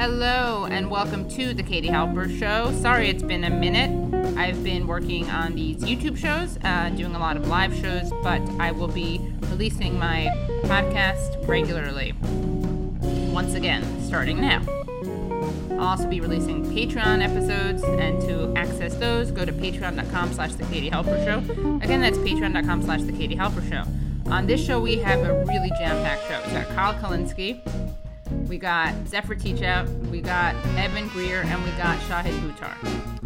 Hello and welcome to the Katie Halper Show. Sorry it's been a minute. I've been working on these YouTube shows, doing a lot of live shows, but I will be releasing my podcast regularly once again, starting now. I'll also be releasing Patreon episodes, and to access those, go to patreon.com/thekatiehelpershow. Again, that's patreon.com/thekatiehelpershow. On this show, we have a really jam-packed show. We got Kyle Kulinski, we got Zephyr Teachout, we got Evan Greer, and we got Shahid Buttar.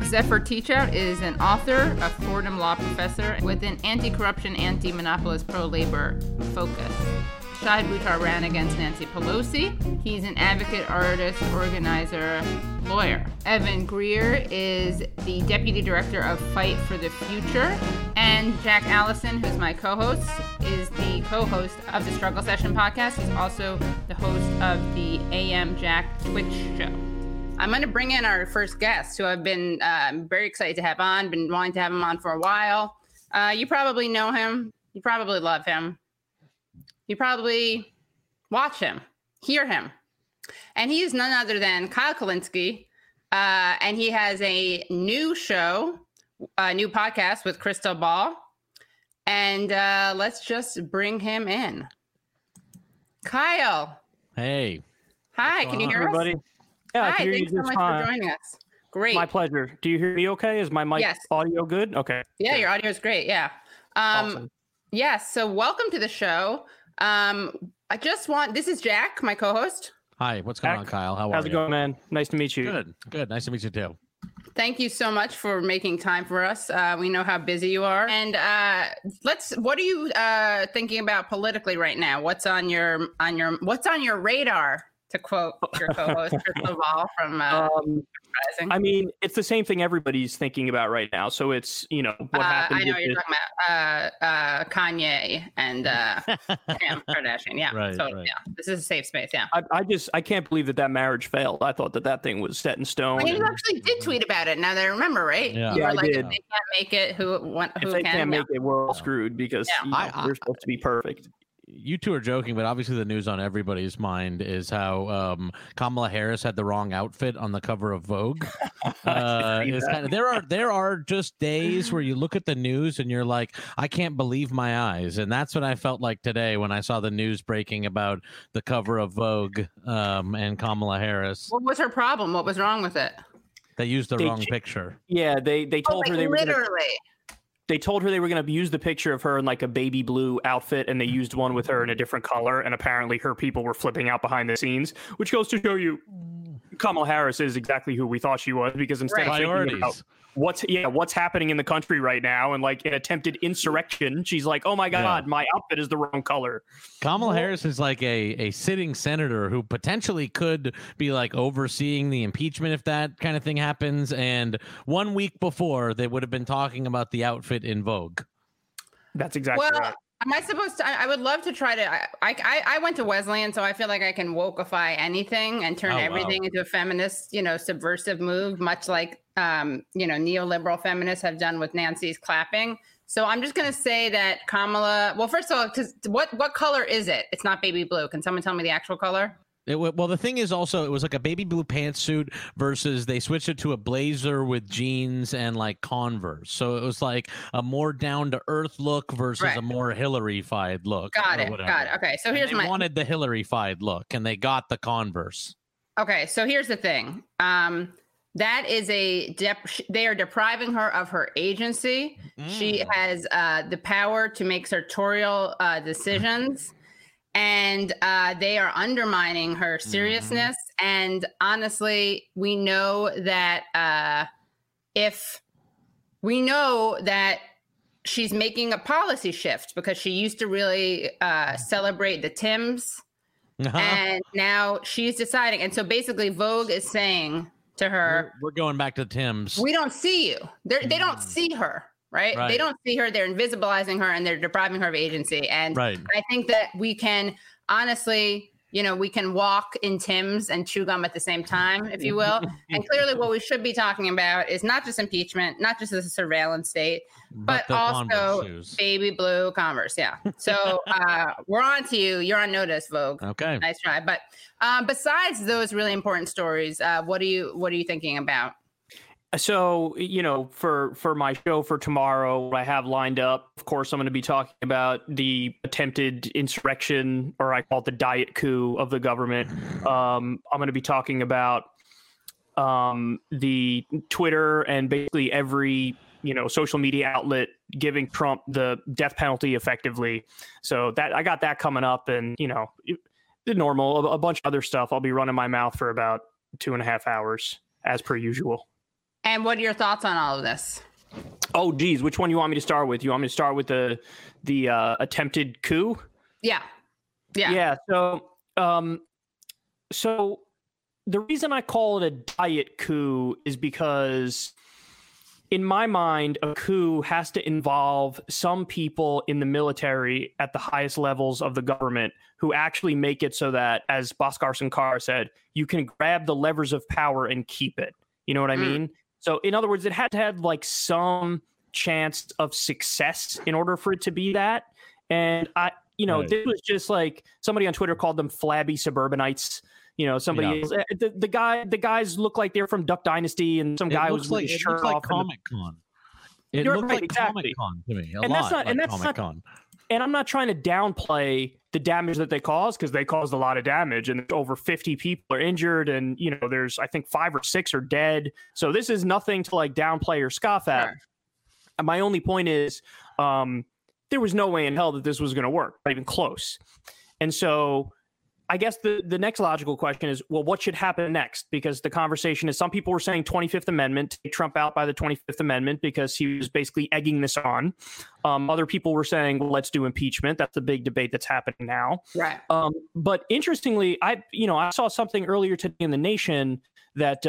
Zephyr Teachout is an author, a Fordham law professor, with an anti-corruption, anti-monopolist, pro-labor focus. Shahid Buttar ran against Nancy Pelosi. He's an advocate, artist, organizer, lawyer. Evan Greer is the deputy director of Fight for the Future. And Jack Allison, who's my co-host, is the co-host of the Struggle Session podcast. He's also the host of the AM Jack Twitch show. I'm going to bring in our first guest, who I've been very excited to have on, been wanting to have him on for a while. You probably know him. You probably love him. You probably watch him, hear him. And he is none other than Kyle Kulinski. And he has a new show, a new podcast with Krystal Ball. And let's just bring him in. Kyle. Hey. Hi, can you hear everybody? Us? Yeah, hi, thanks so much for joining us. Great. My pleasure. Do you hear me okay? Is my mic audio good? Okay. Yeah, good. Your audio is great. Yeah. Awesome. Yes. So welcome to the show. This is Jack, my co-host. Hi, what's going on, Kyle? How's it going, man? Nice to meet you. Good. Nice to meet you too. Thank you so much for making time for us. We know how busy you are. And what are you thinking about politically right now? What's on your radar, to quote your co-host Krystal Ball from I mean, it's the same thing everybody's thinking about right now. So it's, you know, what happened. I know you're talking about Kanye and Kim Kardashian. Yeah. Right, so right. Yeah, this is a safe space. Yeah. I can't believe that marriage failed. I thought that thing was set in stone. Well, you actually did tweet about it. Now that I remember, right? Yeah. You were like, if they can't make it, who if they can't make it, we're all screwed because we're supposed to be perfect. You two are joking, but obviously the news on everybody's mind is how Kamala Harris had the wrong outfit on the cover of Vogue. There are just days where you look at the news and you're like, I can't believe my eyes. And that's what I felt like today when I saw the news breaking about the cover of Vogue and Kamala Harris. What was her problem? What was wrong with it? They used the wrong picture. Yeah, they told her they were They told her they were going to use the picture of her in like a baby blue outfit, and they used one with her in a different color. And apparently her people were flipping out behind the scenes, which goes to show you Kamala Harris is exactly who we thought she was, because instead of thinking about what's happening in the country right now and like an attempted insurrection, she's like, oh my God, my outfit is the wrong color. Kamala Harris is like a sitting senator who potentially could be like overseeing the impeachment if that kind of thing happens. And 1 week before, they would have been talking about the outfit in Vogue. That's exactly right. Am I supposed to? I would love to try to. I went to Wesleyan, so I feel like I can wokeify anything and turn everything into a feminist, subversive move, much like neoliberal feminists have done with Nancy's clapping. So I'm just going to say that Kamala. Well, first of all, because what color is it? It's not baby blue. Can someone tell me the actual color? The thing is also, it was like a baby blue pantsuit versus they switched it to a blazer with jeans and like Converse. So it was like a more down to earth look versus a more Hillary-fied look. Got it. Okay. So here's they wanted the Hillary-fied look and they got the Converse. Okay. So here's the thing. That is they are depriving her of her agency. Mm. She has the power to make sartorial decisions. And they are undermining her seriousness. Mm-hmm. And honestly, we know that she's making a policy shift, because she used to really celebrate the Tims. Uh-huh. And now she's deciding. And so basically Vogue is saying to her, we're going back to the Tims. We don't see you. They don't see her. Right? They don't see her. They're invisibilizing her and they're depriving her of agency. And I think that we can honestly you know, we can walk in Tim's and chew gum at the same time, if you will. And clearly what we should be talking about is not just impeachment, not just the surveillance state, but also baby blue Converse. Yeah. So we're on to you. You're on notice, Vogue. Okay. Nice try. But besides those really important stories, what are you thinking about? So, you know, for my show for tomorrow, what I have lined up, of course, I'm going to be talking about the attempted insurrection, or I call it the diet coup of the government. I'm going to be talking about the Twitter and basically every, you know, social media outlet giving Trump the death penalty effectively. So that I got that coming up, and, you know, the normal, a bunch of other stuff. I'll be running my mouth for about 2.5 hours as per usual. And what are your thoughts on all of this? Oh, geez. Which one do you want me to start with? You want me to start with the attempted coup? Yeah. Yeah. Yeah. So, so the reason I call it a diet coup is because in my mind, a coup has to involve some people in the military at the highest levels of the government who actually make it so that, as Bhaskar Sankar said, you can grab the levers of power and keep it. You know what I mean? So in other words, it had to have like some chance of success in order for it to be that. And I, you know, This was just like somebody on Twitter called them flabby suburbanites. You know, somebody else, the guys look like they're from Duck Dynasty, and some guy was like shirt off Comic-Con. It looked like Comic-Con to me. And I'm not trying to downplay the damage that they caused, because they caused a lot of damage, and over 50 people are injured, and, you know, there's, I think, 5 or 6 are dead. So this is nothing to like downplay or scoff at. Sure. And my only point is there was no way in hell that this was going to work, not even close. And so I guess the next logical question is, well, what should happen next? Because the conversation is, some people were saying 25th Amendment, take Trump out by the 25th Amendment because he was basically egging this on. Other people were saying, well, let's do impeachment. That's the big debate that's happening now. Right. But interestingly, I saw something earlier today in The Nation that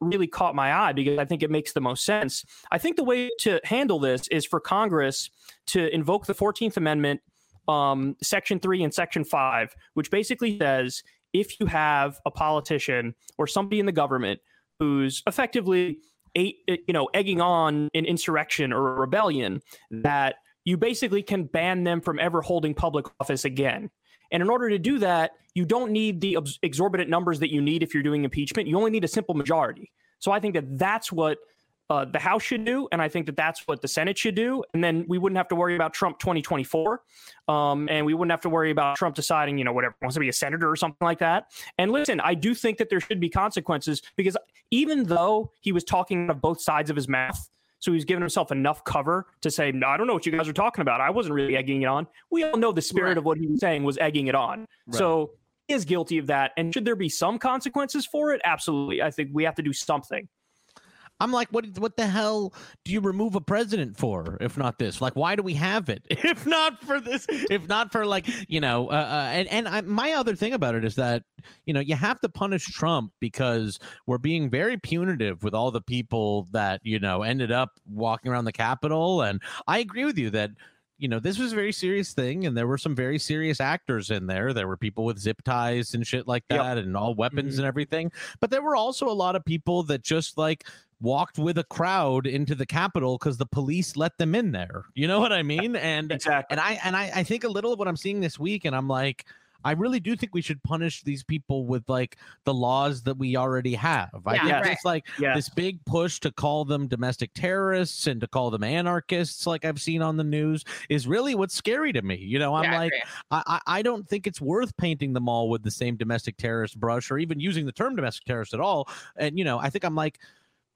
really caught my eye, because I think it makes the most sense. I think the way to handle this is for Congress to invoke the 14th Amendment, Section 3 and Section 5, which basically says if you have a politician or somebody in the government who's effectively egging on an insurrection or a rebellion, that you basically can ban them from ever holding public office again. And in order to do that, you don't need the exorbitant numbers that you need if you're doing impeachment. You only need a simple majority. So I think that that's what the House should do, and I think that that's what the Senate should do, and then we wouldn't have to worry about Trump 2024, and we wouldn't have to worry about Trump deciding, you know, whatever, wants to be a senator or something like that. And listen, I do think that there should be consequences, because even though he was talking out of both sides of his mouth, so he's given himself enough cover to say, no, I don't know what you guys are talking about. I wasn't really egging it on. We all know the spirit of what he was saying was egging it on. Right. So he is guilty of that, and should there be some consequences for it? Absolutely. I think we have to do something. I'm like, what the hell do you remove a president for if not this? Like, why do we have it if not for this? If not for, like, you know, my other thing about it is that, you know, you have to punish Trump because we're being very punitive with all the people that, you know, ended up walking around the Capitol. And I agree with you that, you know, this was a very serious thing, and there were some very serious actors in there. There were people with zip ties and shit like that, and all weapons and everything. But there were also a lot of people that just like walked with a crowd into the Capitol because the police let them in there. You know what I mean? And exactly. And I think a little of what I'm seeing this week, and I'm like, I really do think we should punish these people with like the laws that we already have. I think it's like this big push to call them domestic terrorists and to call them anarchists, like I've seen on the news, is really what's scary to me. You know, I'm like, I don't think it's worth painting them all with the same domestic terrorist brush, or even using the term domestic terrorist at all. And, you know, I think I'm like,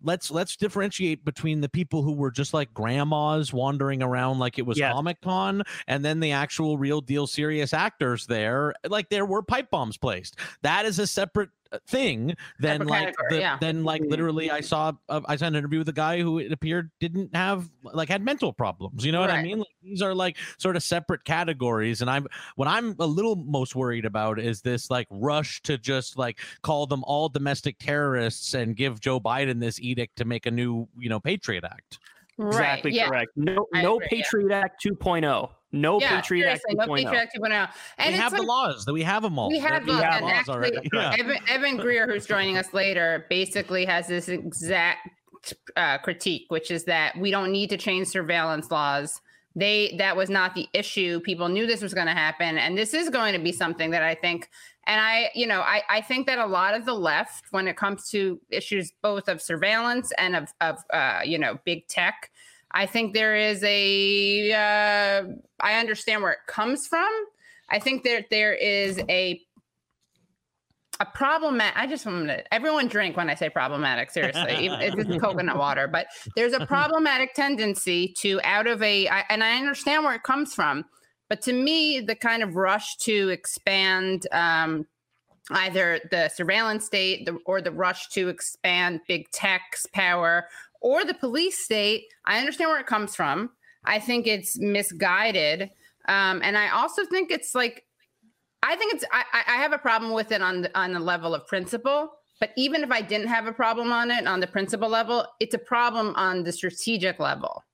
let's differentiate between the people who were just like grandmas wandering around like it was Comic-Con, and then the actual real deal serious actors there. Like, there were pipe bombs placed. That is a separate thing than literally I saw an interview with a guy who, it appeared, didn't have, like, had mental problems. You know what I mean? Like, these are like sort of separate categories. And what I'm a little most worried about is this like rush to just like call them all domestic terrorists and give Joe Biden this edict to make a new, you know, Patriot Act. Right. Exactly, yeah. Correct. No Patriot Act 2.0. No Patriot Act 2.0. And we have the laws. That we have them all. We have laws already. Yeah. Evan Greer, who's joining us later, basically has this exact critique, which is that we don't need to change surveillance laws. That was not the issue. People knew this was going to happen. And this is going to be something that I think, and I think that a lot of the left, when it comes to issues both of surveillance and of big tech, I think there is I understand where it comes from. I think that there is a problematic, everyone drink when I say problematic, seriously, it's coconut water, but there's a problematic tendency to and I understand where it comes from, but to me, the kind of rush to expand either the surveillance state or the rush to expand big tech's power or the police state, I understand where it comes from. I think it's misguided. And I also think it's like, I have a problem with it on the level of principle, but even if I didn't have a problem on it on the principle level, it's a problem on the strategic level.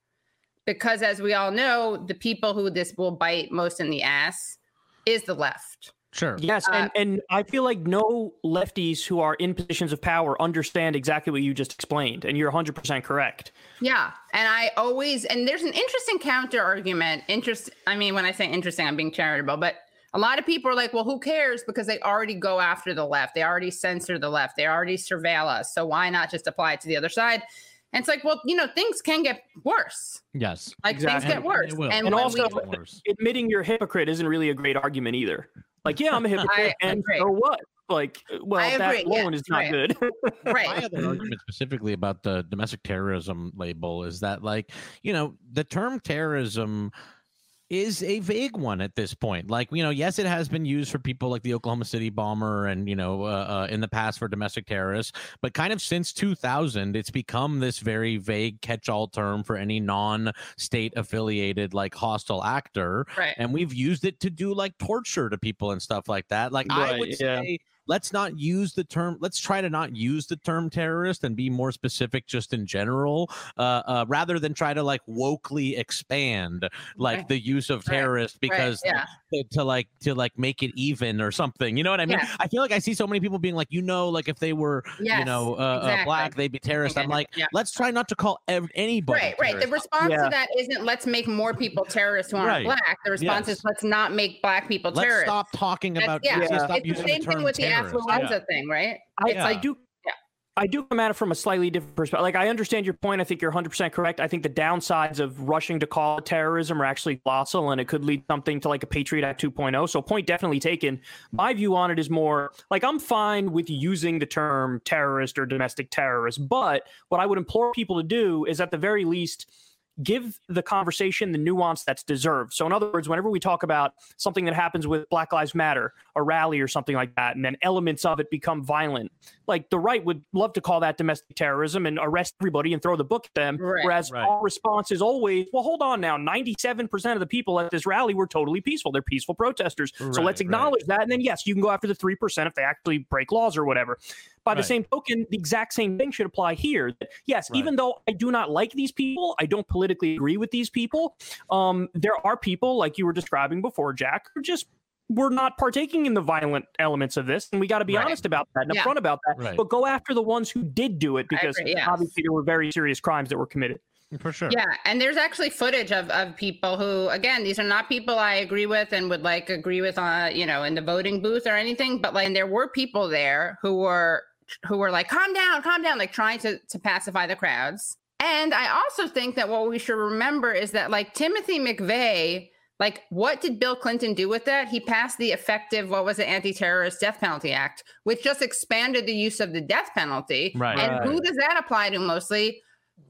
Because as we all know, the people who this will bite most in the ass is the left. Sure. Yes, and I feel like no lefties who are in positions of power understand exactly what you just explained, and you're 100% correct. Yeah, and there's an interesting counter argument. When I say interesting, I'm being charitable, but a lot of people are like, well, who cares? Because they already go after the left. They already censor the left. They already surveil us. So why not just apply it to the other side? And it's like, well, things can get worse. Yes. Things get worse. And also admitting you're a hypocrite isn't really a great argument either. Like, yeah, I'm a hypocrite. And so what? Like, well, that alone is not good. Right. My other argument specifically about the domestic terrorism label is that, like, the term terrorism is a vague one at this point. Like, yes, it has been used for people like the Oklahoma City bomber and, in the past for domestic terrorists, but kind of since 2000, it's become this very vague catch-all term for any non-state affiliated, like, hostile actor. Right. And we've used it to do, like, torture to people and stuff like that. Like, right, I would say, let's try to not use the term terrorist and be more specific just in general, rather than try to, like, wokely expand, like, right, the use of terrorist, right, because, right, yeah, to make it even or something. You know what I mean? Yeah. I feel like I see so many people being like, like, if they were, yes, exactly, black, they'd be terrorist. I'm like, yeah, let's try not to call anybody right. The response to that isn't let's make more people terrorists who aren't black. The response is let's not make black people terrorists. Let's stop talking about stop using the term terrorist. Affluenza thing, right? I do come at it from a slightly different perspective. Like, I understand your point. I think you're 100% correct. I think the downsides of rushing to call it terrorism are actually colossal, and it could lead something to, like, a Patriot Act 2.0. So point definitely taken. My view on it is more like, I'm fine with using the term terrorist or domestic terrorist, but what I would implore people to do is, at the very least, give the conversation the nuance that's deserved. So in other words, whenever we talk about something that happens with Black Lives Matter, a rally or something like that, and then elements of it become violent, like, the right would love to call that domestic terrorism and arrest everybody and throw the book at them. Right, whereas our response is always, well, hold on now, 97% of the people at this rally were totally peaceful. They're peaceful protesters. Right, so let's acknowledge that. And then, yes, you can go after the 3% if they actually break laws or whatever. By the same token, the exact same thing should apply here. Yes, even though I do not like these people, I don't politically agree with these people, there are people, like you were describing before, Jack, who just were not partaking in the violent elements of this. And we got to be honest about that and upfront about that. Right. But go after the ones who did do it, because obviously there were very serious crimes that were committed. For sure. Yeah. And there's actually footage of people who, again, these are not people I agree with and would, like, agree with on, in the voting booth or anything. But, like, and there were people there who were like, calm down, like, trying to pacify the crowds. And I also think that what we should remember is that, like, Timothy McVeigh, like, what did Bill Clinton do with that? He passed the effective, Anti-Terrorist Death Penalty Act, which just expanded the use of the death penalty. Right. And who does that apply to mostly?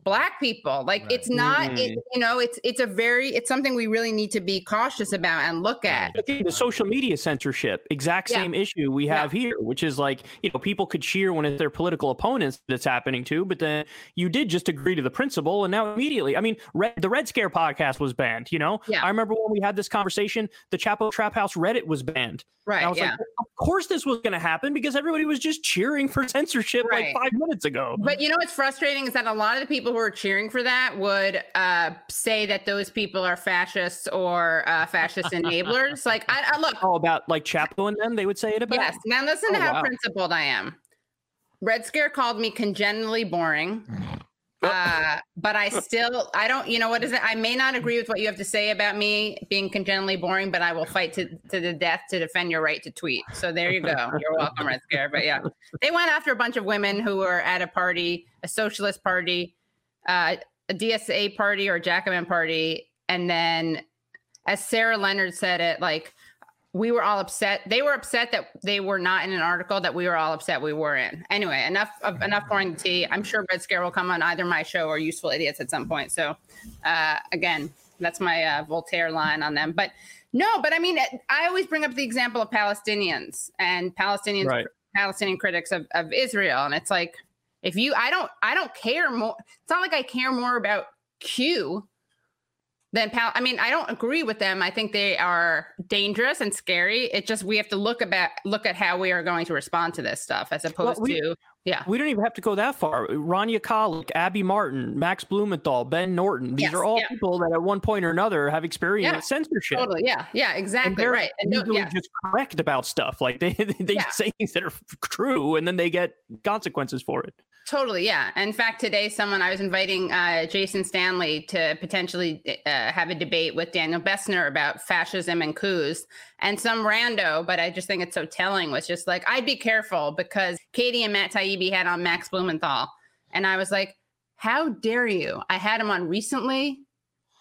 Black people. Like, it's not, it's something we really need to be cautious about and look at. The social media censorship, exact same issue we have here, which is, like, people could cheer when it's their political opponents that's happening to, but then you did just agree to the principle, and now immediately, the Red Scare podcast was banned. I remember when we had this conversation, the Chapo Trap House Reddit was banned. Right. And I was like, what course this was going to happen because everybody was just cheering for censorship like 5 minutes ago. But you know what's frustrating is that a lot of the people who are cheering for that would say that those people are fascists or fascist enablers. Like, I look. Oh, about like Chapo and them, they would say it about. Yes. Now listen to how principled I am. Red Scare called me congenitally boring. But I still, I don't, you know, what is it? I may not agree with what you have to say about me being congenitally boring, but I will fight to the death to defend your right to tweet. So there you go. You're welcome, Red Scare. But yeah, they went after a bunch of women who were at a party, a socialist party, a DSA party or Jacobin party. And then as Sarah Leonard said it, like, we were all upset. They were upset that they were not in an article that we were all upset we were in. Anyway, enough pouring the tea. I'm sure Red Scare will come on either my show or Useful Idiots at some point. So again, that's my Voltaire line on them. But no, but I mean, I always bring up the example of Palestinians and Palestinian critics of Israel. And it's like, if you, I don't care more. It's not like I care more about Q then, I mean, I don't agree with them. I think they are dangerous and scary. It's just we have to look at how we are going to respond to this stuff as opposed to. Yeah, we don't even have to go that far. Rania Kolick, Abby Martin, Max Blumenthal, Ben Norton. These are all people that at one point or another have experienced censorship. Totally. Yeah. Yeah, exactly. And they're just correct about stuff. Like they say things that are true and then they get consequences for it. Totally. Yeah. In fact, today, I was inviting Jason Stanley to potentially have a debate with Daniel Bessner about fascism and coups, and some rando, but I just think it's so telling, was just like, I'd be careful because Katie and Matt Taibbi had on Max Blumenthal. And I was like, how dare you? I had him on recently,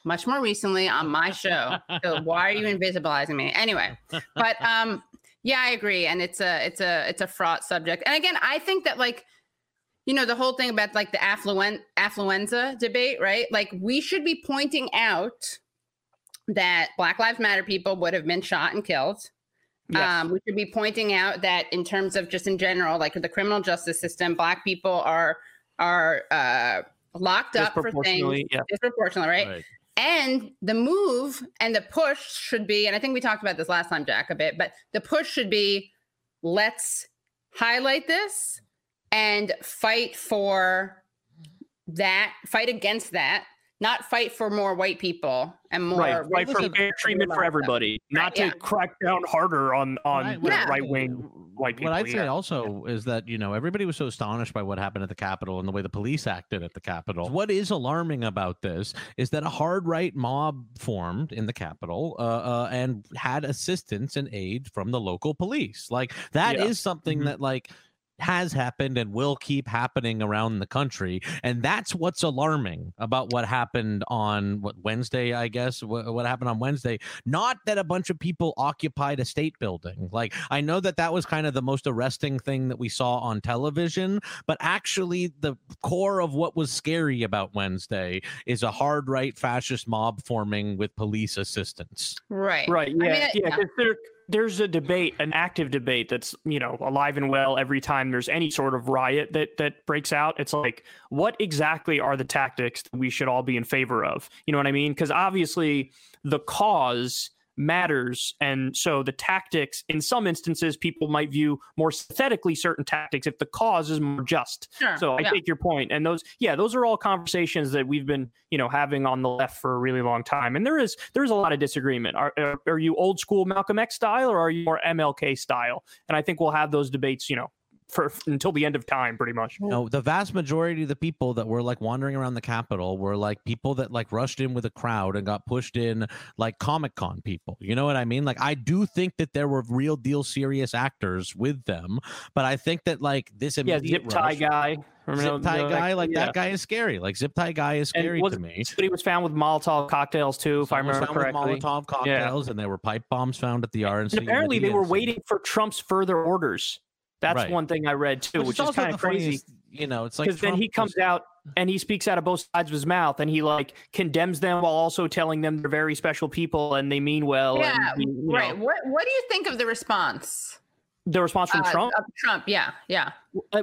much more recently on my show. So why are you invisibilizing me? Anyway, but yeah, I agree. And it's a fraught subject. And again, I think that like, you know, the whole thing about like the affluenza debate, right? Like we should be pointing out that Black Lives Matter people would have been shot and killed. Yes. We should be pointing out that in terms of just in general, like the criminal justice system, Black people are locked up for things disproportionately, right? And the move and the push should be, and I think we talked about this last time, Jack, a bit, but the push should be, let's highlight this and fight for that, fight against that, not fight for more white people and more. Right, fight for fair treatment for everybody, not to crack down harder on right-wing white people. What I'd say also is that, you know, everybody was so astonished by what happened at the Capitol and the way the police acted at the Capitol. What is alarming about this is that a hard right mob formed in the Capitol and had assistance and aid from the local police. Like, that is something that, like, has happened and will keep happening around the country, and that's what's alarming about what happened on Wednesday, I guess. What happened on Wednesday? Not that a bunch of people occupied a state building. Like, I know that was kind of the most arresting thing that we saw on television, but actually the core of what was scary about Wednesday is a hard right fascist mob forming with police assistance. Right. Yeah. I mean, there's a debate, an active debate that's, you know, alive and well every time there's any sort of riot that breaks out. It's like, what exactly are the tactics that we should all be in favor of? You know what I mean? Because obviously the cause matters. And so the tactics, in some instances, people might view more synthetically certain tactics if the cause is more just. Sure, so I take your point. And those are all conversations that we've been, you know, having on the left for a really long time. And there's a lot of disagreement. Are you old school Malcolm X style or are you more MLK style? And I think we'll have those debates, you know, for until the end of time, pretty much. No, the vast majority of the people that were like wandering around the Capitol were like people that like rushed in with a crowd and got pushed in, like Comic-Con people. You know what I mean? Like, I do think that there were real deal serious actors with them, but I think that like this zip tie guy. Remember zip tie guy, like that guy is scary. Like zip tie guy is scary to me. But he was found with Molotov cocktails too, if I remember correctly. Molotov cocktails, and there were pipe bombs found at the RNC. And apparently, they were waiting for Trump's further orders. That's one thing I read too, which is kind of crazy. You know, it's like because then he comes out and he speaks out of both sides of his mouth, and he like condemns them while also telling them they're very special people and they mean well. Yeah, and, you know, what do you think of the response? The response from Trump? Yeah.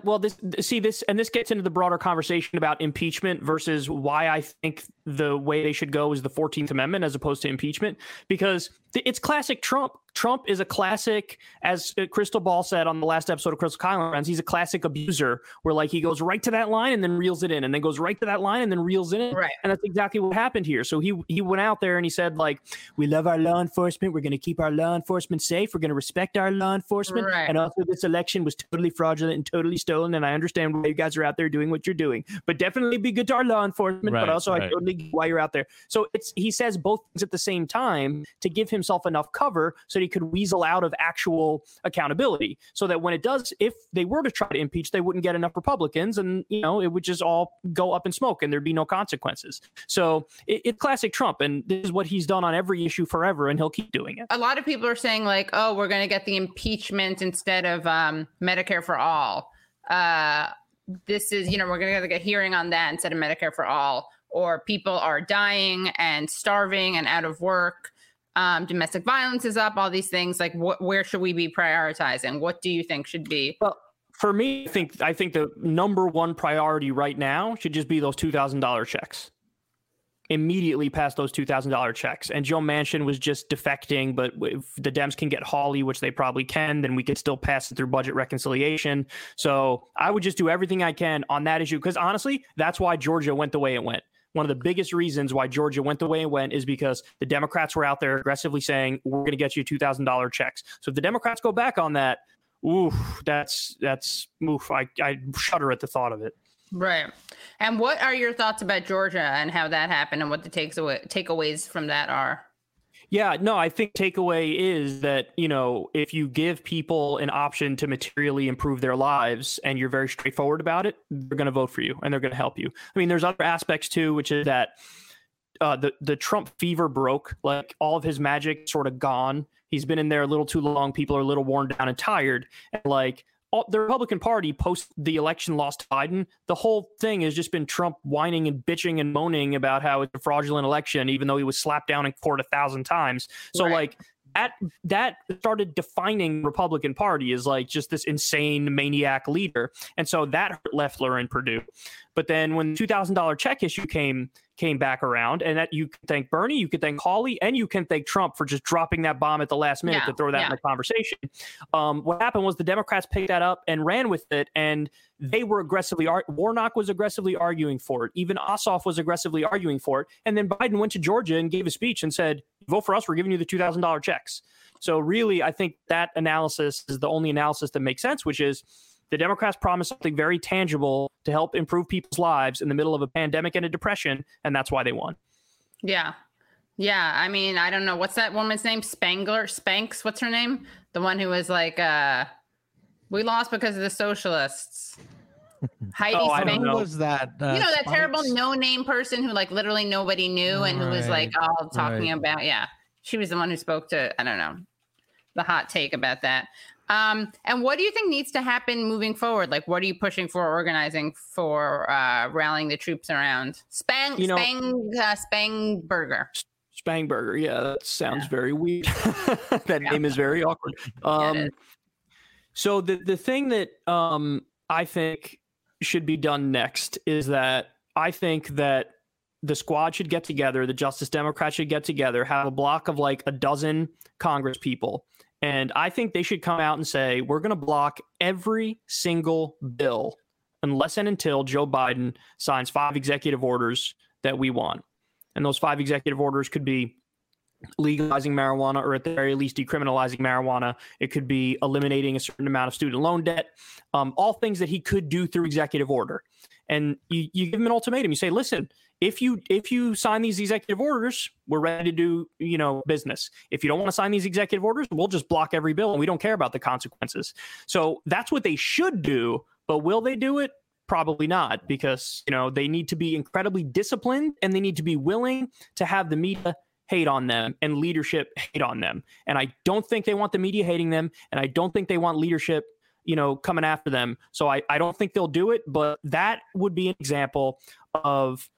Well, this gets into the broader conversation about impeachment versus why I think the way they should go is the 14th Amendment as opposed to impeachment, because it's classic Trump. Trump is a classic, as Krystal Ball said on the last episode of Crystal Kylan, he's a classic abuser where like he goes right to that line and then reels it in and then goes right to that line and then reels it in. Right. And that's exactly what happened here. So he went out there and he said, like, we love our law enforcement. We're going to keep our law enforcement safe. We're going to respect our law enforcement. Right. And also this election was totally fraudulent and totally stolen. And I understand why you guys are out there doing what you're doing, but definitely be good to our law enforcement. Right, but also I totally get why you're out there. So he says both things at the same time to give himself enough cover so he could weasel out of actual accountability, so that when it does, if they were to try to impeach, they wouldn't get enough Republicans, and you know it would just all go up in smoke, and there'd be no consequences. So it's classic Trump, and this is what he's done on every issue forever, and he'll keep doing it. A lot of people are saying like, "Oh, we're going to get the impeachment instead of Medicare for all." This is, you know, we're going to get a hearing on that instead of Medicare for all, or people are dying and starving and out of work. Domestic violence is up, all these things. Like, where should we be prioritizing? What do you think should be? Well, for me, I think the number one priority right now should just be those $2,000 checks. Immediately pass those $2,000 checks. And Joe Manchin was just defecting, but if the Dems can get Hawley, which they probably can, then we could still pass it through budget reconciliation. So I would just do everything I can on that issue, because honestly, that's why Georgia went the way it went. One of the biggest reasons why Georgia went the way it went is because the Democrats were out there aggressively saying, we're going to get you $2,000 checks. So if the Democrats go back on that, oof, I shudder at the thought of it. Right. And what are your thoughts about Georgia and how that happened and what the takeaways from that are? Yeah, no, I think takeaway is that, you know, if you give people an option to materially improve their lives and you're very straightforward about it, they're going to vote for you and they're going to help you. I mean, there's other aspects, too, which is that the Trump fever broke, like all of his magic sort of gone. He's been in there a little too long. People are a little worn down and tired, and like the Republican Party post the election loss to Biden, the whole thing has just been Trump whining and bitching and moaning about how it's a fraudulent election, even though he was slapped down in court 1,000 times. So right. Like that started defining Republican Party as like just this insane maniac leader. And so that hurt Loeffler and Perdue. But then when the $2,000 check issue came back around, and that you can thank Bernie, you can thank Hawley, and you can thank Trump for just dropping that bomb at the last minute to throw that in the conversation. What happened was the Democrats picked that up and ran with it, and they were aggressively Warnock was aggressively arguing for it. Even Ossoff was aggressively arguing for it. And then Biden went to Georgia and gave a speech and said, vote for us, we're giving you the $2,000 checks. So really, I think that analysis is the only analysis that makes sense, which is the Democrats promised something very tangible to help improve people's lives in the middle of a pandemic and a depression, and that's why they won. Yeah. Yeah. I mean, I don't know. What's that woman's name? Spanks. What's her name? The one who was like, we lost because of the socialists. Heidi Spank. Who was that? You know, that Spanks? Terrible no-name person who like literally nobody knew and who was like all talking about. Yeah. She was the one who spoke to, I don't know, the hot take about that. And what do you think needs to happen moving forward? Like, what are you pushing for, organizing for, rallying the troops around? Spanberger. Spanberger. Yeah, that sounds very weird. That name is very awkward. So the thing that I think should be done next is that I think that the squad should get together, the Justice Democrats should get together, have a block of like a dozen Congress people. And I think they should come out and say, we're going to block every single bill unless and until Joe Biden signs 5 executive orders that we want. And those 5 executive orders could be legalizing marijuana, or at the very least decriminalizing marijuana. It could be eliminating a certain amount of student loan debt, all things that he could do through executive order. And you give him an ultimatum. You say, listen, if you sign these executive orders, we're ready to do, you know, business. If you don't want to sign these executive orders, we'll just block every bill and we don't care about the consequences. So that's what they should do. But will they do it? Probably not, because, you know, they need to be incredibly disciplined and they need to be willing to have the media hate on them and leadership hate on them. And I don't think they want the media hating them. And I don't think they want leadership, you know, coming after them. So I don't think they'll do it, but that would be an example of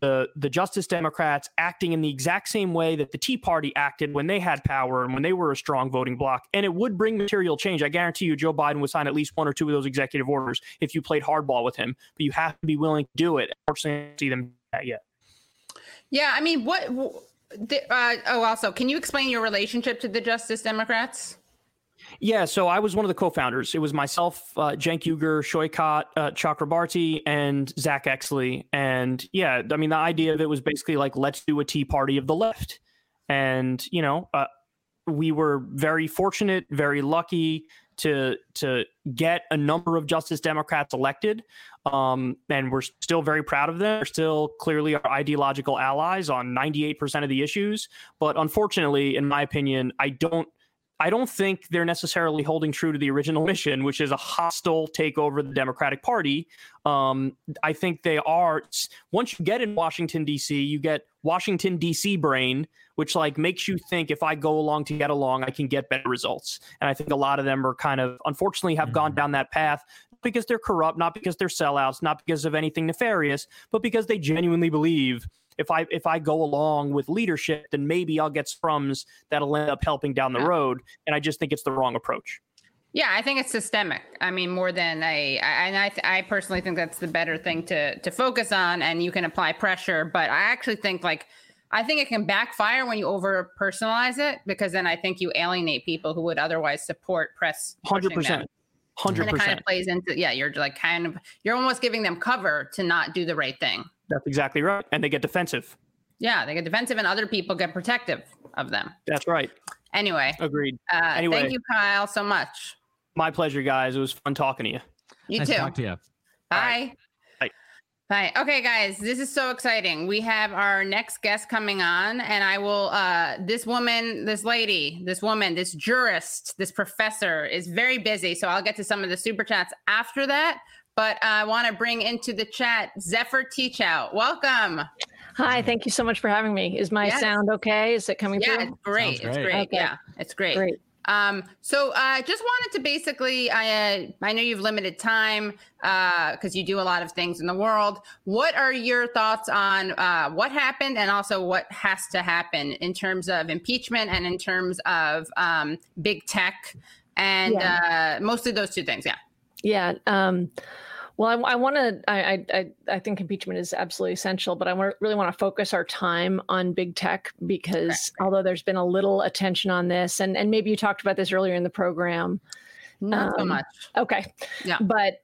the Justice Democrats acting in the exact same way that the Tea Party acted when they had power and when they were a strong voting bloc. And it would bring material change. I guarantee you Joe Biden would sign at least one or two of those executive orders if you played hardball with him. But you have to be willing to do it. Unfortunately, I don't see them do that yet. Yeah, I mean, also, can you explain your relationship to the Justice Democrats? Yeah, so I was one of the co-founders. It was myself, Cenk Uygur, Shoykot Chakrabarty, and Zach Exley. And yeah, I mean, the idea of it was basically like, let's do a Tea Party of the left. And, you know, we were very fortunate, very lucky to get a number of Justice Democrats elected. And we're still very proud of them. They're still clearly our ideological allies on 98% of the issues. But unfortunately, in my opinion, I don't think they're necessarily holding true to the original mission, which is a hostile takeover of the Democratic Party. I think they are. Once you get in Washington, D.C., you get Washington, D.C. brain, which like makes you think if I go along to get along, I can get better results. And I think a lot of them are kind of unfortunately have gone down that path because they're corrupt, not because they're sellouts, not because of anything nefarious, but because they genuinely believe if I go along with leadership, then maybe I'll get scrums that'll end up helping down the road. And I just think it's the wrong approach. Yeah, I think it's systemic. I mean, more than I personally think that's the better thing to focus on, and you can apply pressure. But I actually think I think it can backfire when you over personalize it, because then I think you alienate people who would otherwise support press. 100%. 100%. And it kind of plays into, yeah, you're almost giving them cover to not do the right thing. That's exactly right. And they get defensive. Yeah, they get defensive, and other people get protective of them. That's right. Anyway. Agreed. Anyway, thank you, Kyle, so much. My pleasure, guys. It was fun talking to you. Nice too. Talk to you. Bye. Bye. Bye. Okay, guys, this is so exciting. We have our next guest coming on, and I will, this jurist, this professor is very busy, so I'll get to some of the super chats after that. But I want to bring into the chat Zephyr Teachout. Welcome. Hi, thank you so much for having me. Is my sound okay? Is it coming through? Yeah, it's great. Okay. Yeah, it's great. So I just wanted to basically, I know you've limited time because you do a lot of things in the world. What are your thoughts on what happened and also what has to happen in terms of impeachment and in terms of big tech and mostly those two things? Yeah. Yeah. Well, I think impeachment is absolutely essential, but really want to focus our time on big tech because although there's been a little attention on this, and maybe you talked about this earlier in the program. Not so much. Okay. Yeah. But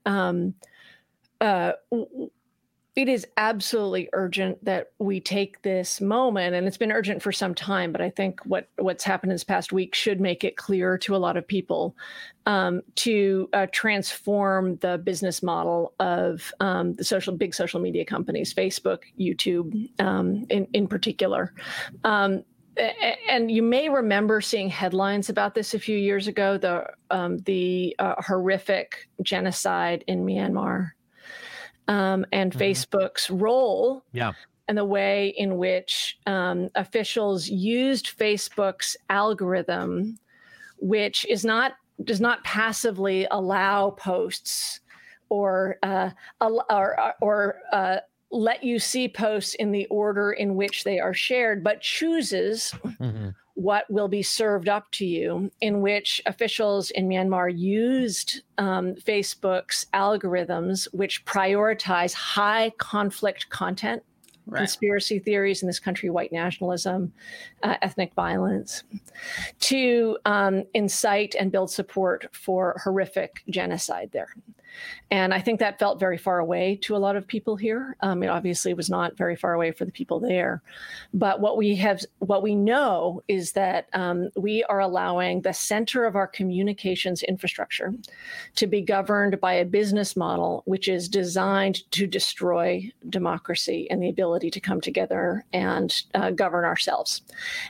it is absolutely urgent that we take this moment, and it's been urgent for some time, but I think what's happened in this past week should make it clear to a lot of people to transform the business model of the big social media companies, Facebook, YouTube in particular. And you may remember seeing headlines about this a few years ago, the horrific genocide in Myanmar. And Facebook's role and the way in which officials used Facebook's algorithm, which does not passively allow posts or let you see posts in the order in which they are shared, but chooses what will be served up to you, in which officials in Myanmar used Facebook's algorithms, which prioritize high conflict content, conspiracy theories in this country, white nationalism, ethnic violence, to incite and build support for horrific genocide there. And I think that felt very far away to a lot of people here. It obviously was not very far away for the people there. But what we know is that we are allowing the center of our communications infrastructure to be governed by a business model which is designed to destroy democracy and the ability to come together and govern ourselves.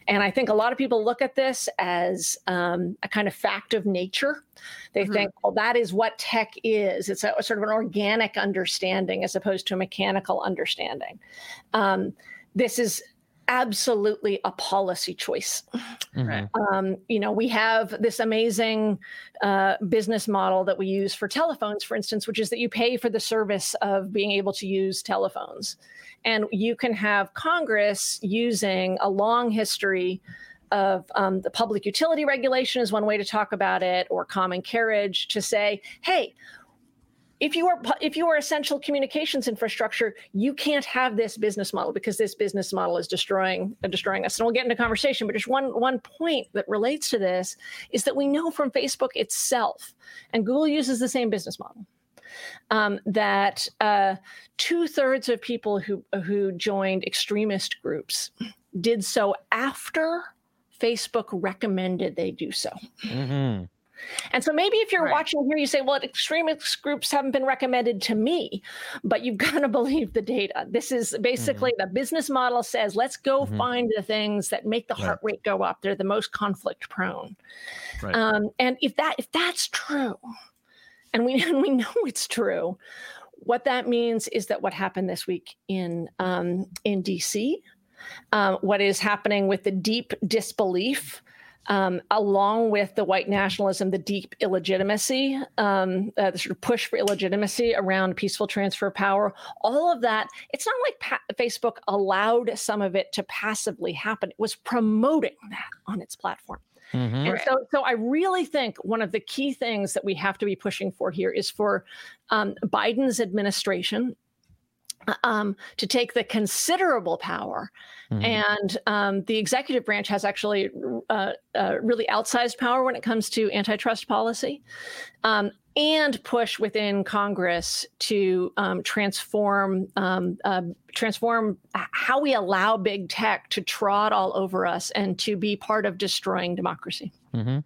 And I think a lot of people look at this as a kind of fact of nature. They think, well, that is what tech is. It's a sort of an organic understanding as opposed to a mechanical understanding. This is absolutely a policy choice. Mm-hmm. You know, we have this amazing business model that we use for telephones, for instance, which is that you pay for the service of being able to use telephones. And you can have Congress using a long history of the public utility regulation is one way to talk about it, or common carriage, to say, hey, if you are essential communications infrastructure, you can't have this business model because this business model is destroying us. And we'll get into conversation, but just one point that relates to this is that we know from Facebook itself, and Google uses the same business model, that 2/3 of people who joined extremist groups did so after Facebook recommended they do so. Mm-hmm. And so maybe if you're watching here, you say, well, extremist groups haven't been recommended to me, but you've got to believe the data. This is basically the business model says, let's go find the things that make the heart rate go up. They're the most conflict prone. Right. And if that's true, and we know it's true, what that means is that what happened this week in D.C., what is happening with the deep disbelief, along with the white nationalism, the deep illegitimacy, the sort of push for illegitimacy around peaceful transfer of power, all of that, it's not like Facebook allowed some of it to passively happen. It was promoting that on its platform. Mm-hmm. And so I really think one of the key things that we have to be pushing for here is for Biden's administration to take the considerable power, and the executive branch has actually really outsized power when it comes to antitrust policy, and push within Congress to transform how we allow big tech to trod all over us and to be part of destroying democracy. Mm-hmm.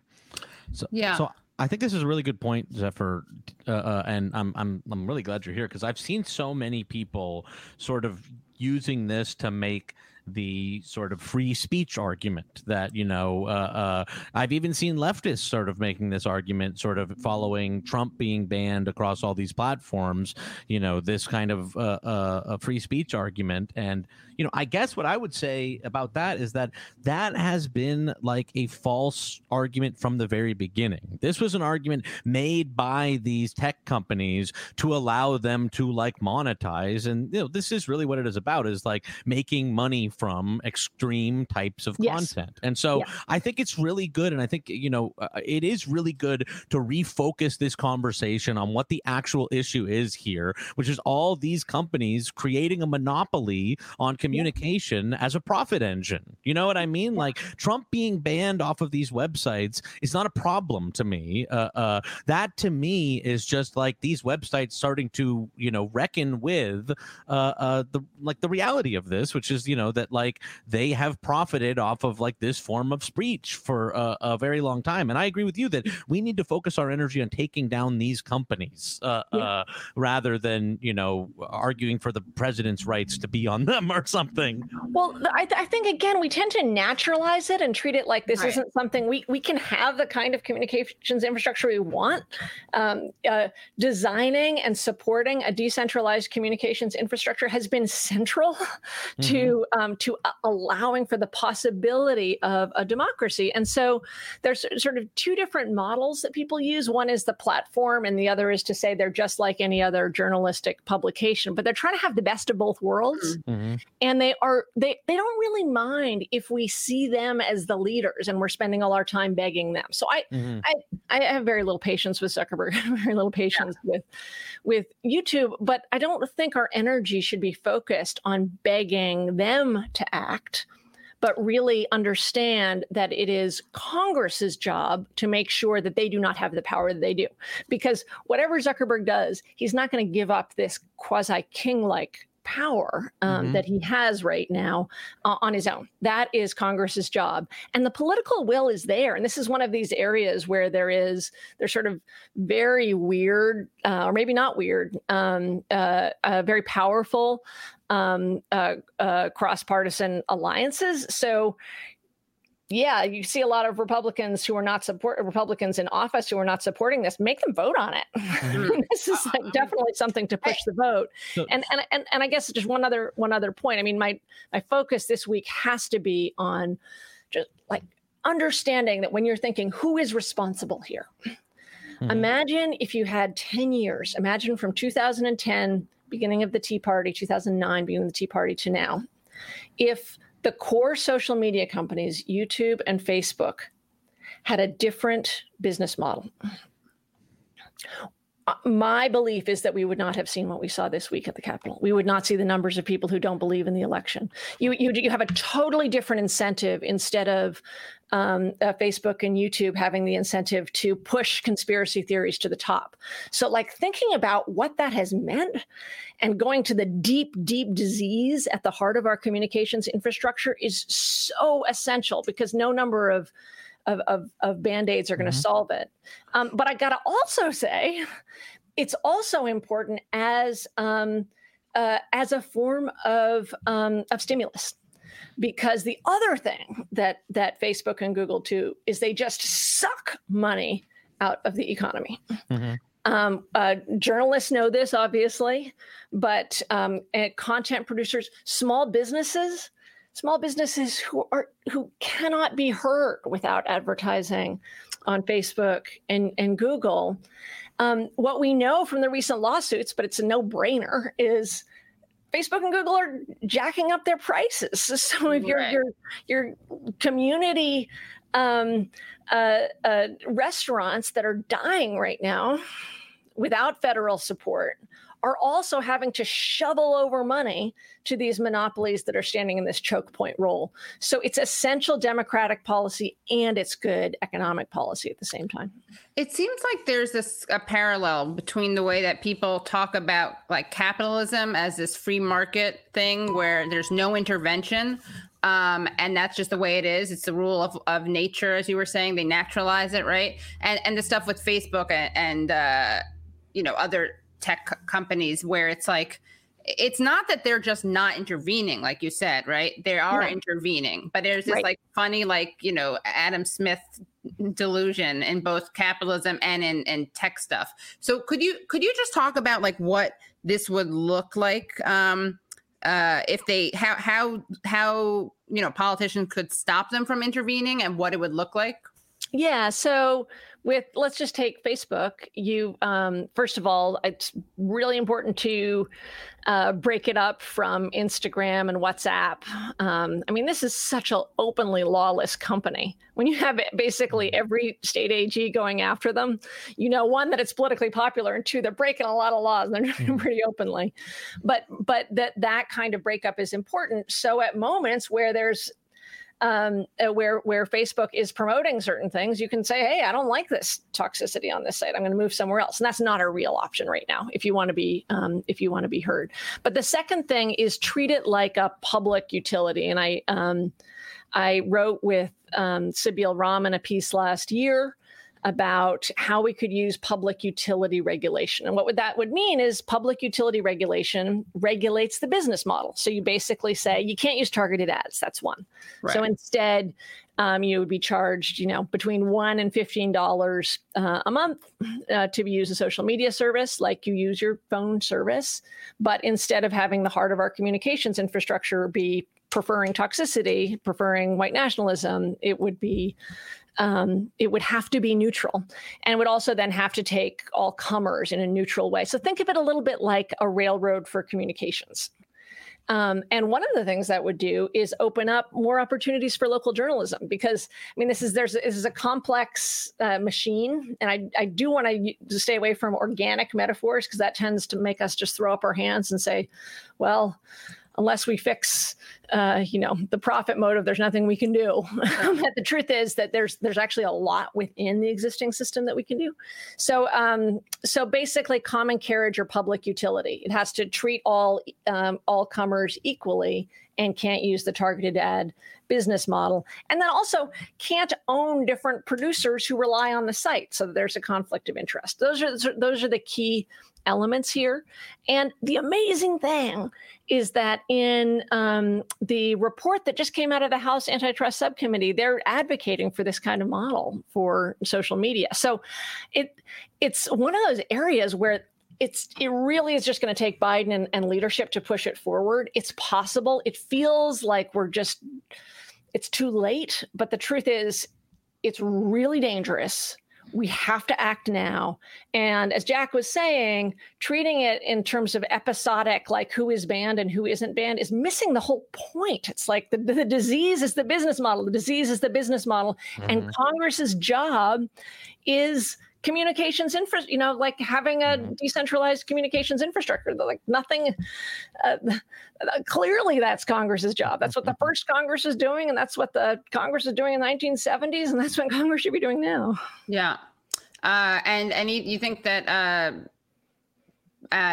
So I think this is a really good point, Zephyr, and I'm really glad you're here, because I've seen so many people sort of using this to make the sort of free speech argument that, you know, I've even seen leftists sort of making this argument, sort of following Trump being banned across all these platforms, you know, this kind of a free speech argument. And, you know, I guess what I would say about that is that has been like a false argument from the very beginning. This was an argument made by these tech companies to allow them to like monetize. And, you know, this is really what it is about, is like making money from extreme types of content. And so I think it's really good. And I think, you know, it is really good to refocus this conversation on what the actual issue is here, which is all these companies creating a monopoly on communication as a profit engine. You know what I mean? Like, Trump being banned off of these websites is not a problem to me. That to me is just like these websites starting to, you know, reckon with the reality of this, which is, you know, that like they have profited off of like this form of speech for a very long time. And I agree with you that we need to focus our energy on taking down these companies rather than, you know, arguing for the president's rights to be on them or something. Well, I think, again, we tend to naturalize it and treat it like this isn't something we can have the kind of communications infrastructure we want. Designing and supporting a decentralized communications infrastructure has been central to allowing for the possibility of a democracy. And so there's sort of two different models that people use. One is the platform, and the other is to say they're just like any other journalistic publication, but they're trying to have the best of both worlds. Mm-hmm. And they don't really mind if we see them as the leaders and we're spending all our time begging them. So I have very little patience with Zuckerberg, very little patience with YouTube, but I don't think our energy should be focused on begging them to act, but really understand that it is Congress's job to make sure that they do not have the power that they do. Because whatever Zuckerberg does, he's not going to give up this quasi-king-like power that he has right now on his own. That is Congress's job. And the political will is there. And this is one of these areas where there's sort of very weird, or maybe not weird, very powerful cross-partisan alliances. So yeah, you see a lot of Republicans who are not Republicans in office who are not supporting this. Make them vote on it. Mm-hmm. This is like definitely something to push the vote. And I guess just one other point. I mean, my focus this week has to be on just like understanding that when you're thinking who is responsible here. Mm-hmm. Imagine if you had 10 years. Imagine from 2010, beginning of the Tea Party, 2009, beginning of the Tea Party to now, if the core social media companies, YouTube and Facebook, had a different business model. My belief is that we would not have seen what we saw this week at the Capitol. We would not see the numbers of people who don't believe in the election. You have a totally different incentive instead of Facebook and YouTube having the incentive to push conspiracy theories to the top. So like thinking about what that has meant and going to the deep, deep disease at the heart of our communications infrastructure is so essential because no number of Band-Aids are going to mm-hmm. solve it. But I got to also say, it's also important as a form of stimulus, because the other thing that Facebook and Google do is they just suck money out of the economy. Mm-hmm. Journalists know this, obviously, but content producers, small businesses who cannot be heard without advertising on Facebook and Google. What we know from the recent lawsuits, but it's a no-brainer, is Facebook and Google are jacking up their prices. So if your community restaurants that are dying right now without federal support are also having to shovel over money to these monopolies that are standing in this choke point role. So it's essential democratic policy and it's good economic policy at the same time. It seems like there's a parallel between the way that people talk about like capitalism as this free market thing where there's no intervention. And that's just the way it is. It's the rule of nature, as you were saying, they naturalize it, right? And the stuff with Facebook and you know, other tech companies where it's like, it's not that they're just not intervening, like you said, right? They are intervening, but there's this like funny, like, you know, Adam Smith delusion in both capitalism and in tech stuff. So could you just talk about like what this would look like if they, how, you know, politicians could stop them from intervening and what it would look like? Yeah. So let's just take Facebook. You, first of all, it's really important to break it up from Instagram and WhatsApp. I mean, this is such an openly lawless company. When you have basically every state AG going after them, you know, one, that it's politically popular, and two, they're breaking a lot of laws. They're doing it pretty openly. But that kind of breakup is important. So at moments where there's where Facebook is promoting certain things, you can say, hey, I don't like this toxicity on this site. I'm going to move somewhere else. And that's not a real option right now if you want to be heard. But the second thing is treat it like a public utility. And I wrote with Sibyl Rahman a piece last year about how we could use public utility regulation. And that would mean is public utility regulation regulates the business model. So you basically say you can't use targeted ads. That's one. Right. So instead, you would be charged, you know, between $1 and $15 a month to use a social media service like you use your phone service. But instead of having the heart of our communications infrastructure be preferring toxicity, preferring white nationalism, it would have to be neutral and would also then have to take all comers in a neutral way. So think of it a little bit like a railroad for communications. And one of the things that would do is open up more opportunities for local journalism, because I mean, this is a complex machine. And I do want to stay away from organic metaphors, because that tends to make us just throw up our hands and say, well, unless we fix, the profit motive, there's nothing we can do. But the truth is that there's actually a lot within the existing system that we can do. So basically, common carriage or public utility, it has to treat all comers equally and can't use the targeted ad business model. And then also can't own different producers who rely on the site. So there's a conflict of interest. Those are the key elements here. And the amazing thing is that in the report that just came out of the House Antitrust Subcommittee, they're advocating for this kind of model for social media. So it's one of those areas where it really is just going to take Biden and leadership to push it forward. It's possible. It feels like it's too late. But the truth is, it's really dangerous. We have to act now. And as Jack was saying, treating it in terms of episodic, like who is banned and who isn't banned, is missing the whole point. It's like the disease is the business model. The disease is the business model. Mm-hmm. And Congress's job is communications infrastructure, like having a decentralized communications infrastructure, like nothing. Clearly, that's Congress's job. That's what the first Congress is doing. And that's what the Congress is doing in the 1970s. And that's what Congress should be doing now. Yeah. And you think that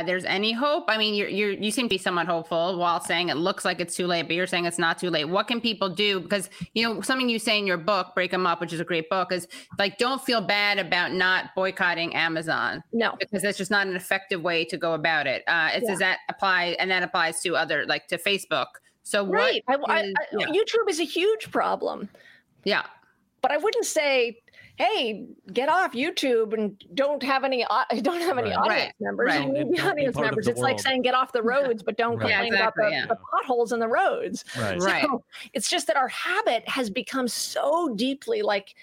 there's any hope? I mean, you seem to be somewhat hopeful while saying it looks like it's too late, but you're saying it's not too late. What can people do? Because, something you say in your book, Break 'Em Up, which is a great book, is like, don't feel bad about not boycotting Amazon. No. Because that's just not an effective way to go about it. Does that apply? And that applies to other, like to Facebook. So right. YouTube is a huge problem. Yeah. But I wouldn't say, hey, get off YouTube and don't have any audience members. Right. You need audience members. It's like saying get off the roads, but don't complain about the potholes in the roads. Right. So it's just that our habit has become so deeply like,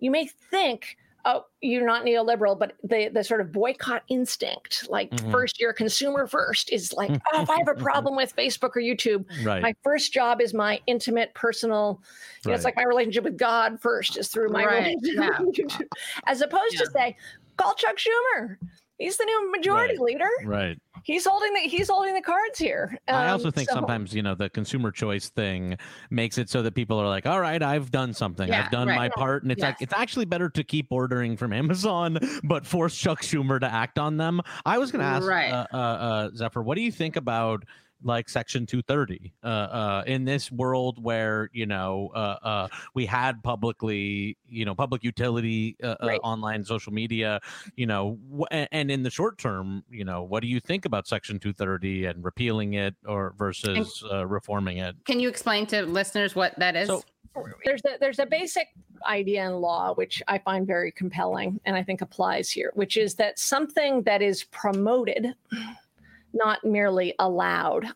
you may think, oh, you're not neoliberal, but the sort of boycott instinct, like first you're consumer first, is like, oh, if I have a problem with Facebook or YouTube, my first job is my intimate personal, it's like my relationship with God first is through my relationship with YouTube. As opposed to say, call Chuck Schumer. He's the new majority leader. Right. He's holding the cards here. I also think sometimes, the consumer choice thing makes it so that people are like, all right, I've done something. I've done my part. And it's like, it's actually better to keep ordering from Amazon, but force Chuck Schumer to act on them. I was going to ask Zephyr, what do you think about like Section 230 in this world where, we had public utility, online social media, and in the short term, what do you think about Section 230 and repealing it or versus reforming it? Can you explain to listeners what that is? So, there's a basic idea in law, which I find very compelling and I think applies here, which is that something that is promoted, not merely allowed,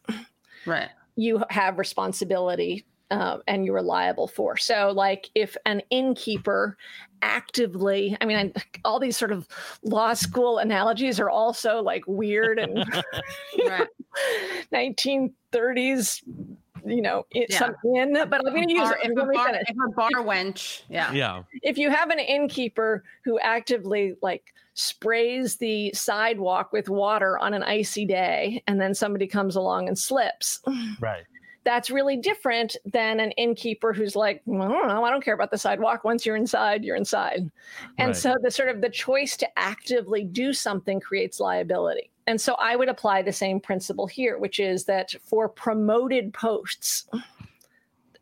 you have responsibility and you're liable for. So like if an innkeeper actively, all these sort of law school analogies are also like weird and 1930s, but I'm going to use it. If a bar wench. Yeah. If you have an innkeeper who actively like sprays the sidewalk with water on an icy day and then somebody comes along and slips. Right. That's really different than an innkeeper who's like, I don't care about the sidewalk. Once you're inside, you're inside. And so the sort of the choice to actively do something creates liability. And so I would apply the same principle here, which is that for promoted posts,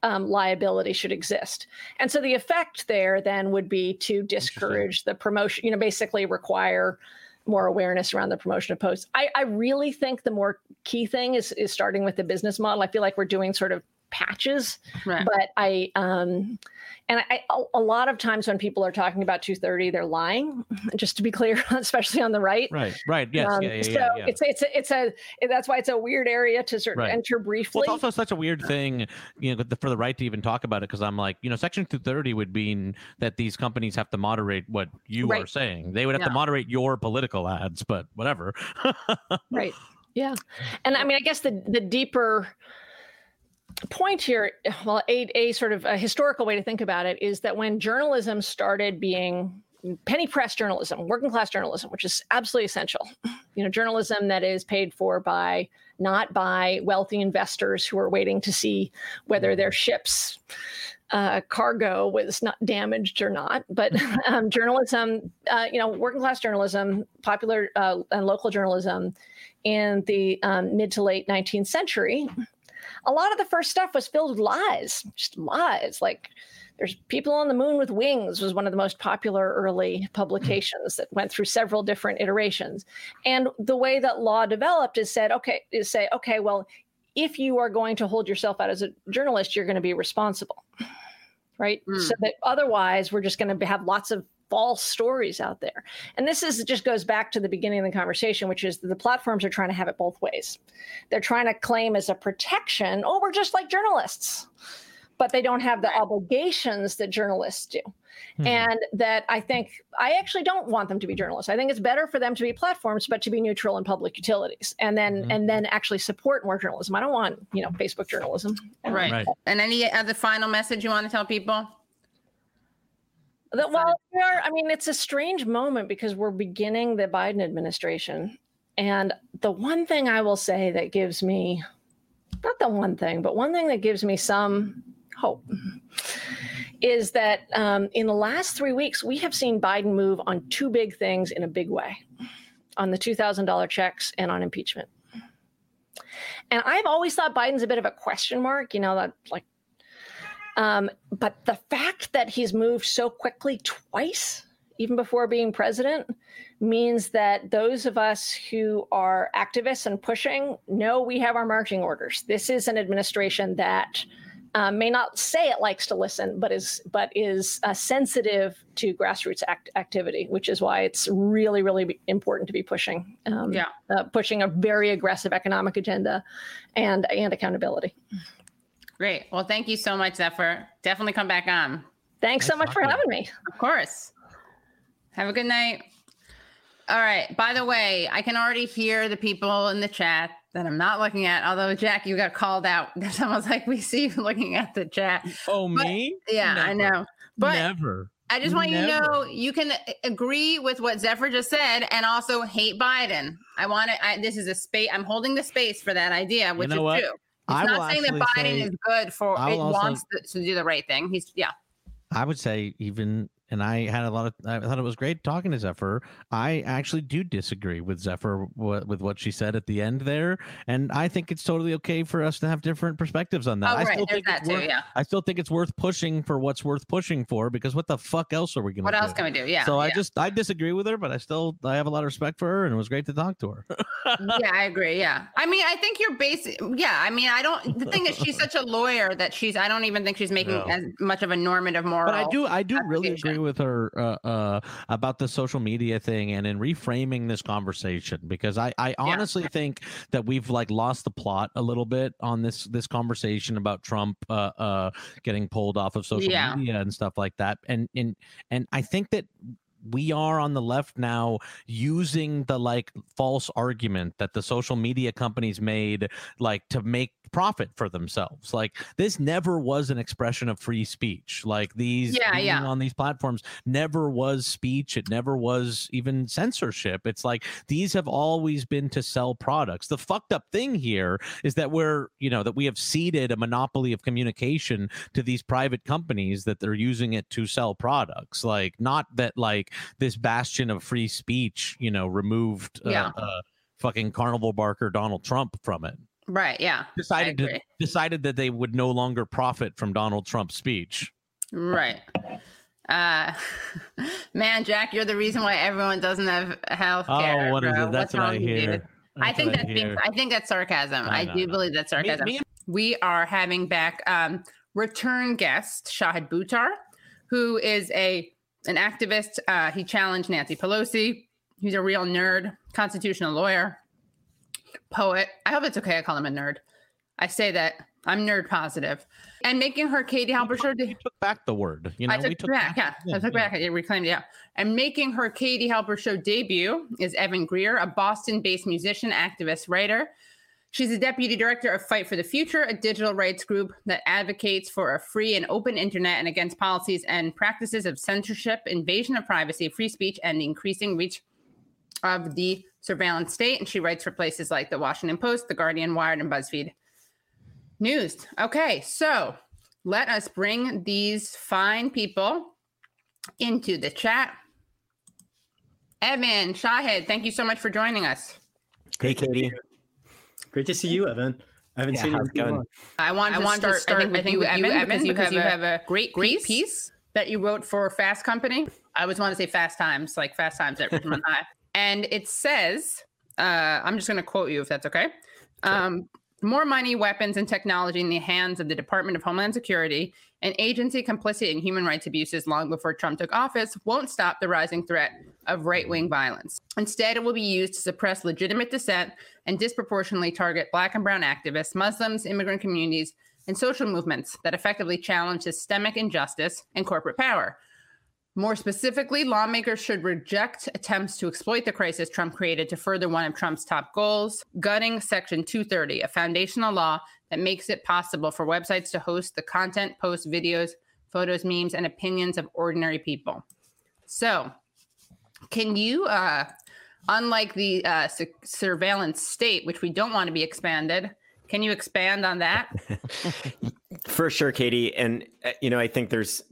liability should exist. And so the effect there then would be to discourage the promotion, basically require more awareness around the promotion of posts. I really think the more key thing is starting with the business model. I feel like we're doing sort of patches, but a lot of times when people are talking about 230, they're lying, just to be clear, especially on the right. Right. Yes. That's why it's a weird area to sort of enter briefly. Well, it's also such a weird thing, for the right to even talk about it. Cause I'm like, Section 230 would mean that these companies have to moderate what you are saying. They would have to moderate your political ads, but whatever. Right. Yeah. And I guess the deeper point here, well, a sort of a historical way to think about it is that when journalism started being penny press journalism, working class journalism, which is absolutely essential, journalism that is paid for by, not by wealthy investors who are waiting to see whether their ship's cargo was not damaged or not, but journalism, working class journalism, popular and local journalism in the mid to late 19th century a lot of the first stuff was filled with lies, just lies. Like, there's people on the moon with wings was one of the most popular early publications that went through several different iterations. And the way that law developed is said, okay, is say, okay, well, if you are going to hold yourself out as a journalist, you're going to be responsible, right? Mm. So that otherwise we're just going to have lots of false stories out there. And this is just goes back to the beginning of the conversation, which is the platforms are trying to have it both ways. They're trying to claim as a protection, oh, we're just like journalists, but they don't have the obligations that journalists do. Mm-hmm. And that I think I actually don't want them to be journalists. I think it's better for them to be platforms, but to be neutral in public utilities and then, mm-hmm. and then actually support more journalism. I don't want, you know, Facebook journalism. Right. And any other final message you want to tell people? Well, we are, I mean, it's a strange moment because we're beginning the Biden administration. And the one thing I will say that gives me, not the one thing, but one thing that gives me some hope is that in the last 3 weeks, we have seen Biden move on two big things in a big way, on the $2,000 checks and on impeachment. And I've always thought Biden's a bit of a question mark, you know, that like, but the fact that he's moved so quickly twice, even before being president, means that those of us who are activists and pushing know we have our marching orders. This is an administration that may not say it likes to listen, but is sensitive to grassroots activity, which is why it's really, really important to be pushing, pushing a very aggressive economic agenda and accountability. Great. Well, thank you so much, Zephyr. Definitely come back on. Thanks so much for having me. Of course. Have a good night. All right. By the way, I can already hear the people in the chat that I'm not looking at. Although, Jack, you got called out. Someone's like, we see you looking at the chat. Oh, but, me? Yeah, never. I know. But never. I just want you to know you can agree with what Zephyr just said and also hate Biden. I want to. This is a space. I'm holding the space for that idea, which you know is true. It's not saying that Biden is good for it, wants to do the right thing. He's I would say even, and I thought it was great talking to Zephyr. I actually do disagree with Zephyr with what she said at the end there, and I think it's totally okay for us to have different perspectives on that. I still think it's worth pushing for what's worth pushing for, because what the fuck else are we going to do? What else can we do? Yeah. So I disagree with her, but I have a lot of respect for her, and it was great to talk to her. Yeah, I agree. Yeah. I mean, I think you're basic. Yeah. I mean, the thing is, she's such a lawyer that I don't even think she's making as much of a normative moral. But I do really agree with her about the social media thing and in reframing this conversation, because I honestly think that we've like lost the plot a little bit on this conversation about Trump getting pulled off of social media and stuff like that. And I think that we are on the left now using the like false argument that the social media companies made, like to make profit for themselves. Like this never was an expression of free speech. Like these on these platforms never was speech. It never was even censorship. It's like these have always been to sell products. The fucked up thing here is that we have ceded a monopoly of communication to these private companies that they're using it to sell products. Like not that like this bastion of free speech, you know, removed fucking carnival barker Donald Trump from it. Right. Yeah. Decided that they would no longer profit from Donald Trump's speech. Right. Man, Jack, you're the reason why everyone doesn't have health care. Oh, what is it? That's what I hear. I think that's sarcasm. I believe that's sarcasm. We are having back return guest Shahid Buttar, who is an activist. He challenged Nancy Pelosi. He's a real nerd, constitutional lawyer, poet. I hope it's okay I call him a nerd. I say that. I'm nerd positive. And making her Katie Halberstam. You took back the word. You know, I took back. I reclaimed it. Yeah. And making her Katie Halberstam debut is Evan Greer, a Boston-based musician, activist, writer. She's the deputy director of Fight for the Future, a digital rights group that advocates for a free and open internet and against policies and practices of censorship, invasion of privacy, free speech, and the increasing reach of the surveillance state. And she writes for places like the Washington Post, The Guardian, Wired, and BuzzFeed News. Okay, so let us bring these fine people into the chat. Evan, Shahid, thank you so much for joining us. Hey, Katie. Great to see you, Evan. I haven't seen it done. I want to start with you, Evan, because you have a great piece that you wrote for Fast Company. I always want to say Fast Times, like Fast Times at Richmond High. And it says, I'm just going to quote you if that's okay. More money, weapons, and technology in the hands of the Department of Homeland Security, an agency complicit in human rights abuses long before Trump took office, won't stop the rising threat of right-wing violence. Instead, it will be used to suppress legitimate dissent and disproportionately target Black and Brown activists, Muslims, immigrant communities, and social movements that effectively challenge systemic injustice and corporate power. More specifically, lawmakers should reject attempts to exploit the crisis Trump created to further one of Trump's top goals, gutting Section 230, a foundational law that makes it possible for websites to host the content, posts, videos, photos, memes, and opinions of ordinary people. So can you, unlike the surveillance state, which we don't want to be expanded, can you expand on that? For sure, Katie. And, you know, I think there's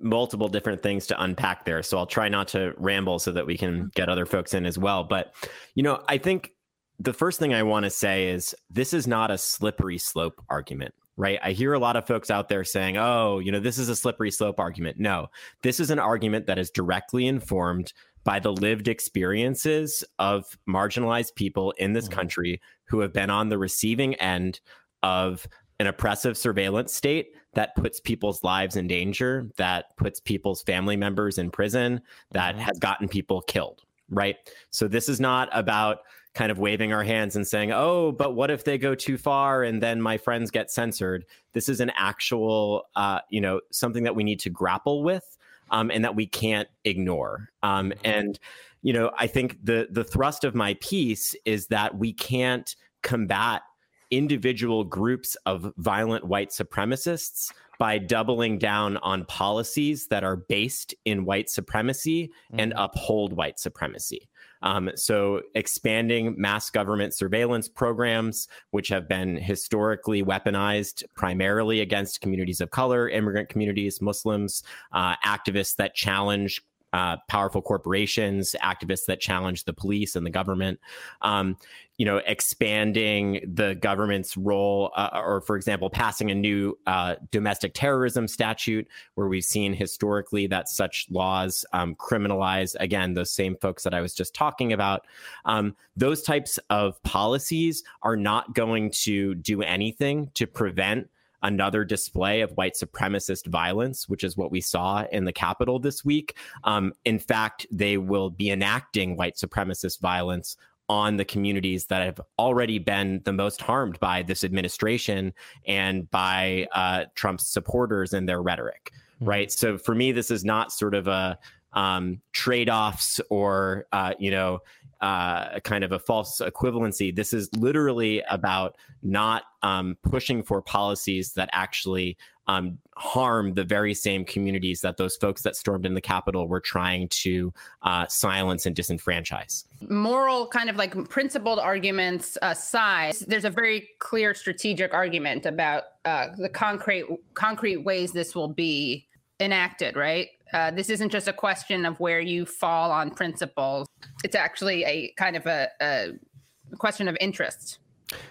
multiple different things to unpack there. So I'll try not to ramble so that we can get other folks in as well. But, you know, I think the first thing I want to say is this is not a slippery slope argument, right? I hear a lot of folks out there saying, oh, you know, this is a slippery slope argument. No, this is an argument that is directly informed by the lived experiences of marginalized people in this country who have been on the receiving end of an oppressive surveillance state that puts people's lives in danger, that puts people's family members in prison, that has gotten people killed, right? So this is not about kind of waving our hands and saying, oh, but what if they go too far and then my friends get censored? This is an actual, you know, something that we need to grapple with. And that we can't ignore. And, you know, I think the thrust of my piece is that we can't combat individual groups of violent white supremacists by doubling down on policies that are based in white supremacy and uphold white supremacy. So expanding mass government surveillance programs, which have been historically weaponized primarily against communities of color, immigrant communities, Muslims, activists that challenge powerful corporations, activists that challenge the police and the government, you know, expanding the government's role, or, for example, passing a new domestic terrorism statute where we've seen historically that such laws criminalize, again, those same folks that I was just talking about. Those types of policies are not going to do anything to prevent another display of white supremacist violence, which is what we saw in the Capitol this week. In fact, they will be enacting white supremacist violence on the communities that have already been the most harmed by this administration and by Trump's supporters and their rhetoric, right? So for me, this is not sort of a trade-offs or, you know, kind of a false equivalency. This is literally about not pushing for policies that actually harm the very same communities that those folks that stormed in the Capitol were trying to silence and disenfranchise. Moral kind of like principled arguments aside, there's a very clear strategic argument about the concrete ways this will be enacted, right? This isn't just a question of where you fall on principles. It's actually a kind of a question of interest.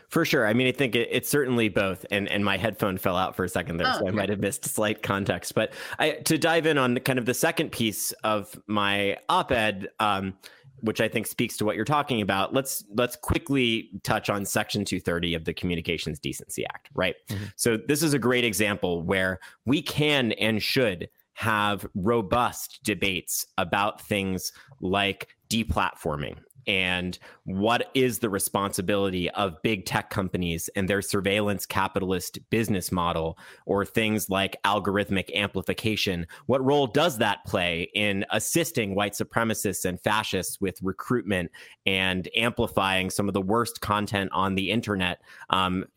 For sure. I mean, I think it's certainly both. And my headphone fell out for a second there, so I might have missed slight context. But to dive in on kind of the second piece of my op-ed, which I think speaks to what you're talking about, let's quickly touch on Section 230 of the Communications Decency Act, right? So this is a great example where we can and should have robust debates about things like deplatforming and what is the responsibility of big tech companies and their surveillance capitalist business model, or things like algorithmic amplification. What role does that play in assisting white supremacists and fascists with recruitment and amplifying some of the worst content on the internet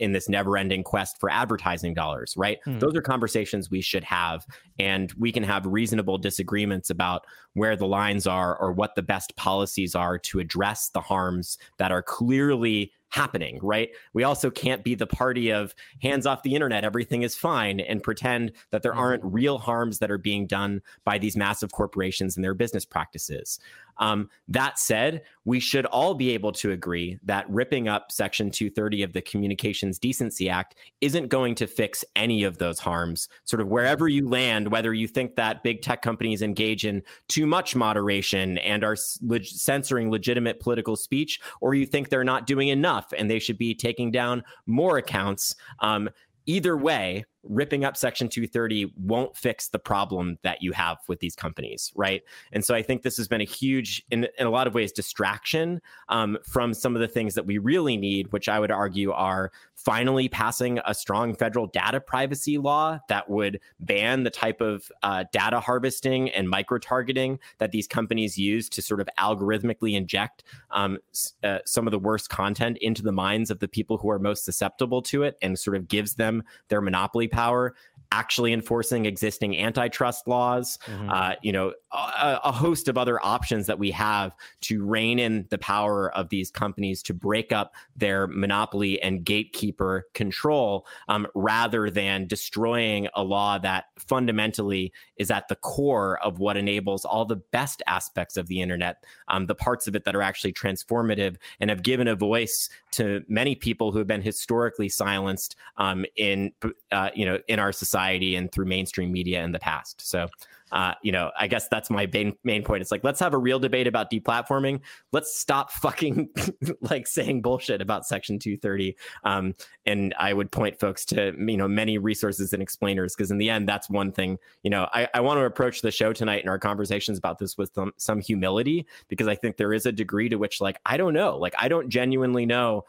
in this never-ending quest for advertising dollars, right? Those are conversations we should have, and we can have reasonable disagreements about where the lines are or what the best policies are to address the harms that are clearly happening, right? We also can't be the party of hands off the internet, everything is fine, and pretend that there aren't real harms that are being done by these massive corporations and their business practices. That said, we should all be able to agree that ripping up Section 230 of the Communications Decency Act isn't going to fix any of those harms. Sort of wherever you land, whether you think that big tech companies engage in too much moderation and are censoring legitimate political speech, or you think they're not doing enough and they should be taking down more accounts, either way, ripping up Section 230 won't fix the problem that you have with these companies, right? And so I think this has been a huge, in a lot of ways, distraction from some of the things that we really need, which I would argue are finally passing a strong federal data privacy law that would ban the type of data harvesting and micro-targeting that these companies use to sort of algorithmically inject some of the worst content into the minds of the people who are most susceptible to it, and sort of gives them their monopoly power, actually enforcing existing antitrust laws, a host of other options that we have to rein in the power of these companies to break up their monopoly and gatekeeper control, rather than destroying a law that fundamentally is at the core of what enables all the best aspects of the internet, the parts of it that are actually transformative and have given a voice to many people who have been historically silenced in our society and through mainstream media in the past. So, I guess that's my main point. It's like, let's have a real debate about deplatforming. Let's stop fucking like saying bullshit about Section 230. And I would point folks to, many resources and explainers, because in the end, that's one thing, I want to approach the show tonight and our conversations about this with some humility, because I think there is a degree to which, like, I don't know, like, I don't genuinely know,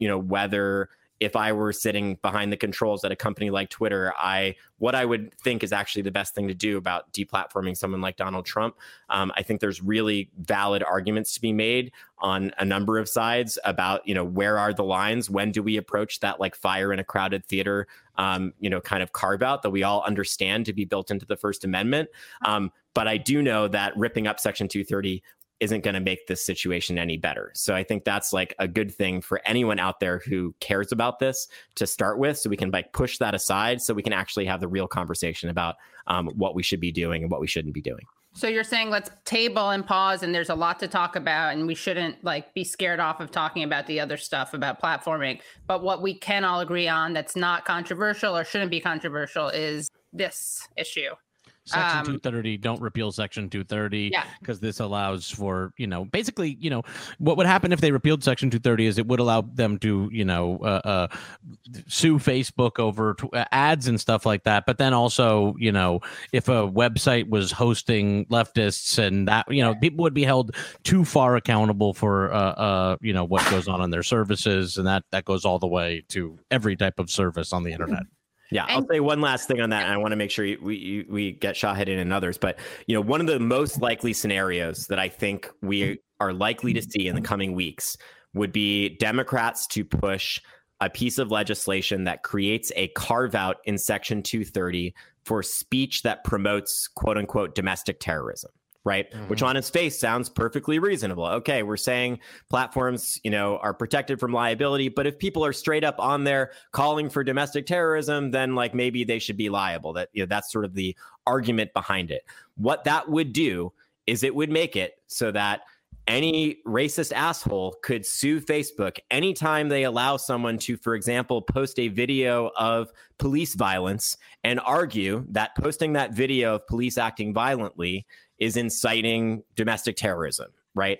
whether, if I were sitting behind the controls at a company like Twitter, what I would think is actually the best thing to do about deplatforming someone like Donald Trump. I think there's really valid arguments to be made on a number of sides about, where are the lines? When do we approach that, like, fire in a crowded theater, kind of carve out that we all understand to be built into the First Amendment? But I do know that ripping up Section 230 isn't going to make this situation any better. So I think that's, like, a good thing for anyone out there who cares about this to start with, so we can, like, push that aside, so we can actually have the real conversation about what we should be doing and what we shouldn't be doing. So you're saying let's table and pause, and there's a lot to talk about, and we shouldn't, like, be scared off of talking about the other stuff about platforming. But what we can all agree on that's not controversial or shouldn't be controversial is this issue. Section 230, don't repeal Section 230, because this allows for, what would happen if they repealed Section 230 is it would allow them to, sue Facebook over ads and stuff like that. But then also, if a website was hosting leftists and that, people would be held too far accountable for, what goes on their services. And that goes all the way to every type of service on the internet. Yeah, I'll say one last thing on that, and I want to make sure we get Shahid in and others. But, one of the most likely scenarios that I think we are likely to see in the coming weeks would be Democrats to push a piece of legislation that creates a carve-out in Section 230 for speech that promotes, quote-unquote, domestic terrorism. Right. Mm-hmm. Which on its face sounds perfectly reasonable. OK, we're saying platforms, are protected from liability. But if people are straight up on there calling for domestic terrorism, then, like, maybe they should be liable. That, that's sort of the argument behind it. What that would do is it would make it so that any racist asshole could sue Facebook anytime they allow someone to, for example, post a video of police violence and argue that posting that video of police acting violently is inciting domestic terrorism, right?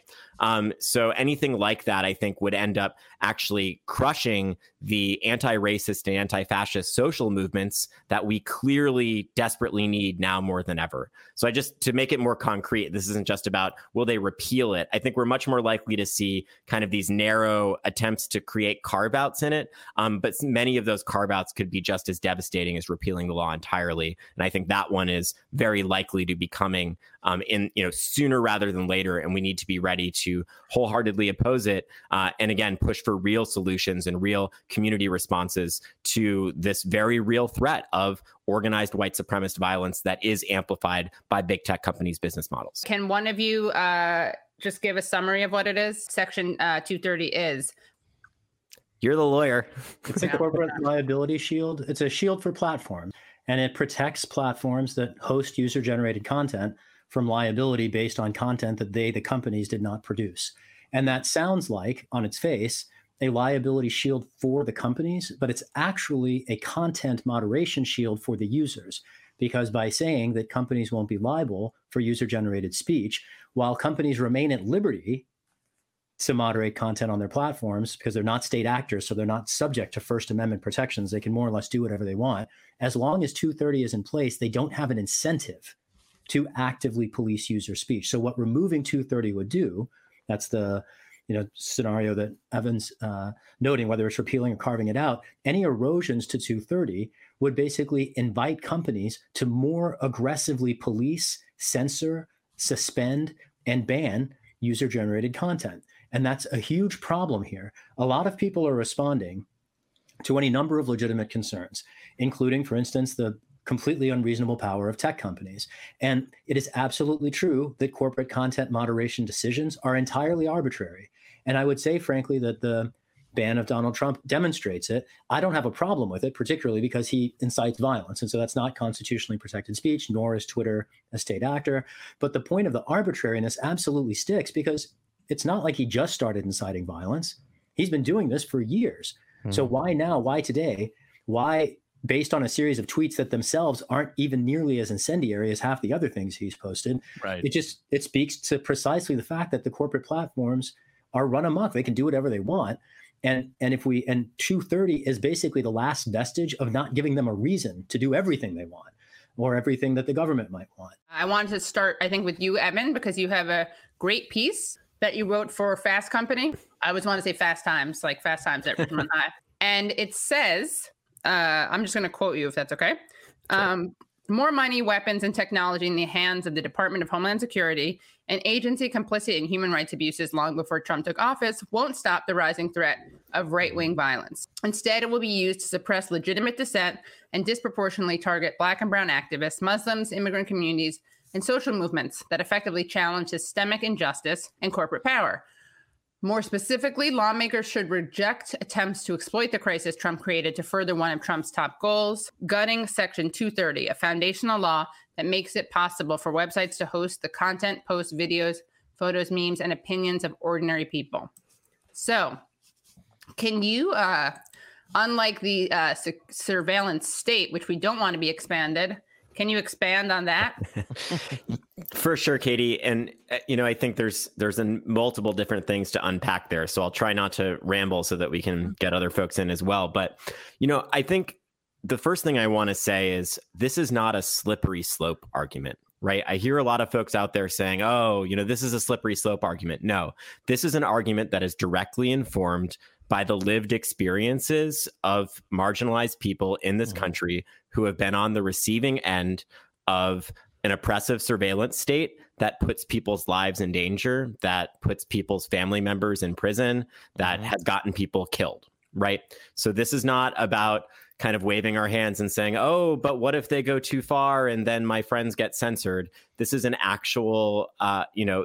So anything like that, I think, would end up actually crushing the anti-racist and anti-fascist social movements that we clearly desperately need now more than ever. So to make it more concrete, this isn't just about, will they repeal it? I think we're much more likely to see kind of these narrow attempts to create carve-outs in it. But many of those carve-outs could be just as devastating as repealing the law entirely. And I think that one is very likely to be coming sooner rather than later. And we need to be ready to wholeheartedly oppose it, and again, push for real solutions and real community responses to this very real threat of organized white supremacist violence that is amplified by big tech companies' business models. Can one of you just give a summary of what it is? Section 230 is You're the lawyer. It's a corporate liability shield. It's a shield for platforms, and it protects platforms that host user-generated content from liability based on content that they, the companies, did not produce. And that sounds like, on its face, a liability shield for the companies, but it's actually a content moderation shield for the users. Because by saying that companies won't be liable for user-generated speech, while companies remain at liberty to moderate content on their platforms because they're not state actors, so they're not subject to First Amendment protections. They can more or less do whatever they want. As long as 230 is in place, they don't have an incentive to actively police user speech. So what removing 230 would do, that's the scenario that Evan's noting, whether it's repealing or carving it out, any erosions to 230 would basically invite companies to more aggressively police, censor, suspend, and ban user-generated content. And that's a huge problem here. A lot of people are responding to any number of legitimate concerns, including, for instance, the completely unreasonable power of tech companies. And it is absolutely true that corporate content moderation decisions are entirely arbitrary. And I would say, frankly, that the ban of Donald Trump demonstrates it. I don't have a problem with it, particularly because he incites violence. And so that's not constitutionally protected speech, nor is Twitter a state actor. But the point of the arbitrariness absolutely sticks, because it's not like he just started inciting violence. He's been doing this for years. Mm-hmm. So why now? Why today? Why, based on a series of tweets that themselves aren't even nearly as incendiary as half the other things he's posted? Right. It speaks to precisely the fact that the corporate platforms are run amok. They can do whatever they want. And 230 is basically the last vestige of not giving them a reason to do everything they want, or everything that the government might want. I wanted to start, I think, with you, Evan, because you have a great piece that you wrote for Fast Company. I always want to say Fast Times, like Fast Times at Richmond High. And it says, I'm just going to quote you if that's okay. Sure. More money, weapons, and technology in the hands of the Department of Homeland Security, an agency complicit in human rights abuses long before Trump took office, won't stop the rising threat of right-wing violence. Instead, it will be used to suppress legitimate dissent and disproportionately target Black and Brown activists, Muslims, immigrant communities, and social movements that effectively challenge systemic injustice and corporate power. More specifically, lawmakers should reject attempts to exploit the crisis Trump created to further one of Trump's top goals, gutting Section 230, a foundational law that makes it possible for websites to host the content, posts, videos, photos, memes, and opinions of ordinary people. So can you, unlike the surveillance state, which we don't want to be expanded, can you expand on that? For sure, Katie. And, I think there's multiple different things to unpack there. So I'll try not to ramble so that we can get other folks in as well. But, I think the first thing I want to say is this is not a slippery slope argument, right? I hear a lot of folks out there saying, this is a slippery slope argument. No, this is an argument that is directly informed by the lived experiences of marginalized people in this country who have been on the receiving end of an oppressive surveillance state that puts people's lives in danger, that puts people's family members in prison, that has gotten people killed, right? So this is not about kind of waving our hands and saying, oh, but what if they go too far and then my friends get censored? This is an actual,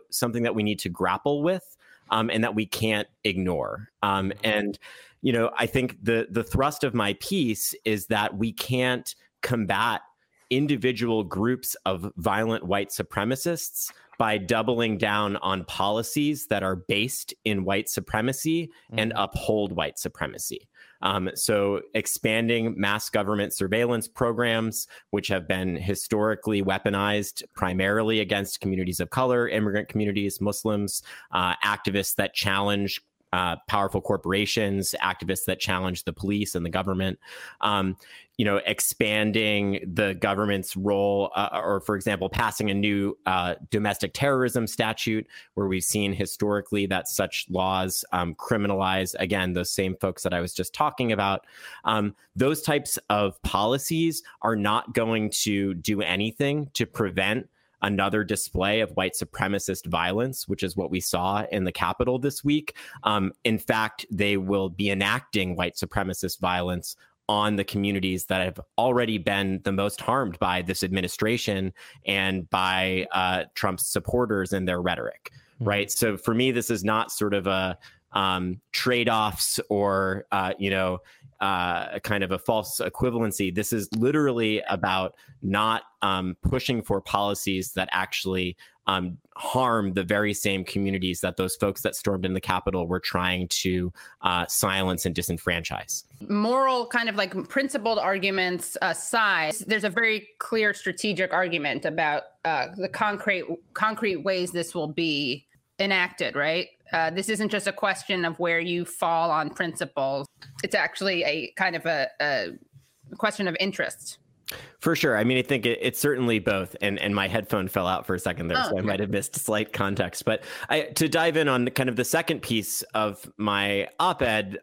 something that we need to grapple with. And that we can't ignore. I think the thrust of my piece is that we can't combat individual groups of violent white supremacists by doubling down on policies that are based in white supremacy and uphold white supremacy. So expanding mass government surveillance programs, which have been historically weaponized primarily against communities of color, immigrant communities, Muslims, activists that challenge powerful corporations, activists that challenge the police and the government, expanding the government's role, or, for example, passing a new domestic terrorism statute, where we've seen historically that such laws criminalize, again, those same folks that I was just talking about. Those types of policies are not going to do anything to prevent another display of white supremacist violence, which is what we saw in the Capitol this week. In fact, they will be enacting white supremacist violence on the communities that have already been the most harmed by this administration and by Trump's supporters and their rhetoric, right? So for me, this is not sort of a trade-offs or, kind of a false equivalency. This is literally about not pushing for policies that actually harm the very same communities that those folks that stormed in the Capitol were trying to silence and disenfranchise. Moral kind of like principled arguments aside, there's a very clear strategic argument about the concrete ways this will be enacted, right? This isn't just a question of where you fall on principles. It's actually a kind of a question of interest. For sure. I mean, I think it's certainly both. And my headphone fell out for a second there, so I might have missed slight context. But to dive in on kind of the second piece of my op-ed,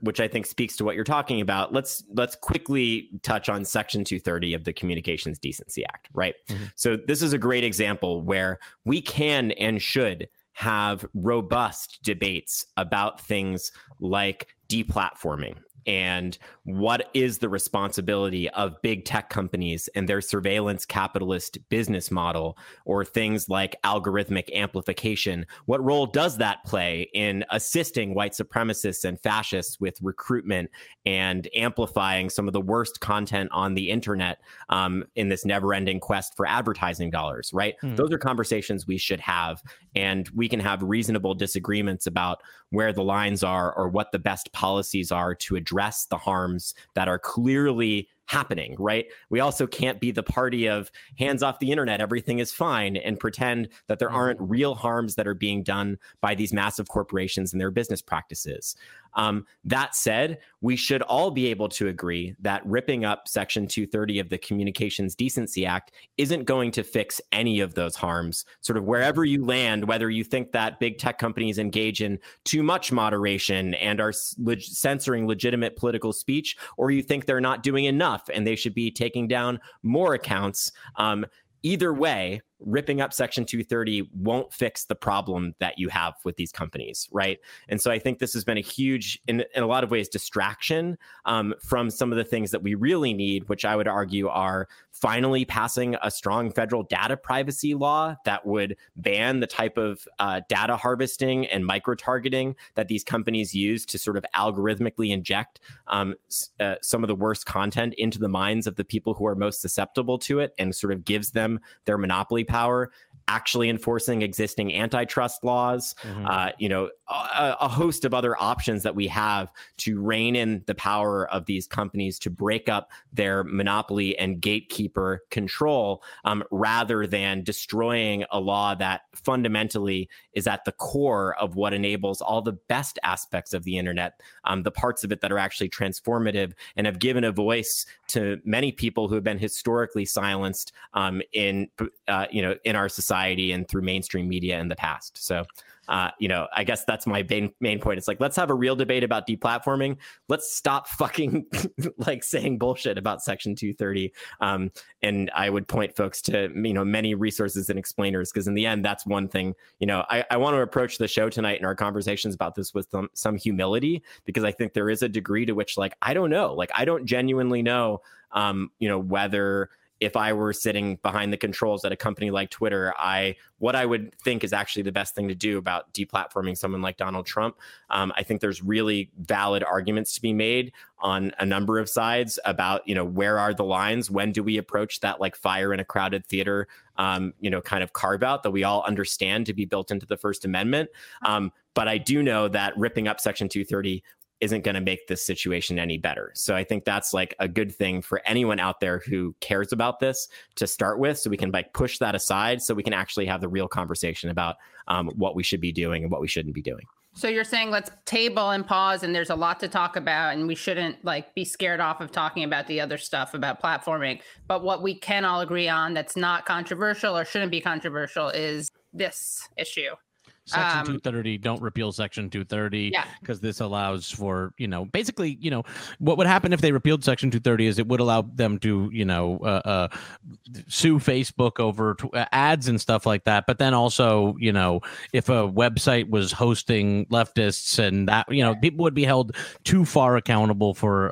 which I think speaks to what you're talking about, let's quickly touch on Section 230 of the Communications Decency Act, right? Mm-hmm. So this is a great example where we can and should have robust debates about things like deplatforming and what is the responsibility of big tech companies and their surveillance capitalist business model, or things like algorithmic amplification. What role does that play in assisting white supremacists and fascists with recruitment and amplifying some of the worst content on the internet in this never-ending quest for advertising dollars, right? Mm. Those are conversations we should have. And we can have reasonable disagreements about where the lines are or what the best policies are to address the harms that are clearly happening, right? We also can't be the party of hands off the internet, everything is fine, and pretend that there aren't real harms that are being done by these massive corporations and their business practices. That said, we should all be able to agree that ripping up Section 230 of the Communications Decency Act isn't going to fix any of those harms. Sort of wherever you land, whether you think that big tech companies engage in too much moderation and are censoring legitimate political speech, or you think they're not doing enough and they should be taking down more accounts. Either way, ripping up Section 230 won't fix the problem that you have with these companies, right? And so I think this has been a huge, in a lot of ways, distraction from some of the things that we really need, which I would argue are finally passing a strong federal data privacy law that would ban the type of data harvesting and micro-targeting that these companies use to sort of algorithmically inject some of the worst content into the minds of the people who are most susceptible to it, and sort of gives them their monopoly power, actually enforcing existing antitrust laws, mm-hmm. A host of other options that we have to rein in the power of these companies to break up their monopoly and gatekeeper control, rather than destroying a law that fundamentally is at the core of what enables all the best aspects of the internet, the parts of it that are actually transformative and have given a voice to many people who have been historically silenced in our society and through mainstream media in the past. So, I guess that's my main point. It's like, let's have a real debate about deplatforming. Let's stop fucking like saying bullshit about Section 230. And I would point folks to, many resources and explainers, because in the end, that's one thing, I want to approach the show tonight and our conversations about this with some humility, because I think there is a degree to which, I don't know, I don't genuinely know, whether, if I were sitting behind the controls at a company like Twitter, what I would think is actually the best thing to do about deplatforming someone like Donald Trump. I think there's really valid arguments to be made on a number of sides about, where are the lines? When do we approach that fire in a crowded theater, kind of carve out that we all understand to be built into the First Amendment? But I do know that ripping up Section 230 isn't going to make this situation any better. So I think that's a good thing for anyone out there who cares about this to start with, so we can push that aside, so we can actually have the real conversation about what we should be doing and what we shouldn't be doing. So you're saying let's table and pause, and there's a lot to talk about, and we shouldn't be scared off of talking about the other stuff about platforming. But what we can all agree on that's not controversial or shouldn't be controversial is this issue. Section 230, don't repeal Section 230, because this allows for, what would happen if they repealed Section 230 is it would allow them to, sue Facebook over ads and stuff like that. But then also, if a website was hosting leftists and that, people would be held too far accountable for,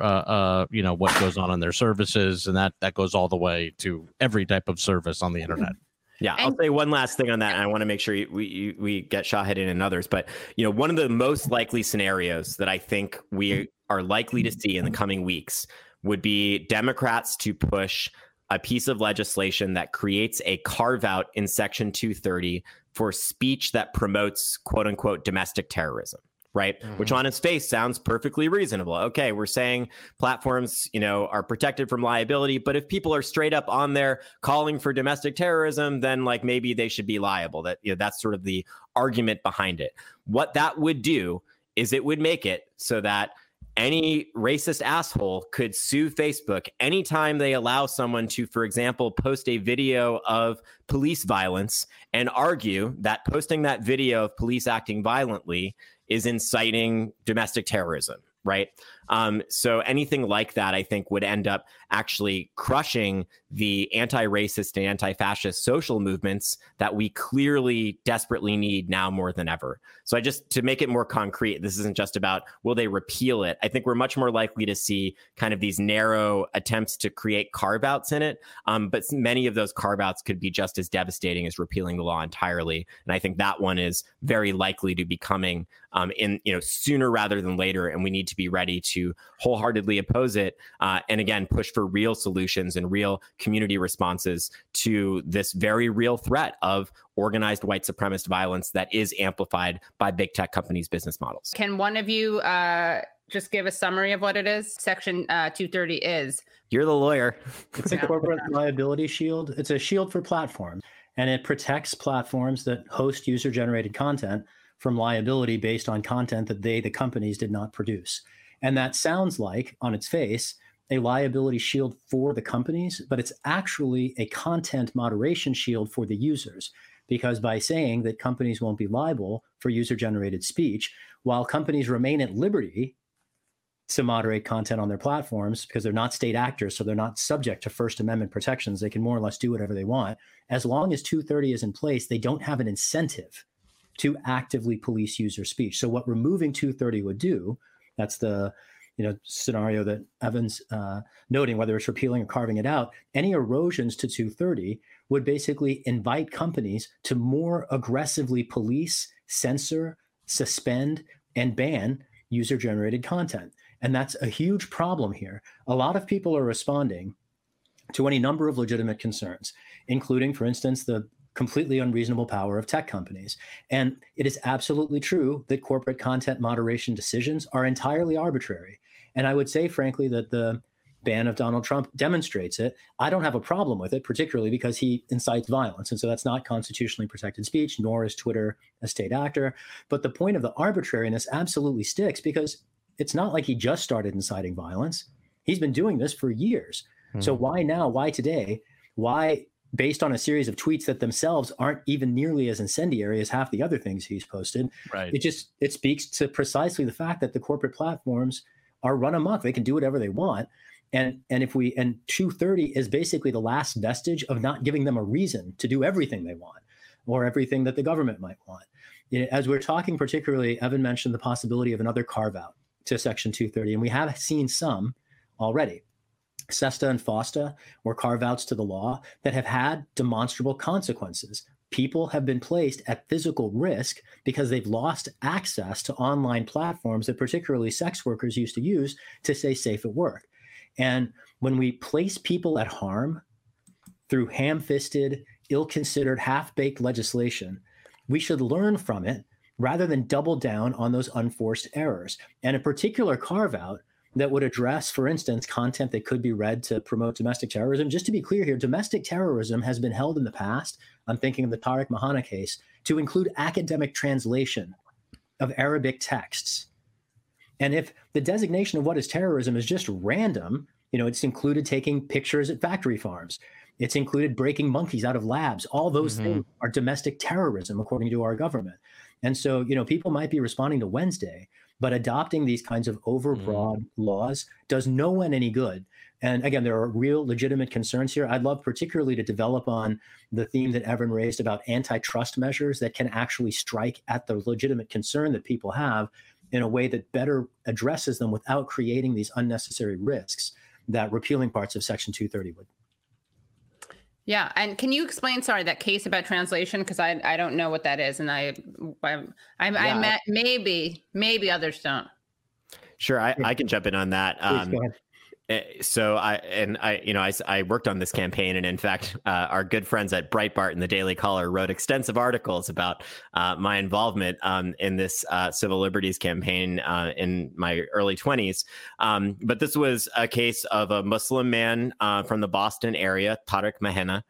what goes on their services. And that goes all the way to every type of service on the internet. Yeah, I'll say one last thing on that. And I want to make sure we get Shahid in and others. But, you know, one of the most likely scenarios that I think we are likely to see in the coming weeks would be Democrats to push a piece of legislation that creates a carve out in Section 230 for speech that promotes, quote unquote, domestic terrorism. Right. Mm-hmm. Which on its face sounds perfectly reasonable. OK, we're saying platforms, you know, are protected from liability. But if people are straight up on there calling for domestic terrorism, then like maybe they should be liable. That, you know, that's sort of the argument behind it. What that would do is it would make it so that any racist asshole could sue Facebook anytime they allow someone to, for example, post a video of police violence and argue that posting that video of police acting violently is inciting domestic terrorism, right? So anything like that, I think, would end up actually crushing the anti-racist and anti-fascist social movements that we clearly desperately need now more than ever. So I just, to make it more concrete, this isn't just about, will they repeal it? I think we're much more likely to see kind of these narrow attempts to create carve-outs in it. But many of those carve-outs could be just as devastating as repealing the law entirely. And I think that one is very likely to be coming in, you know, sooner rather than later. And we need to be ready to wholeheartedly oppose it and again push for real solutions and real community responses to this very real threat of organized white supremacist violence that is amplified by big tech companies' business models. Can one of you just give a summary of what it is? Section 230 is. You're the lawyer. It's a corporate liability shield. It's a shield for platforms, and it protects platforms that host user-generated content from liability based on content that they, the companies, did not produce. And that sounds like, on its face, a liability shield for the companies, but it's actually a content moderation shield for the users. Because by saying that companies won't be liable for user-generated speech, while companies remain at liberty to moderate content on their platforms, because they're not state actors, so they're not subject to First Amendment protections, they can more or less do whatever they want. As long as 230 is in place, they don't have an incentive to actively police user speech. So what removing 230 would do, that's the, you know, scenario that Evan's noting, whether it's repealing or carving it out, any erosions to 230 would basically invite companies to more aggressively police, censor, suspend, and ban user-generated content. And that's a huge problem here. A lot of people are responding to any number of legitimate concerns, including, for instance, the completely unreasonable power of tech companies. And it is absolutely true that corporate content moderation decisions are entirely arbitrary. And I would say, frankly, that the ban of Donald Trump demonstrates it. I don't have a problem with it, particularly because he incites violence. And so that's not constitutionally protected speech, nor is Twitter a state actor. But the point of the arbitrariness absolutely sticks, because it's not like he just started inciting violence. He's been doing this for years. Mm-hmm. So why now? Why today? Why, based on a series of tweets that themselves aren't even nearly as incendiary as half the other things he's posted? Right. It speaks to precisely the fact that the corporate platforms are run amok. They can do whatever they want. And 230 is basically the last vestige of not giving them a reason to do everything they want or everything that the government might want. You know, as we're talking, particularly, Evan mentioned the possibility of another carve out to Section 230. And we have seen some already. SESTA and FOSTA were carve-outs to the law that have had demonstrable consequences. People have been placed at physical risk because they've lost access to online platforms that particularly sex workers used to use to stay safe at work. And when we place people at harm through ham-fisted, ill-considered, half-baked legislation, we should learn from it rather than double down on those unforced errors. And a particular carve-out that would address, for instance, content that could be read to promote domestic terrorism. Just to be clear here, domestic terrorism has been held in the past, I'm thinking of the Tarek Mehanna case, to include academic translation of Arabic texts. And if the designation of what is terrorism is just random, you know, it's included taking pictures at factory farms. It's included breaking monkeys out of labs. All those things are domestic terrorism, according to our government. And so, you know, people might be responding to Wednesday, but adopting these kinds of overbroad laws does no one any good. And again, there are real legitimate concerns here. I'd love particularly to develop on the theme that Evan raised about antitrust measures that can actually strike at the legitimate concern that people have in a way that better addresses them without creating these unnecessary risks that repealing parts of Section 230 would. Yeah. And can you explain, sorry, that case about translation? Because I don't know what that is. And maybe others don't. Sure. I can jump in on that. Please, go ahead. So I worked on this campaign, and in fact, our good friends at Breitbart and the Daily Caller wrote extensive articles about my involvement in this civil liberties campaign in my early 20s. But this was a case of a Muslim man from the Boston area, Tarek Mehanna,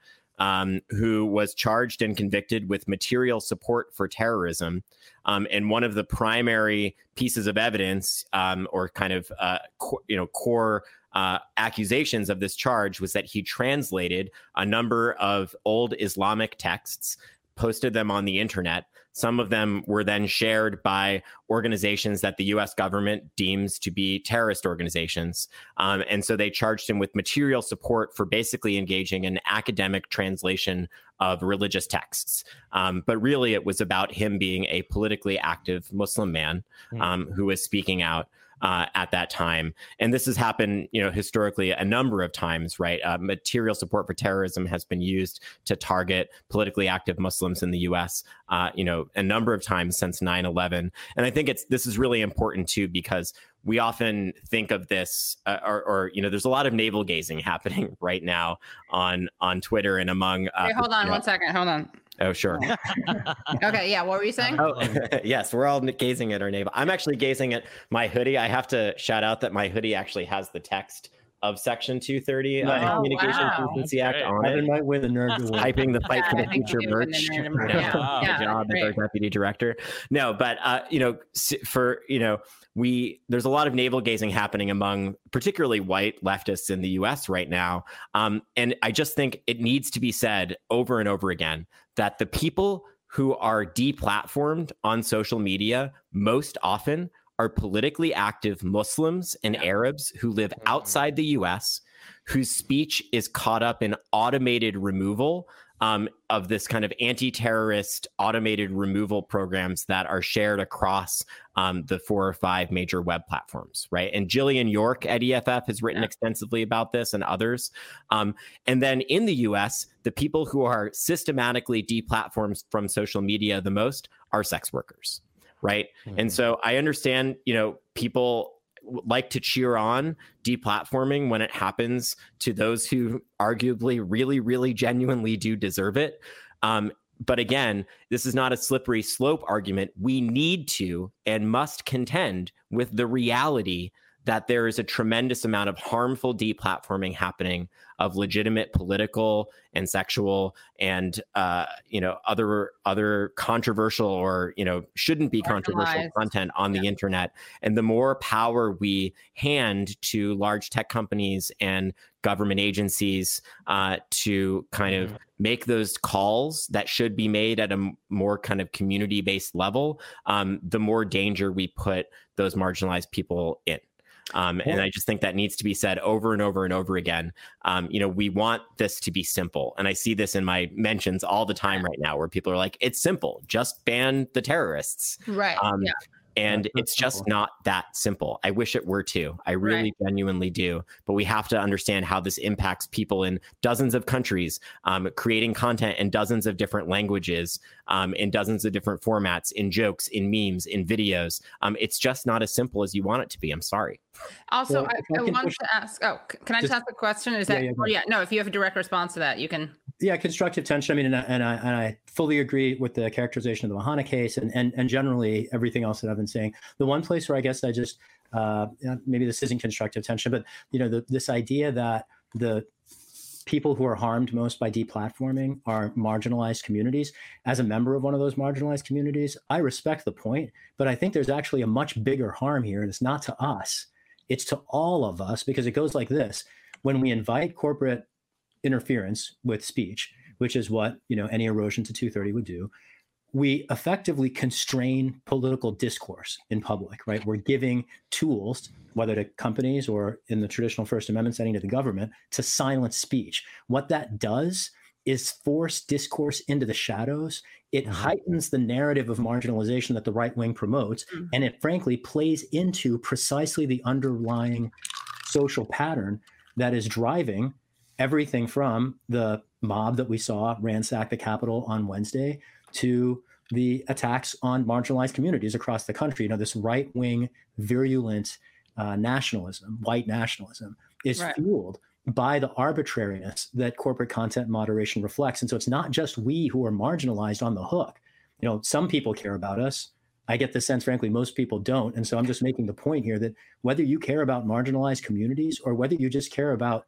who was charged and convicted with material support for terrorism. And one of the primary pieces of evidence or kind of, core accusations of this charge was that he translated a number of old Islamic texts, posted them on the internet. Some of them were then shared by organizations that the U.S. government deems to be terrorist organizations. And so they charged him with material support for basically engaging in academic translation of religious texts. But really, it was about him being a politically active Muslim man who was speaking out at that time. And this has happened, historically a number of times, right? Material support for terrorism has been used to target politically active Muslims in the U.S., a number of times since 9/11. And I think this is really important, too, because we often think of this there's a lot of navel gazing happening right now on Twitter and among. Hey, hold on one second. Hold on. Oh, sure. Okay. Yeah. What were you saying? Oh, yes. We're all gazing at our navel. I'm actually gazing at my hoodie. I have to shout out that my hoodie actually has the text of Section 230 of the Communications Decency Act on it. I might win the nerd award. Typing the Fight for the Future merch. Deputy director. No, but, there's a lot of navel gazing happening among particularly white leftists in the U.S. right now. And I just think it needs to be said over and over again that the people who are deplatformed on social media most often are politically active Muslims and Arabs who live outside the U.S., whose speech is caught up in automated removal of this kind of anti-terrorist automated removal programs that are shared across the 4 or 5 major web platforms, right? And Gillian York at EFF has written extensively about this and others. And then in the U.S., the people who are systematically deplatformed from social media the most are sex workers. Right. Mm-hmm. And so I understand, people like to cheer on deplatforming when it happens to those who arguably really, really genuinely do deserve it. But again, this is not a slippery slope argument. We need to and must contend with the reality that there is a tremendous amount of harmful deplatforming happening of legitimate political and sexual and, other controversial or, shouldn't be controversial content on the internet. And the more power we hand to large tech companies and government agencies to kind of make those calls that should be made at a more kind of community-based level, the more danger we put those marginalized people in. And I just think that needs to be said over and over and over again. We want this to be simple. And I see this in my mentions all the time right now where people are like, it's simple. Just ban the terrorists. Right. And it's just not that simple. I wish it were too. I really genuinely do. But we have to understand how this impacts people in dozens of countries, creating content in dozens of different languages, in dozens of different formats, in jokes, in memes, in videos. It's just not as simple as you want it to be. I'm sorry. Also, well, I wanted to ask, can I just ask a question? Is that, if you have a direct response to that, you can. Yeah, constructive tension. I mean, and I fully agree with the characterization of the Mehanna case and generally everything else that I've been saying. The one place where I guess I just maybe this isn't constructive tension, but this idea that the people who are harmed most by deplatforming are marginalized communities. As a member of one of those marginalized communities, I respect the point, but I think there's actually a much bigger harm here, and it's not to us; it's to all of us because it goes like this: when we invite corporate interference with speech, which is what any erosion to 230 would do, we effectively constrain political discourse in public, right? We're giving tools, whether to companies or in the traditional First Amendment setting to the government, to silence speech. What that does is force discourse into the shadows. It heightens the narrative of marginalization that the right wing promotes, and it frankly plays into precisely the underlying social pattern that is driving everything from the mob that we saw ransack the Capitol on Wednesday to the attacks on marginalized communities across the country. You know, this right-wing, virulent nationalism, white nationalism, is fueled by the arbitrariness that corporate content moderation reflects. And so it's not just we who are marginalized on the hook. You know, some people care about us. I get the sense, frankly, most people don't. And so I'm just making the point here that whether you care about marginalized communities or whether you just care about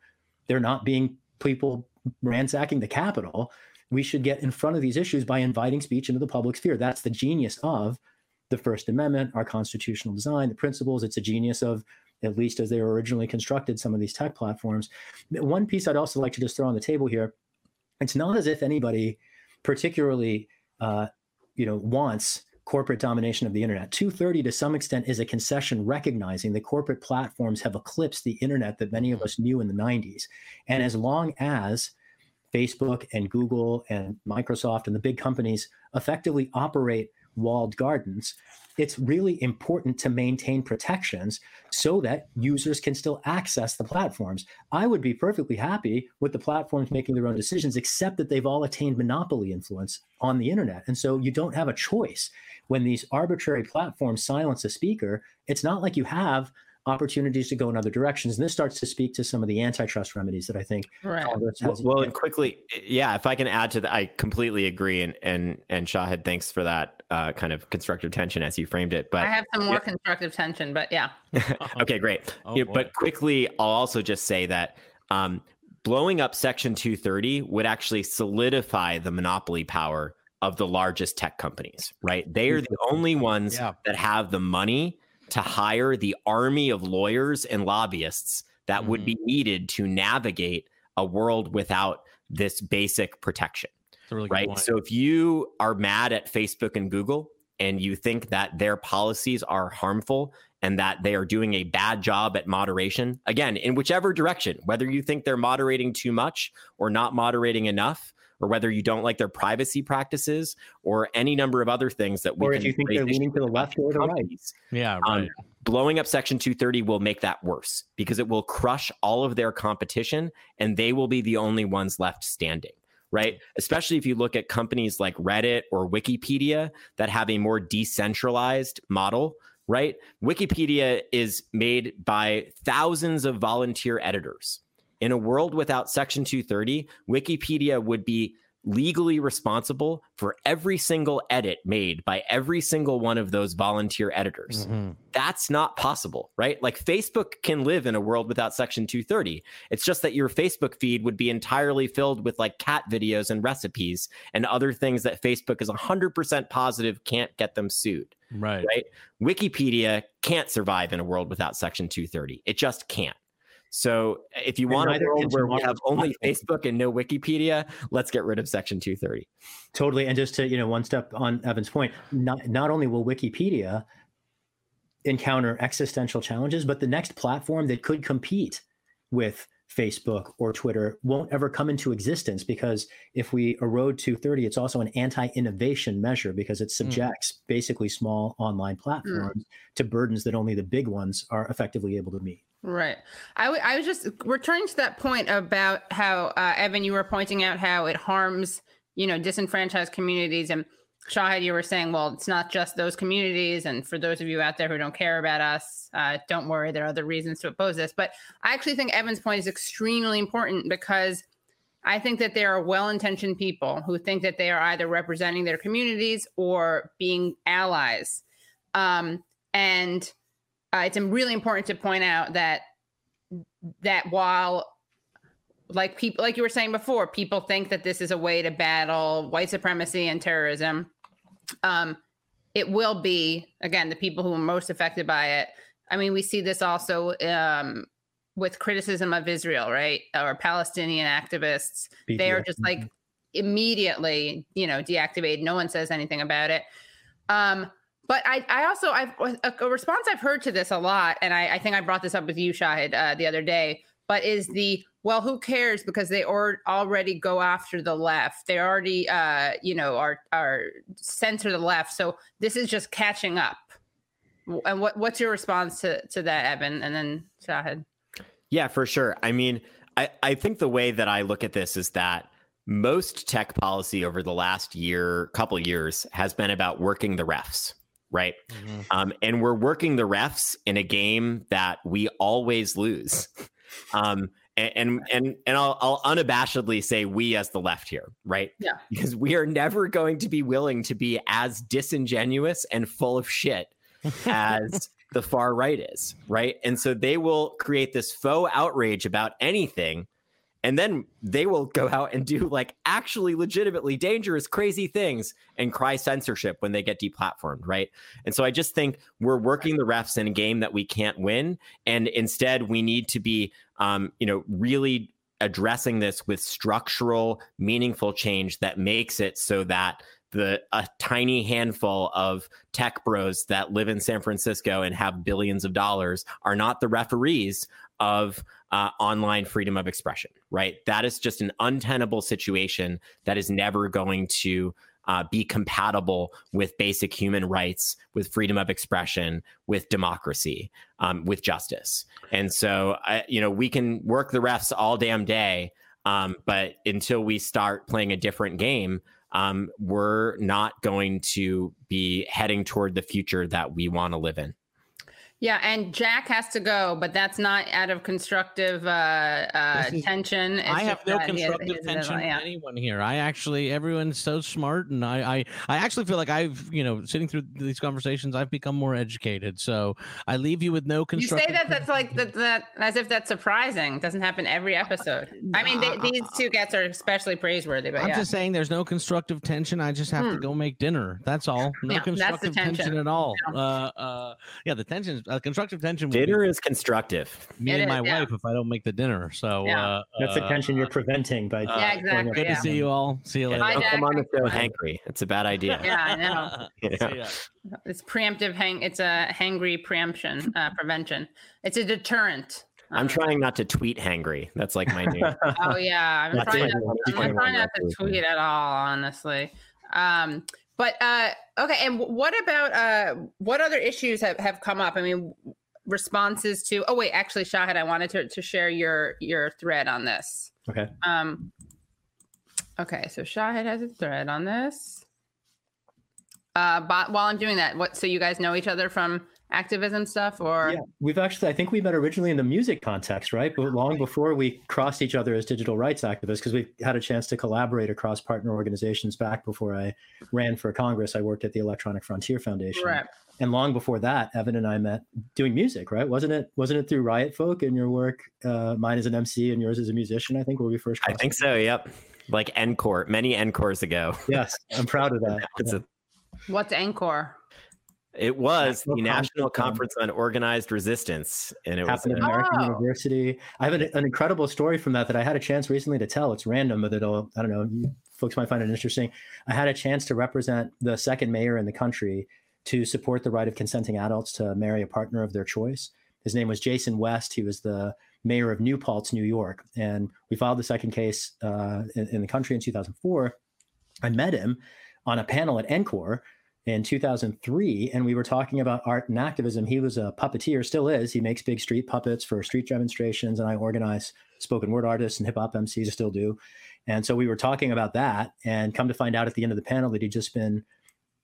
there not being people ransacking the Capitol, we should get in front of these issues by inviting speech into the public sphere. That's the genius of the First Amendment, our constitutional design, the principles. It's a genius of, at least as they were originally constructed, some of these tech platforms. One piece I'd also like to just throw on the table here, it's not as if anybody particularly wants corporate domination of the internet. 230 to some extent is a concession recognizing that corporate platforms have eclipsed the internet that many of us knew in the 90s. And as long as Facebook and Google and Microsoft and the big companies effectively operate walled gardens, it's really important to maintain protections so that users can still access the platforms. I would be perfectly happy with the platforms making their own decisions, except that they've all attained monopoly influence on the internet. And so you don't have a choice. When these arbitrary platforms silence a speaker, it's not like you have opportunities to go in other directions. And this starts to speak to some of the antitrust remedies that I think Congress has. Well, and quickly, if I can add to that, I completely agree. And Shahid, thanks for that kind of constructive tension as you framed it. But I have some more constructive tension, but yeah. Okay, great. But quickly, I'll also just say that blowing up Section 230 would actually solidify the monopoly power of the largest tech companies, right? They are the only ones that have the money to hire the army of lawyers and lobbyists that would be needed to navigate a world without this basic protection. Really right. So if you are mad at Facebook and Google and you think that their policies are harmful and that they are doing a bad job at moderation, again, in whichever direction, whether you think they're moderating too much or not moderating enough, or whether you don't like their privacy practices or any number of other things that we can. Or if you think they're leaning to the left or the right. Yeah, right. Blowing up Section 230 will make that worse because it will crush all of their competition and they will be the only ones left standing, right? Especially if you look at companies like Reddit or Wikipedia that have a more decentralized model, right? Wikipedia is made by thousands of volunteer editors. In a world without Section 230, Wikipedia would be legally responsible for every single edit made by every single one of those volunteer editors. Mm-hmm. That's not possible, right? Like Facebook can live in a world without Section 230. It's just that your Facebook feed would be entirely filled with like cat videos and recipes and other things that Facebook is 100% positive can't get them sued. Right? Wikipedia can't survive in a world without Section 230. It just can't. So if you want a world where we have only Facebook and no Wikipedia, let's get rid of Section 230. Totally. And just to, one step on Evan's point, not only will Wikipedia encounter existential challenges, but the next platform that could compete with Facebook or Twitter won't ever come into existence, because if we erode 230, it's also an anti-innovation measure because it subjects basically small online platforms to burdens that only the big ones are effectively able to meet. Right. I was just returning to that point about how, Evan, you were pointing out how it harms, disenfranchised communities. And Shahid, you were saying, well, it's not just those communities. And for those of you out there who don't care about us, don't worry, there are other reasons to oppose this. But I actually think Evan's point is extremely important, because I think that there are well-intentioned people who think that they are either representing their communities or being allies. It's really important to point out that while, like people, like you were saying before, people think that this is a way to battle white supremacy and terrorism, it will be, again, the people who are most affected by it. I mean, we see this also with criticism of Israel, right? Or Palestinian activists. BDS. They are just like immediately, deactivated. No one says anything about it. But I've a response I've heard to this a lot, and I think I brought this up with you, Shahid, the other day, but is well, who cares? Because they already go after the left. They already, are censor the left. So this is just catching up. And what's your response to that, Evan? And then Shahid. Yeah, for sure. I mean, I think the way that I look at this is that most tech policy over the last year, couple years, has been about working the refs, right? Mm-hmm. And we're working the refs in a game that we always lose. And I'll unabashedly say we as the left here, right? Yeah. Because we are never going to be willing to be as disingenuous and full of shit as the far right is, right? And so they will create this faux outrage about anything, and then they will go out and do like actually legitimately dangerous, crazy things and cry censorship when they get deplatformed, right? And so I just think we're working the refs in a game that we can't win. And instead we need to be, really addressing this with structural, meaningful change that makes it so that a tiny handful of tech bros that live in San Francisco and have billions of dollars are not the referees of online freedom of expression, right? That is just an untenable situation that is never going to be compatible with basic human rights, with freedom of expression, with democracy, with justice. And so, we can work the refs all damn day, but until we start playing a different game, we're not going to be heading toward the future that we want to live in. Yeah, and Jack has to go, but that's not out of constructive tension. It's I have no constructive tension with anyone here. Everyone's so smart, and I actually feel like I've, sitting through these conversations, I've become more educated. So I leave you with no constructive. You say that's like that as if that's surprising. It doesn't happen every episode. I mean, these two guests are especially praiseworthy. But I'm just saying, there's no constructive tension. I just have to go make dinner. That's all. No constructive tension at all. No. The tension. Constructive tension. Dinner is constructive. Me and my wife, if I don't make the dinner. So that's the tension you're preventing by. Yeah, exactly. Good to see you all. See you later. Don't come on the show hangry. It's a bad idea. Yeah, I know. It's preemptive. It's a hangry preemption prevention. It's a deterrent. I'm trying not to tweet hangry. That's like my new. Oh yeah, I'm trying not to tweet at all, honestly. But okay, and what about what other issues have come up? I mean, responses to. Oh wait, actually, Shahid, I wanted to share your thread on this. Okay. Okay, so Shahid has a thread on this. But while I'm doing that, so you guys know each other from activism stuff, or we've actually, I think we met originally in the music context, right? But long before we crossed each other as digital rights activists, because we had a chance to collaborate across partner organizations. Back before I ran for Congress, I worked at the Electronic Frontier Foundation, right? And long before that, Evan and I met doing music, right? Wasn't it through Riot Folk and your work? Mine as an MC and yours as a musician, I think, were we first? I think so. Yep, like Encore, many Encores ago. Yes, I'm proud of that. What's Encore? It was the National Conference on Organized Resistance, and it happened at American University. I have an incredible story from that I had a chance recently to tell. It's random, but I don't know, you folks might find it interesting. I had a chance to represent the second mayor in the country to support the right of consenting adults to marry a partner of their choice. His name was Jason West. He was the mayor of New Paltz, New York. And we filed the second case in the country in 2004. I met him on a panel at Encore in 2003, and we were talking about art and activism. He was a puppeteer, still is. He makes big street puppets for street demonstrations, and I organize spoken word artists and hip-hop MCs, still do. And so we were talking about that, and come to find out at the end of the panel that he'd just been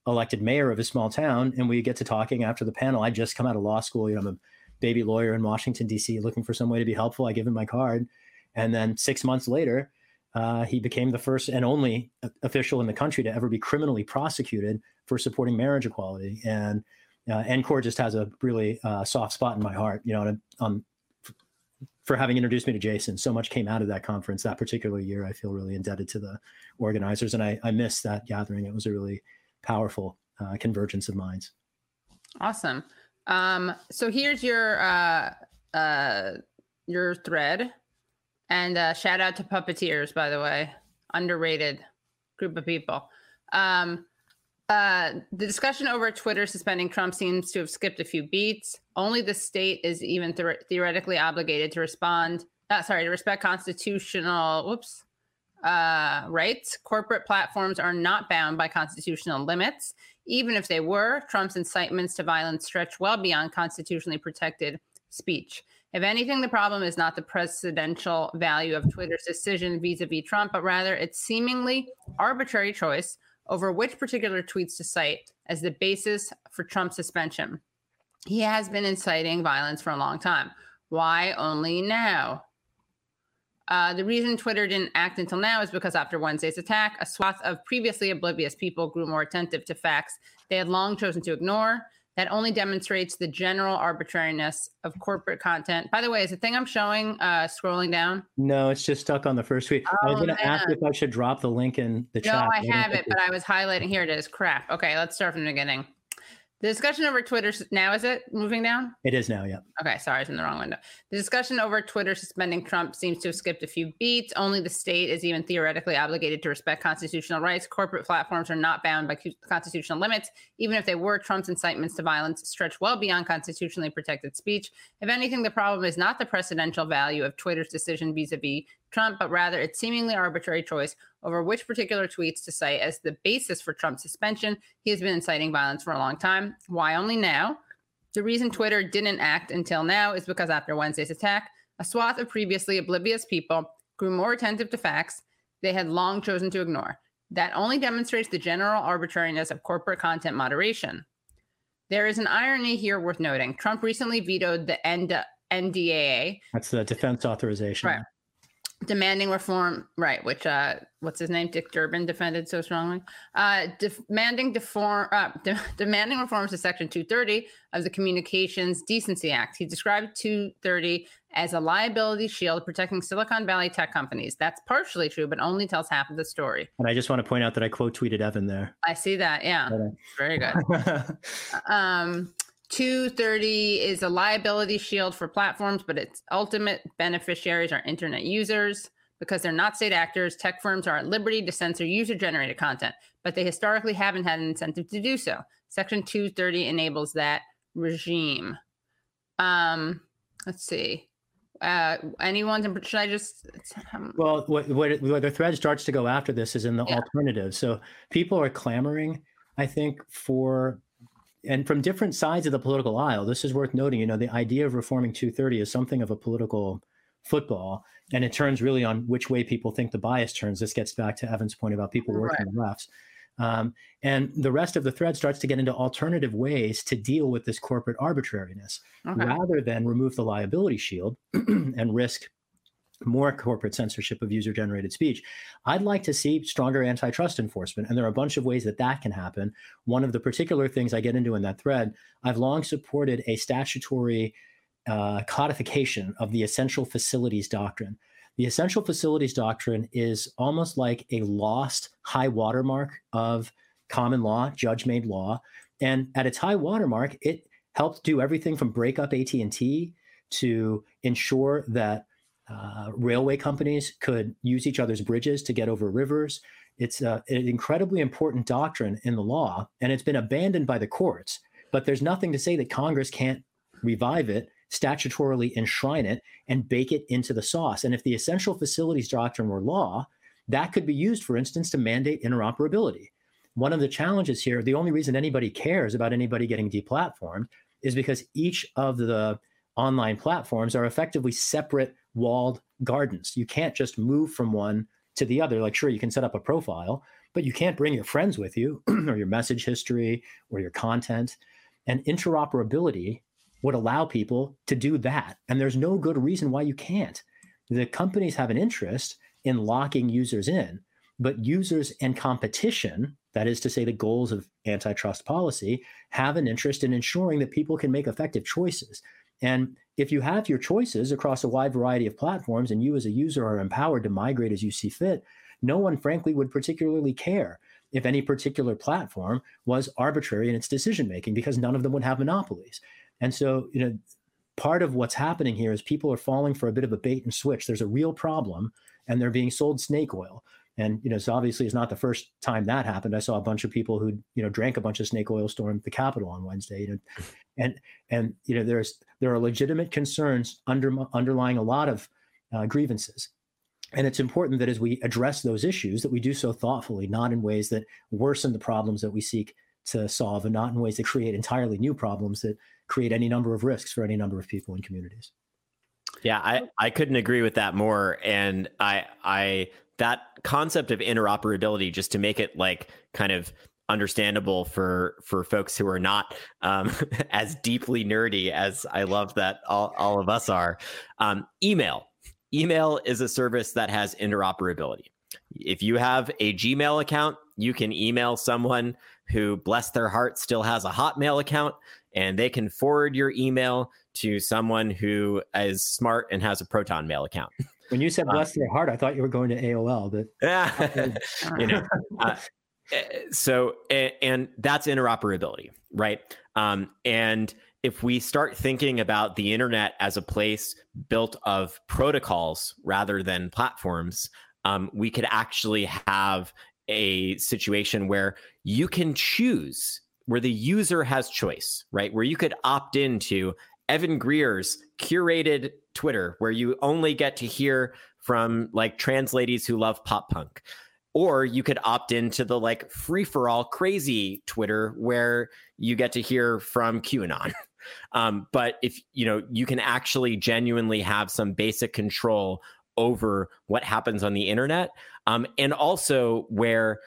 elected mayor of his small town. And we get to talking after the panel. I just come out of law school. I'm a baby lawyer in Washington, D.C., looking for some way to be helpful. I give him my card. And then 6 months later, he became the first and only official in the country to ever be criminally prosecuted for supporting marriage equality. And Encore just has a really soft spot in my heart, for having introduced me to Jason. So much came out of that conference that particular year. I feel really indebted to the organizers, and I miss that gathering. It was a really powerful convergence of minds. Awesome. So here's your thread. And shout out to puppeteers, by the way, underrated group of people. The discussion over Twitter suspending Trump seems to have skipped a few beats. Only the state is even theoretically obligated to respect constitutional rights. Corporate platforms are not bound by constitutional limits. Even if they were, Trump's incitements to violence stretch well beyond constitutionally protected speech. If anything, the problem is not the precedential value of Twitter's decision vis-a-vis Trump, but rather its seemingly arbitrary choice over which particular tweets to cite as the basis for Trump's suspension. He has been inciting violence for a long time. Why only now? The reason Twitter didn't act until now is because after Wednesday's attack, a swath of previously oblivious people grew more attentive to facts they had long chosen to ignore. That only demonstrates the general arbitrariness of corporate content. By the way, is the thing I'm showing scrolling down? No, it's just stuck on the first tweet. Oh, I was going to ask if I should drop the link in the chat. No, I have it, but I was highlighting. Here it is. Crap. Okay, let's start from the beginning. The discussion over Twitter, now is it moving down? It is now, yeah. Okay, sorry, it's in the wrong window. The discussion over Twitter suspending Trump seems to have skipped a few beats. Only the state is even theoretically obligated to respect constitutional rights. Corporate platforms are not bound by constitutional limits. Even if they were, Trump's incitements to violence stretch well beyond constitutionally protected speech. If anything, the problem is not the precedential value of Twitter's decision vis-a-vis Trump, but rather its seemingly arbitrary choice over which particular tweets to cite as the basis for Trump's suspension. He has been inciting violence for a long time. Why only now? The reason Twitter didn't act until now is because after Wednesday's attack, a swath of previously oblivious people grew more attentive to facts they had long chosen to ignore. That only demonstrates the general arbitrariness of corporate content moderation. There is an irony here worth noting. Trump recently vetoed the NDAA. That's the defense authorization. Right. Demanding reform, right, which, what's his name? Dick Durbin defended so strongly. Demanding reforms to Section 230 of the Communications Decency Act. He described 230 as a liability shield protecting Silicon Valley tech companies. That's partially true, but only tells half of the story. And I just want to point out that I quote tweeted Evan there. I see that, yeah. Very good. 230 is a liability shield for platforms, but its ultimate beneficiaries are internet users. Because they're not state actors, tech firms are at liberty to censor user-generated content, but they historically haven't had an incentive to do so. Section 230 enables that regime. Let's see. Should I just? Well, what the thread starts to go after this is in the alternatives. So people are clamoring, I think, for. And from different sides of the political aisle, this is worth noting, you know, the idea of reforming 230 is something of a political football, and it turns really on which way people think the bias turns. This gets back to Evan's point about people working the left. And the rest of the thread starts to get into alternative ways to deal with this corporate arbitrariness, rather than remove the liability shield and risk more corporate censorship of user-generated speech. I'd like to see stronger antitrust enforcement, and there are a bunch of ways that that can happen. One of the particular things I get into in that thread, I've long supported a statutory codification of the essential facilities doctrine. The essential facilities doctrine is almost like a lost high watermark of common law, judge-made law, and at its high watermark, it helped do everything from break up AT&T to ensure that railway companies could use each other's bridges to get over rivers. It's an incredibly important doctrine in the law, and it's been abandoned by the courts. But there's nothing to say that Congress can't revive it, statutorily enshrine it, and bake it into the sauce. And if the essential facilities doctrine were law, that could be used, for instance, to mandate interoperability. One of the challenges here, the only reason anybody cares about anybody getting deplatformed is because each of the online platforms are effectively separate walled gardens. You can't just move from one to the other. Like, sure, you can set up a profile, but you can't bring your friends with you or your message history or your content. And interoperability would allow people to do that. And there's no good reason why you can't. The companies have an interest in locking users in, but users and competition, that is to say the goals of antitrust policy, have an interest in ensuring that people can make effective choices. And if you have your choices across a wide variety of platforms and you as a user are empowered to migrate as you see fit, no one, frankly, would particularly care if any particular platform was arbitrary in its decision-making, because none of them would have monopolies. And so, you know, part of what's happening here is people are falling for a bit of a bait and switch. There's a real problem, and they're being sold snake oil. And, you know, so obviously it's not the first time that happened. I saw a bunch of people who, you know, drank a bunch of snake oil stormed the Capitol on Wednesday. You know, and you know, there are legitimate concerns underlying a lot of grievances. And it's important that as we address those issues, that we do so thoughtfully, not in ways that worsen the problems that we seek to solve, and not in ways that create entirely new problems that create any number of risks for any number of people and communities. Yeah, I couldn't agree with that more. And I that concept of interoperability, just to make it like kind of understandable for folks who are not as deeply nerdy as I love that all of us are. Email is a service that has interoperability. If you have a Gmail account, you can email someone who, bless their heart, still has a Hotmail account, and they can forward your email to someone who is smart and has a Proton Mail account. When you said bless their heart, I thought you were going to AOL, but yeah, you know. So, and that's interoperability, right? And if we start thinking about the internet as a place built of protocols rather than platforms, we could actually have a situation where you can choose, where the user has choice, right? Where you could opt into Evan Greer's curated Twitter, where you only get to hear from like trans ladies who love pop punk. Or you could opt into the like free-for-all crazy Twitter where you get to hear from QAnon. But if you know, you can actually genuinely have some basic control over what happens on the internet. And also where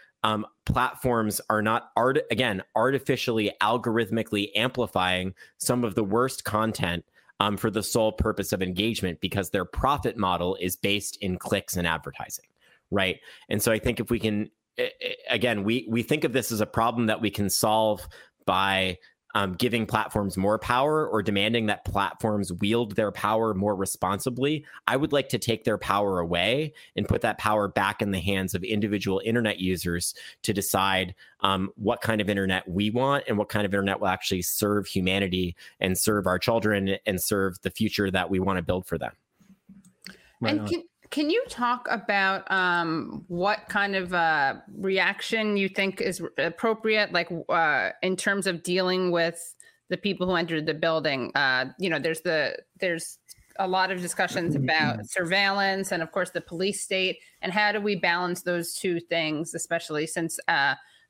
platforms are not artificially algorithmically amplifying some of the worst content for the sole purpose of engagement, because their profit model is based in clicks and advertising. Right. And so I think if we can, again, we think of this as a problem that we can solve by giving platforms more power, or demanding that platforms wield their power more responsibly. I would like to take their power away and put that power back in the hands of individual internet users to decide what kind of internet we want and what kind of internet will actually serve humanity and serve our children and serve the future that we want to build for them. Right. And Can you talk about what kind of reaction you think is appropriate, like in terms of dealing with the people who entered the building? You know, there's a lot of discussions about surveillance and, of course, the police state. And how do we balance those two things, especially since,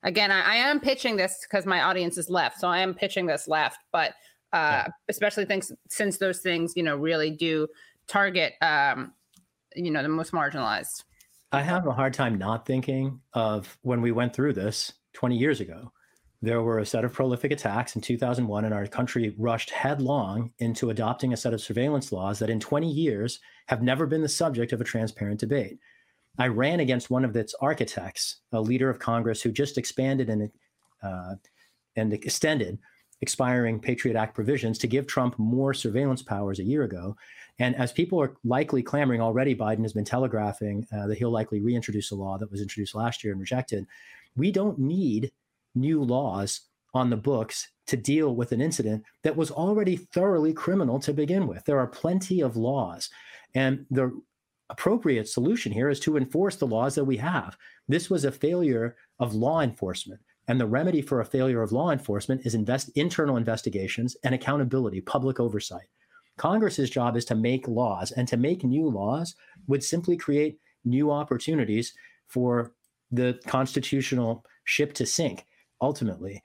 again, I am pitching this because my audience is left. So I am pitching this left, but especially since those things, you know, really do target you know, the most marginalized. I have a hard time not thinking of when we went through this 20 years ago. There were a set of prolific attacks in 2001, and our country rushed headlong into adopting a set of surveillance laws that in 20 years have never been the subject of a transparent debate. I ran against one of its architects, a leader of Congress who just expanded and extended expiring Patriot Act provisions to give Trump more surveillance powers a year ago. And as people are likely clamoring already, Biden has been telegraphing that he'll likely reintroduce a law that was introduced last year and rejected. We don't need new laws on the books to deal with an incident that was already thoroughly criminal to begin with. There are plenty of laws. And the appropriate solution here is to enforce the laws that we have. This was a failure of law enforcement. And the remedy for a failure of law enforcement is internal investigations and accountability, public oversight. Congress's job is to make laws, and to make new laws would simply create new opportunities for the constitutional ship to sink. Ultimately,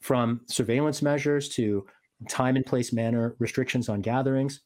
from surveillance measures to time and place manner restrictions on gatherings,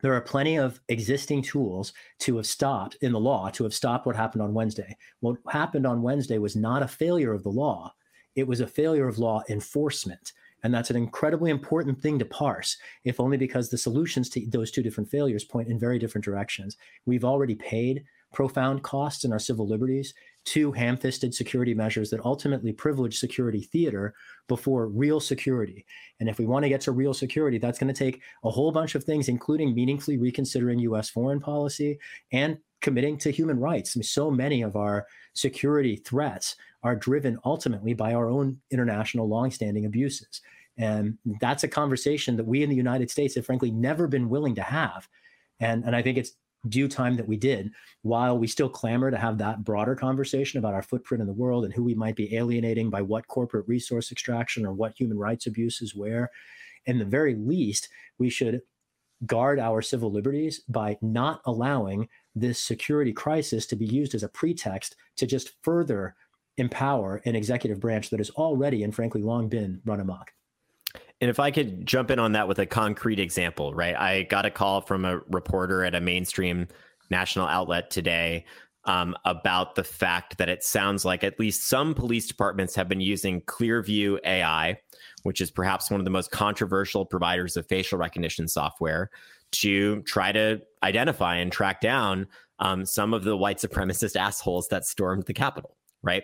there are plenty of existing tools to have stopped in the law, to have stopped what happened on Wednesday. What happened on Wednesday was not a failure of the law. It was a failure of law enforcement. And that's an incredibly important thing to parse, if only because the solutions to those two different failures point in very different directions. We've already paid profound costs in our civil liberties to ham-fisted security measures that ultimately privilege security theater before real security. And if we want to get to real security, that's going to take a whole bunch of things, including meaningfully reconsidering U.S. foreign policy and committing to human rights. I mean, so many of our security threats are driven ultimately by our own international longstanding abuses. And that's a conversation that we in the United States have frankly never been willing to have. And I think it's due time that we did, while we still clamor to have that broader conversation about our footprint in the world and who we might be alienating by what corporate resource extraction or what human rights abuses where. In the very least, we should guard our civil liberties by not allowing this security crisis to be used as a pretext to just further empower an executive branch that has already and frankly long been run amok. And if I could jump in on that with a concrete example, right? I got a call from a reporter at a mainstream national outlet today about the fact that it sounds like at least some police departments have been using Clearview AI, which is perhaps one of the most controversial providers of facial recognition software, to try to identify and track down some of the white supremacist assholes that stormed the Capitol, right?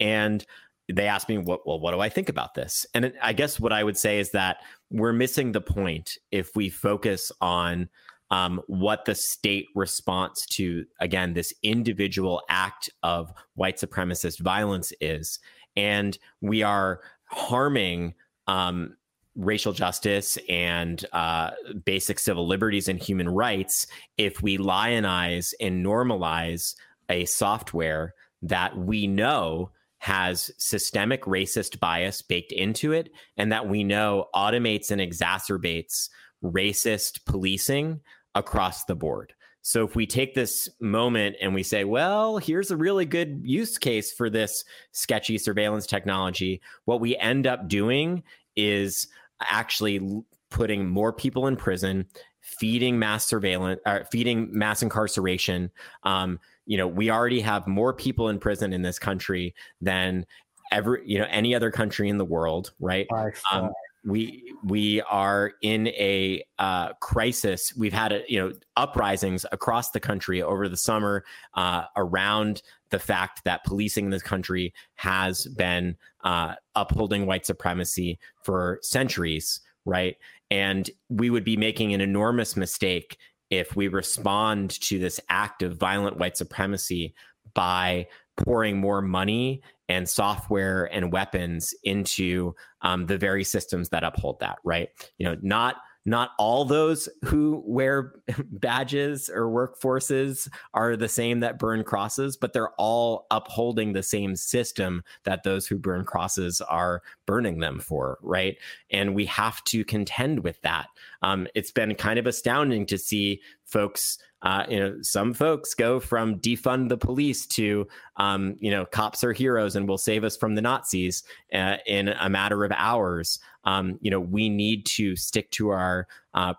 And they asked me, what do I think about this? And I guess what I would say is that we're missing the point if we focus on what the state response to, again, this individual act of white supremacist violence is. And we are harming racial justice and basic civil liberties and human rights if we lionize and normalize a software that we know has systemic racist bias baked into it, and that we know automates and exacerbates racist policing across the board. So if we take this moment and we say, well, here's a really good use case for this sketchy surveillance technology, what we end up doing is actually putting more people in prison, feeding mass surveillance, or feeding mass incarceration. We already have more people in prison in this country than any other country in the world, right? We are in a crisis. We've had uprisings across the country over the summer around the fact that policing in this country has been upholding white supremacy for centuries, right? And we would be making an enormous mistake if we respond to this act of violent white supremacy by pouring more money and software and weapons into the very systems that uphold that, right? Not all those who wear badges or workforces are the same that burn crosses, but they're all upholding the same system that those who burn crosses are burning them for, right? And we have to contend with that. It's been kind of astounding to see folks, some folks go from defund the police to, cops are heroes and will save us from the Nazis in a matter of hours. We need to stick to our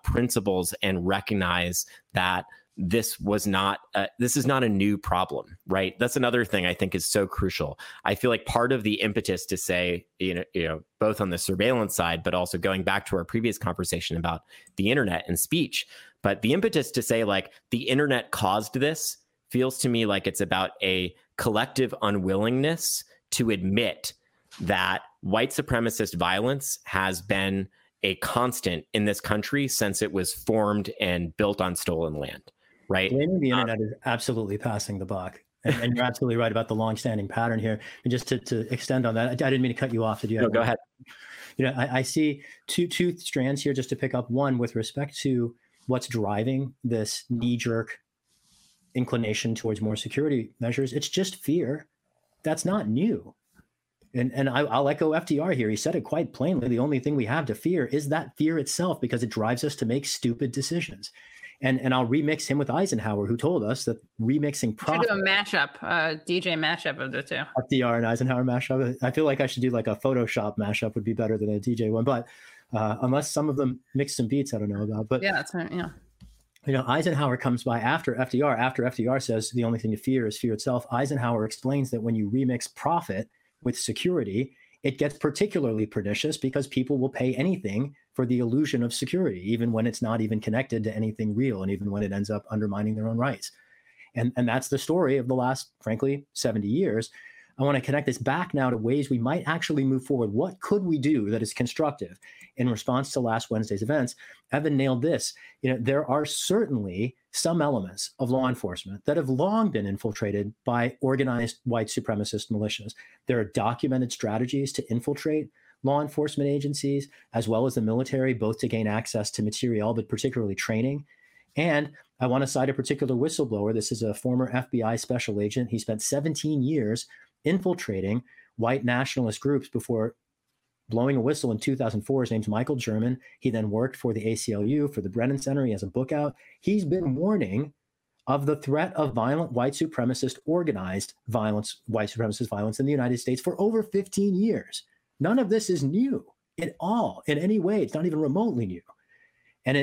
principles and recognize that this is not a new problem, right? That's another thing I think is so crucial. I feel like part of the impetus to say, both on the surveillance side, but also going back to our previous conversation about the internet and speech, but the impetus to say like the internet caused this feels to me like it's about a collective unwillingness to admit that white supremacist violence has been a constant in this country since it was formed and built on stolen land, right? Blaming the internet is absolutely passing the buck. And you're absolutely right about the longstanding pattern here. And just to extend on that, I didn't mean to cut you off. Did you? No, go ahead. I see two strands here just to pick up. One, with respect to what's driving this knee-jerk inclination towards more security measures, it's just fear. That's not new. And I'll echo FDR here. He said it quite plainly. The only thing we have to fear is that fear itself, because it drives us to make stupid decisions. And I'll remix him with Eisenhower, who told us that remixing profit. I should do a mashup, DJ mashup of the two. FDR and Eisenhower mashup. I feel like I should do like a Photoshop mashup would be better than a DJ one. But unless some of them mix some beats, I don't know about. But yeah, that's right. Yeah. Eisenhower comes by after FDR. After FDR says the only thing to fear is fear itself, Eisenhower explains that when you remix profit with security, it gets particularly pernicious because people will pay anything for the illusion of security, even when it's not even connected to anything real, and even when it ends up undermining their own rights. And that's the story of the last, frankly, 70 years. I want to connect this back now to ways we might actually move forward. What could we do that is constructive in response to last Wednesday's events? Evan nailed this. There are certainly some elements of law enforcement that have long been infiltrated by organized white supremacist militias. There are documented strategies to infiltrate law enforcement agencies, as well as the military, both to gain access to material, but particularly training. And I want to cite a particular whistleblower. This is a former FBI special agent. He spent 17 years infiltrating white nationalist groups before blowing a whistle in 2004. His name's Michael German. He then worked for the ACLU, for the Brennan Center. He has a book out. He's been warning of the threat of violent white supremacist organized violence, white supremacist violence in the United States for over 15 years. None of this is new at all in any way. It's not even remotely new. And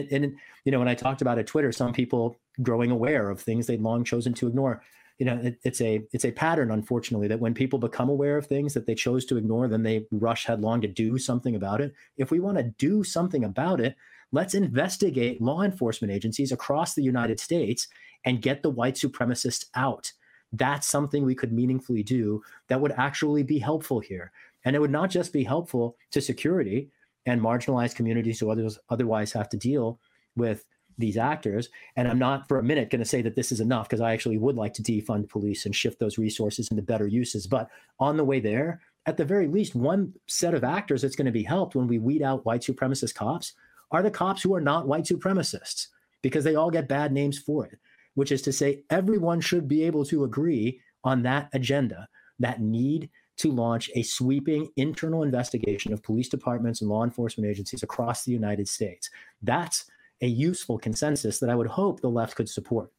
you know, when I talked about at Twitter, some people growing aware of things they'd long chosen to ignore. You know, it's a pattern, unfortunately, that when people become aware of things that they chose to ignore, then they rush headlong to do something about it. If we want to do something about it, let's investigate law enforcement agencies across the United States and get the white supremacists out. That's something we could meaningfully do that would actually be helpful here. And it would not just be helpful to security and marginalized communities who otherwise have to deal with these actors. And I'm not for a minute going to say that this is enough, because I actually would like to defund police and shift those resources into better uses. But on the way there, at the very least, one set of actors that's going to be helped when we weed out white supremacist cops are the cops who are not white supremacists, because they all get bad names for it, which is to say everyone should be able to agree on that agenda, that need to launch a sweeping internal investigation of police departments and law enforcement agencies across the United States. That's a useful consensus that I would hope the left could support.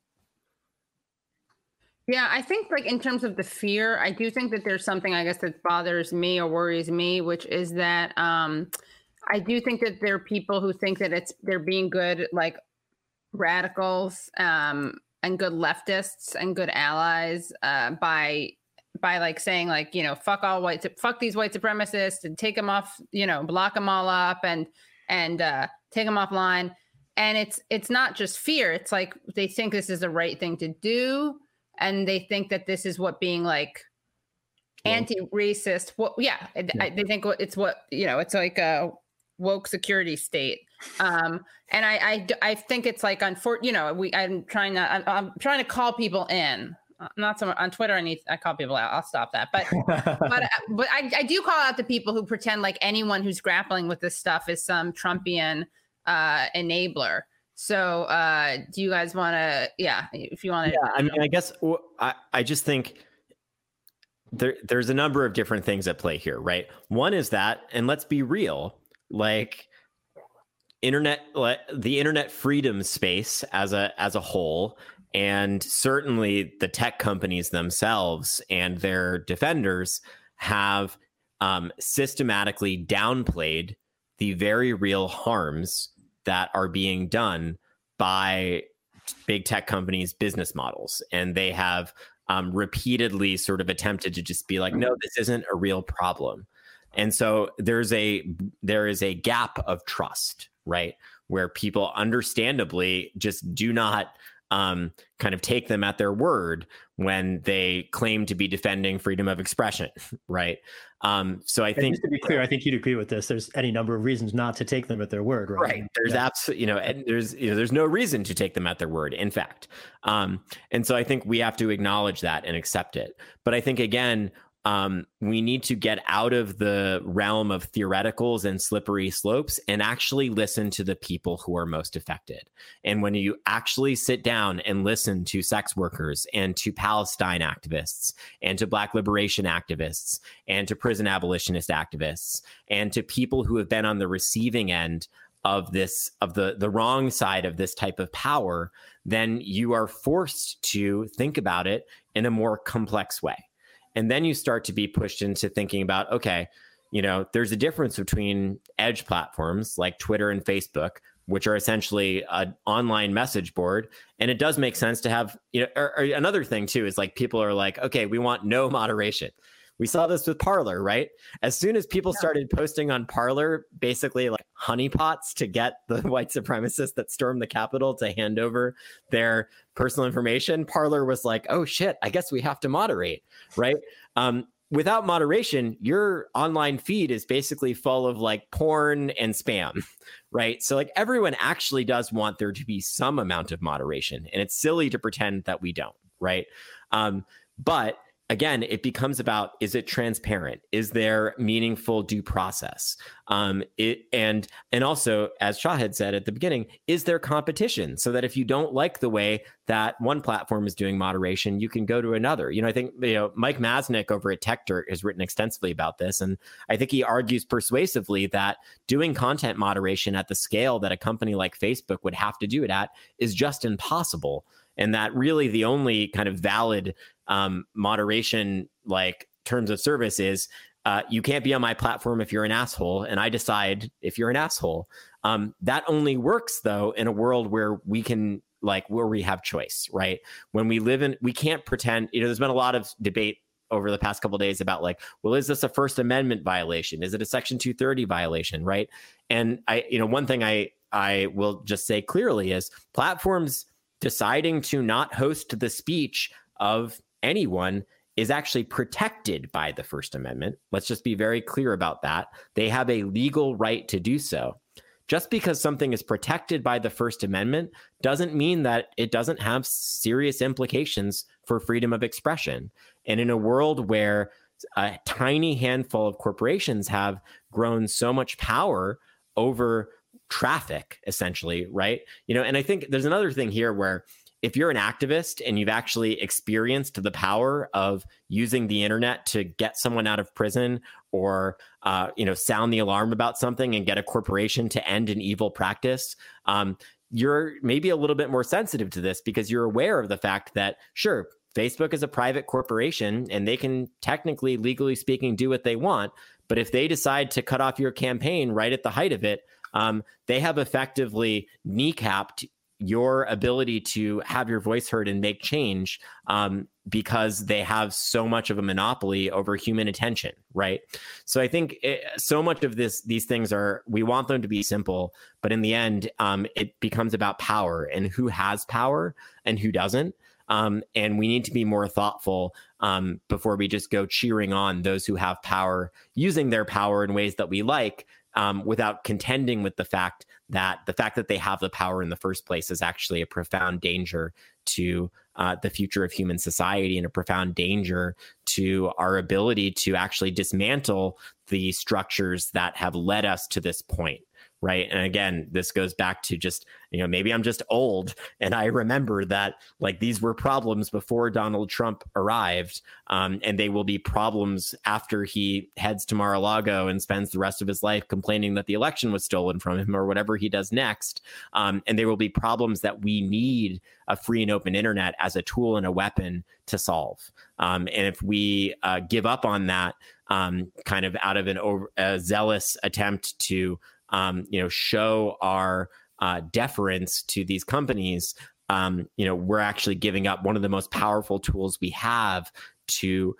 Yeah, I think like in terms of the fear, I do think that there's something, I guess, that bothers me or worries me, which is that I do think that there are people who think that they're being good like radicals and good leftists and good allies by like saying like, you know, fuck these white supremacists and take them off, you know, block them all up and take them offline. And it's not just fear. It's like they think this is the right thing to do. And they think that this is what being like anti-racist. Well, yeah, yeah. They think it's what, you know, it's like a woke security state. And I think it's like, you know, I'm trying to call people in. Not so much on Twitter. I call people out. I'll stop that. But but I do call out the people who pretend like anyone who's grappling with this stuff is some Trumpian enabler. So do you guys want to? Yeah, if you want to. Yeah, I mean, I guess I just think there's a number of different things at play here, right? One is that, and let's be real, like the internet freedom space as a whole. And certainly the tech companies themselves and their defenders have systematically downplayed the very real harms that are being done by big tech companies' business models. And they have repeatedly sort of attempted to just be like, no, this isn't a real problem. And so there is a gap of trust, right? Where people understandably just do not kind of take them at their word when they claim to be defending freedom of expression, right? So I think, just to be clear, I think you'd agree with this. There's any number of reasons not to take them at their word, right? Right. There's absolutely, you know, and there's no reason to take them at their word, in fact. And so I think we have to acknowledge that and accept it. But I think again, we need to get out of the realm of theoreticals and slippery slopes and actually listen to the people who are most affected. And when you actually sit down and listen to sex workers and to Palestine activists and to Black liberation activists and to prison abolitionist activists and to people who have been on the receiving end of this, of the wrong side of this type of power, then you are forced to think about it in a more complex way. And then you start to be pushed into thinking about, okay, you know, there's a difference between edge platforms like Twitter and Facebook, which are essentially an online message board. And it does make sense to have, you know, or another thing too, is like people are like, okay, we want no moderation. We saw this with Parler, right? As soon as people started posting on Parler, basically like honeypots to get the white supremacists that stormed the Capitol to hand over their personal information, Parler was like, oh shit, I guess we have to moderate, right? Without moderation, your online feed is basically full of like porn and spam, right? So like everyone actually does want there to be some amount of moderation, and it's silly to pretend that we don't, right? But again, it becomes about, is it transparent? Is there meaningful due process? And also, as Shahid said at the beginning, is there competition? So that if you don't like the way that one platform is doing moderation, you can go to another. You know, I think, you know, Mike Masnick over at Tech Dirt has written extensively about this. And I think he argues persuasively that doing content moderation at the scale that a company like Facebook would have to do it at is just impossible. and that really the only kind of valid moderation like terms of service is you can't be on my platform if you're an asshole, and I decide if you're an asshole. That only works though in a world where we can like where we have choice, right? When we live in, we can't pretend. You know, there's been a lot of debate over the past couple of days about like, well, is this a First Amendment violation? Is it a Section 230 violation, right? And I, you know, one thing I will just say clearly is platforms deciding to not host the speech of anyone is actually protected by the First Amendment. Let's just be very clear about that. They have a legal right to do so. Just because something is protected by the First Amendment doesn't mean that it doesn't have serious implications for freedom of expression. And in a world where a tiny handful of corporations have grown so much power over traffic, essentially, right? You know, and I think there's another thing here where if you're an activist and you've actually experienced the power of using the internet to get someone out of prison or, you know, sound the alarm about something and get a corporation to end an evil practice, you're maybe a little bit more sensitive to this because you're aware of the fact that, sure, Facebook is a private corporation and they can technically, legally speaking, do what they want. But if they decide to cut off your campaign right at the height of it, they have effectively kneecapped your ability to have your voice heard and make change because they have so much of a monopoly over human attention, right? So I think so much of these things are, we want them to be simple, but in the end, it becomes about power and who has power and who doesn't. And we need to be more thoughtful before we just go cheering on those who have power, using their power in ways that we like, without contending with the fact that they have the power in the first place is actually a profound danger to the future of human society and a profound danger to our ability to actually dismantle the structures that have led us to this point, right? And again, this goes back to just, you know, maybe I'm just old and I remember that like these were problems before Donald Trump arrived, and they will be problems after he heads to Mar-a-Lago and spends the rest of his life complaining that the election was stolen from him or whatever he does next. And there will be problems that we need a free and open internet as a tool and a weapon to solve. And if we give up on that kind of out of a zealous attempt to, you know, show our deference to these companies, you know, we're actually giving up one of the most powerful tools we have to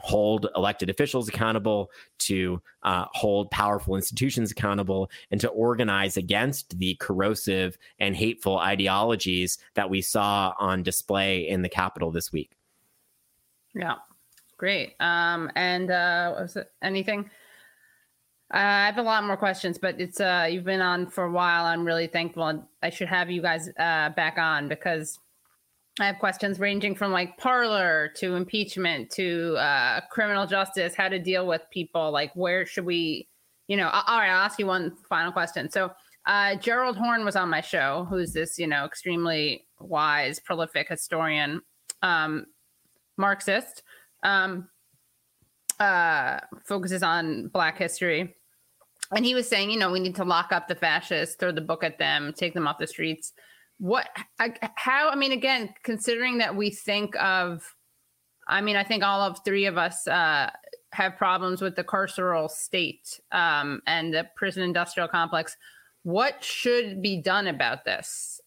hold elected officials accountable, to hold powerful institutions accountable, and to organize against the corrosive and hateful ideologies that we saw on display in the Capitol this week. Yeah, great. And was it anything? I have a lot more questions, but it's you've been on for a while. I'm really thankful, and I should have you guys back on because I have questions ranging from like Parler to impeachment to criminal justice, how to deal with people. Like, where should we? You know, all right. I'll ask you one final question. So, Gerald Horn was on my show, who's this, you know, extremely wise, prolific historian, Marxist, focuses on Black history. And he was saying, you know, we need to lock up the fascists, throw the book at them, take them off the streets. How, I mean, again, considering that we think of, I mean, I think all of three of us have problems with the carceral state and the prison industrial complex. What should be done about this?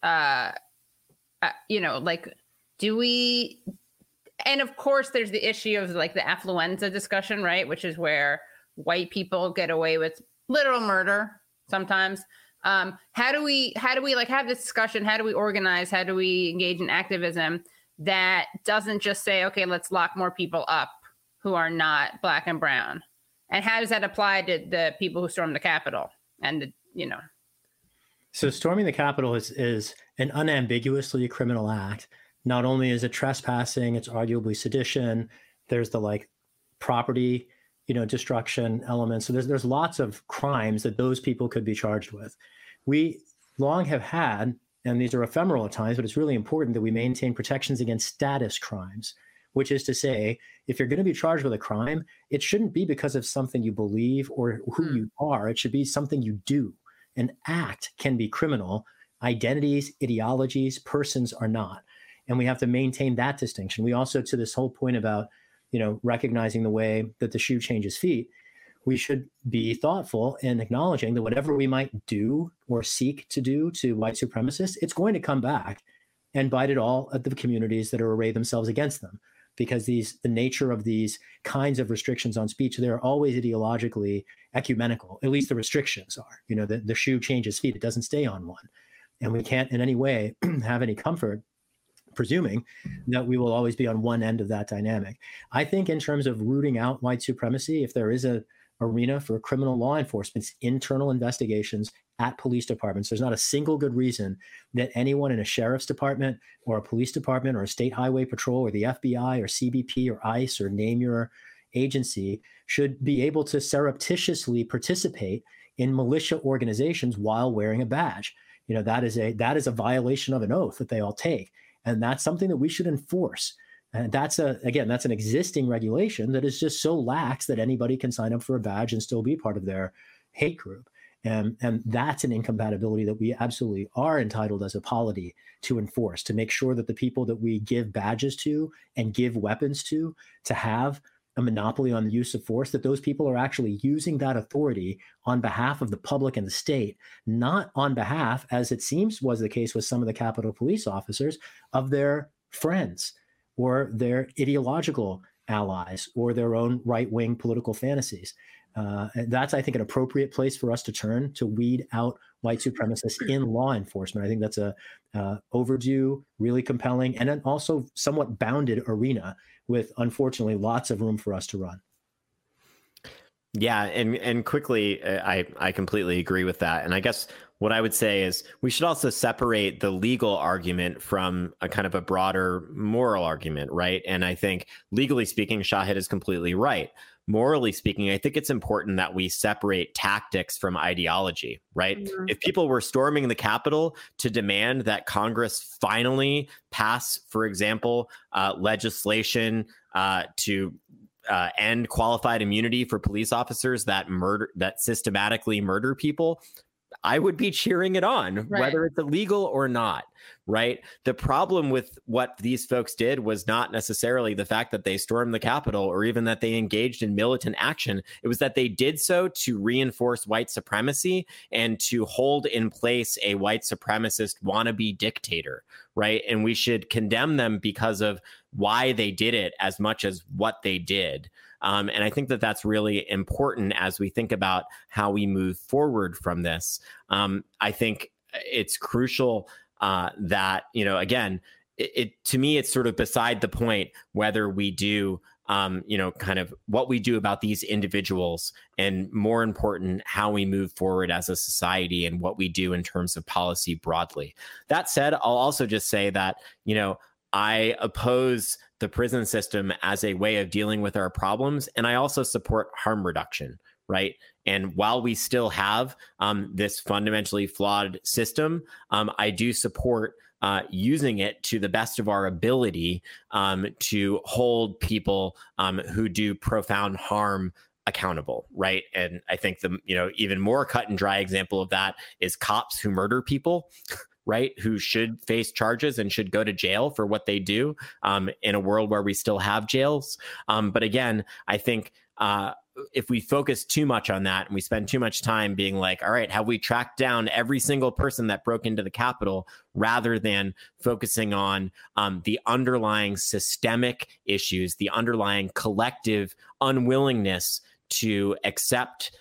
You know, like, do we, and of course there's the issue of like the affluenza discussion, right? Which is where white people get away with literal murder sometimes. How do we like have this discussion? How do we organize? How do we engage in activism that doesn't just say, okay, let's lock more people up who are not Black and brown? And how does that apply to the people who stormed the Capitol and the, you know? So storming the Capitol is an unambiguously criminal act. Not only is it trespassing, it's arguably sedition. There's the like property, you know, destruction elements. So there's lots of crimes that those people could be charged with. We long have had, and these are ephemeral at times, but it's really important that we maintain protections against status crimes, which is to say, if you're going to be charged with a crime, it shouldn't be because of something you believe or who you are. It should be something you do. An act can be criminal. Identities, ideologies, persons are not. And we have to maintain that distinction. We also, to this whole point about, you know, recognizing the way that the shoe changes feet, we should be thoughtful in acknowledging that whatever we might do or seek to do to white supremacists, it's going to come back and bite it all at the communities that are arrayed themselves against them. Because the nature of these kinds of restrictions on speech, they're always ideologically ecumenical, at least the restrictions are. You know, the shoe changes feet, it doesn't stay on one. And we can't in any way have any comfort presuming that we will always be on one end of that dynamic. I think in terms of rooting out white supremacy, if there is an arena for criminal law enforcement's internal investigations at police departments, there's not a single good reason that anyone in a sheriff's department or a police department or a state highway patrol or the FBI or CBP or ICE or name your agency should be able to surreptitiously participate in militia organizations while wearing a badge. You know, that is a violation of an oath that they all take. And that's something that we should enforce. And that's an existing regulation that is just so lax that anybody can sign up for a badge and still be part of their hate group. And that's an incompatibility that we absolutely are entitled as a polity to enforce, to make sure that the people that we give badges to and give weapons to have a monopoly on the use of force, that those people are actually using that authority on behalf of the public and the state, not on behalf, as it seems was the case with some of the Capitol Police officers, of their friends or their ideological allies or their own right-wing political fantasies. That's, I think, an appropriate place for us to turn to weed out white supremacists in law enforcement. I think that's a overdue, really compelling, and then also somewhat bounded arena with, unfortunately, lots of room for us to run. Yeah, and quickly, I completely agree with that. And I guess what I would say is we should also separate the legal argument from a kind of a broader moral argument, right? And I think, legally speaking, Shahid is completely right. Morally speaking, I think it's important that we separate tactics from ideology, right? Mm-hmm. If people were storming the Capitol to demand that Congress finally pass, for example, legislation to end qualified immunity for police officers that systematically murder people, I would be cheering it on, right, whether it's illegal or not, right? The problem with what these folks did was not necessarily the fact that they stormed the Capitol or even that they engaged in militant action. It was that they did so to reinforce white supremacy and to hold in place a white supremacist wannabe dictator, right? And we should condemn them because of why they did it as much as what they did. And I think that that's really important as we think about how we move forward from this. I think it's crucial that, you know, again, it to me, it's sort of beside the point whether we do, you know, kind of what we do about these individuals, and more important, how we move forward as a society and what we do in terms of policy broadly. That said, I'll also just say that, you know, I oppose the prison system as a way of dealing with our problems. And I also support harm reduction, right? And while we still have this fundamentally flawed system, I do support using it to the best of our ability to hold people who do profound harm accountable, right? And I think the, you know, even more cut and dry example of that is cops who murder people, right, who should face charges and should go to jail for what they do in a world where we still have jails. But again, I think if we focus too much on that and we spend too much time being like, all right, have we tracked down every single person that broke into the Capitol, rather than focusing on the underlying systemic issues, the underlying collective unwillingness to accept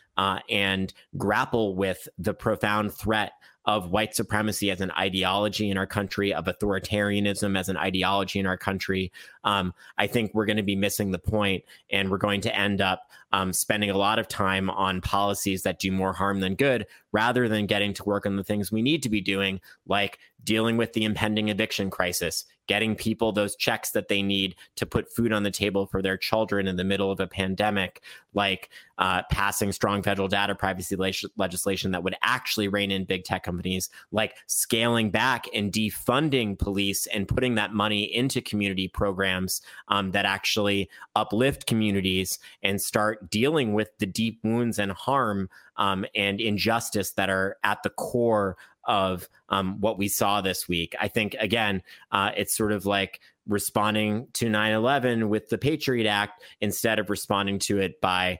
and grapple with the profound threat of white supremacy as an ideology in our country, of authoritarianism as an ideology in our country, I think we're going to be missing the point, and we're going to end up spending a lot of time on policies that do more harm than good, rather than getting to work on the things we need to be doing, like dealing with the impending eviction crisis, getting people those checks that they need to put food on the table for their children in the middle of a pandemic, like passing strong federal data privacy legislation that would actually rein in big tech companies, like scaling back and defunding police and putting that money into community programs that actually uplift communities and start dealing with the deep wounds and harm and injustice that are at the core of what we saw this week. I think, again, it's sort of like responding to 9/11 with the Patriot Act instead of responding to it by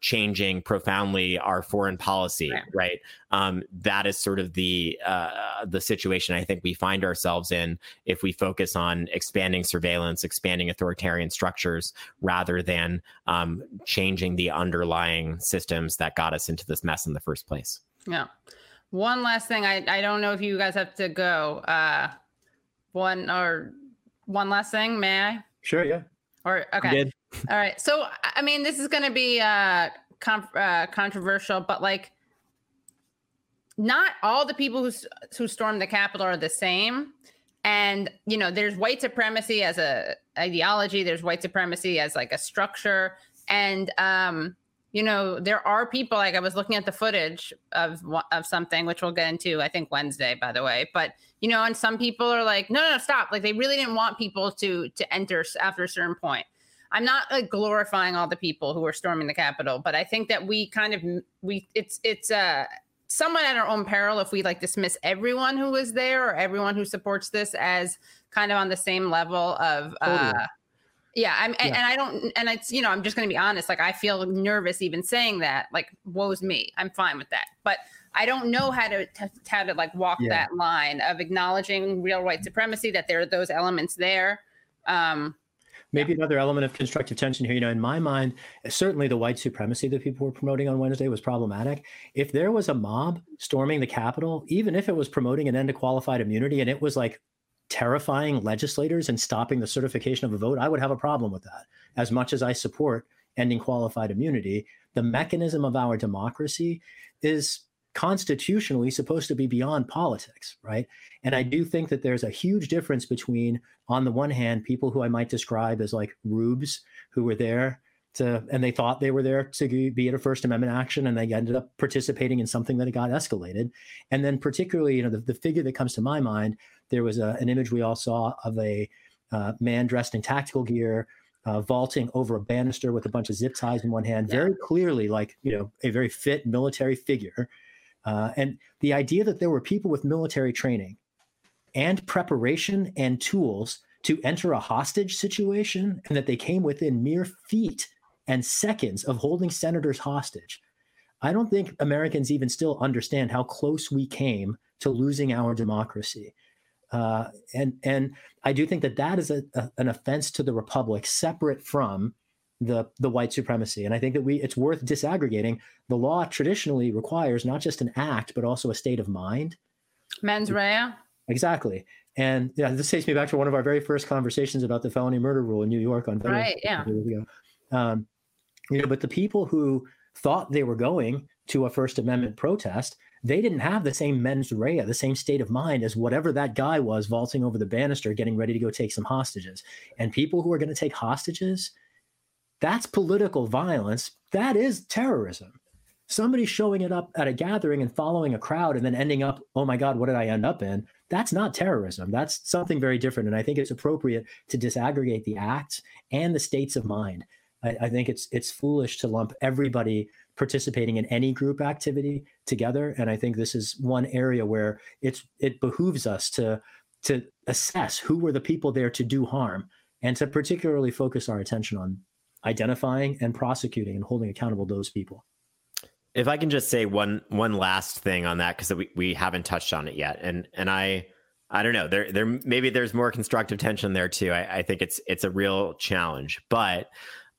changing profoundly our foreign policy, right? That is sort of the situation I think we find ourselves in if we focus on expanding surveillance, expanding authoritarian structures, rather than changing the underlying systems that got us into this mess in the first place. Yeah. One last thing. I don't know if you guys have to go. One last thing. May I? Sure. Yeah. Or okay. All right. So, I mean, this is going to be controversial, but like, not all the people who stormed the Capitol are the same. And, you know, there's white supremacy as a ideology. There's white supremacy as like a structure. And, you know, there are people, like I was looking at the footage of something, which we'll get into, I think, Wednesday, by the way. But, you know, and some people are like, no, stop. Like, they really didn't want people to enter after a certain point. I'm not like glorifying all the people who are storming the Capitol, but I think that we kind of, it's somewhat at our own peril if we like dismiss everyone who was there or everyone who supports this as kind of on the same level of... Totally. It's, you know, I'm just going to be honest. Like, I feel nervous even saying that, like, woe's me. I'm fine with that. But I don't know how to like walk that line of acknowledging real white supremacy, that there are those elements there. Maybe another element of constructive tension here, you know, in my mind, certainly the white supremacy that people were promoting on Wednesday was problematic. If there was a mob storming the Capitol, even if it was promoting an end to qualified immunity and it was like terrifying legislators and stopping the certification of a vote, I would have a problem with that. As much as I support ending qualified immunity, the mechanism of our democracy is constitutionally supposed to be beyond politics, right? And I do think that there's a huge difference between, on the one hand, people who I might describe as like rubes who were there and they thought they were there to be at a First Amendment action, and they ended up participating in something that got escalated. And then particularly, you know, the figure that comes to my mind, there was an image we all saw of a man dressed in tactical gear, vaulting over a banister with a bunch of zip ties in one hand, very clearly like, you know, a very fit military figure. And the idea that there were people with military training and preparation and tools to enter a hostage situation, and that they came within mere feet and seconds of holding senators hostage. I don't think Americans even still understand how close we came to losing our democracy. And I do think that is an offense to the republic, separate from the white supremacy. And I think that it's worth disaggregating. The law traditionally requires not just an act, but also a state of mind. Mens rea. Exactly. And yeah, this takes me back to one of our very first conversations about the felony murder rule in New York on Veterans Day. Right, yeah. You know, but the people who thought they were going to a First Amendment protest, they didn't have the same mens rea, the same state of mind as whatever that guy was vaulting over the banister getting ready to go take some hostages. And people who are going to take hostages, that's political violence. That is terrorism. Somebody showing it up at a gathering and following a crowd and then ending up, oh my God, what did I end up in? That's not terrorism. That's something very different. And I think it's appropriate to disaggregate the acts and the states of mind. I think it's foolish to lump everybody participating in any group activity together. And I think this is one area where it behooves us to assess who were the people there to do harm, and to particularly focus our attention on identifying and prosecuting and holding accountable those people. If I can just say one last thing on that, because we haven't touched on it yet, and I don't know, there maybe there's more constructive tension there too. I think it's a real challenge, but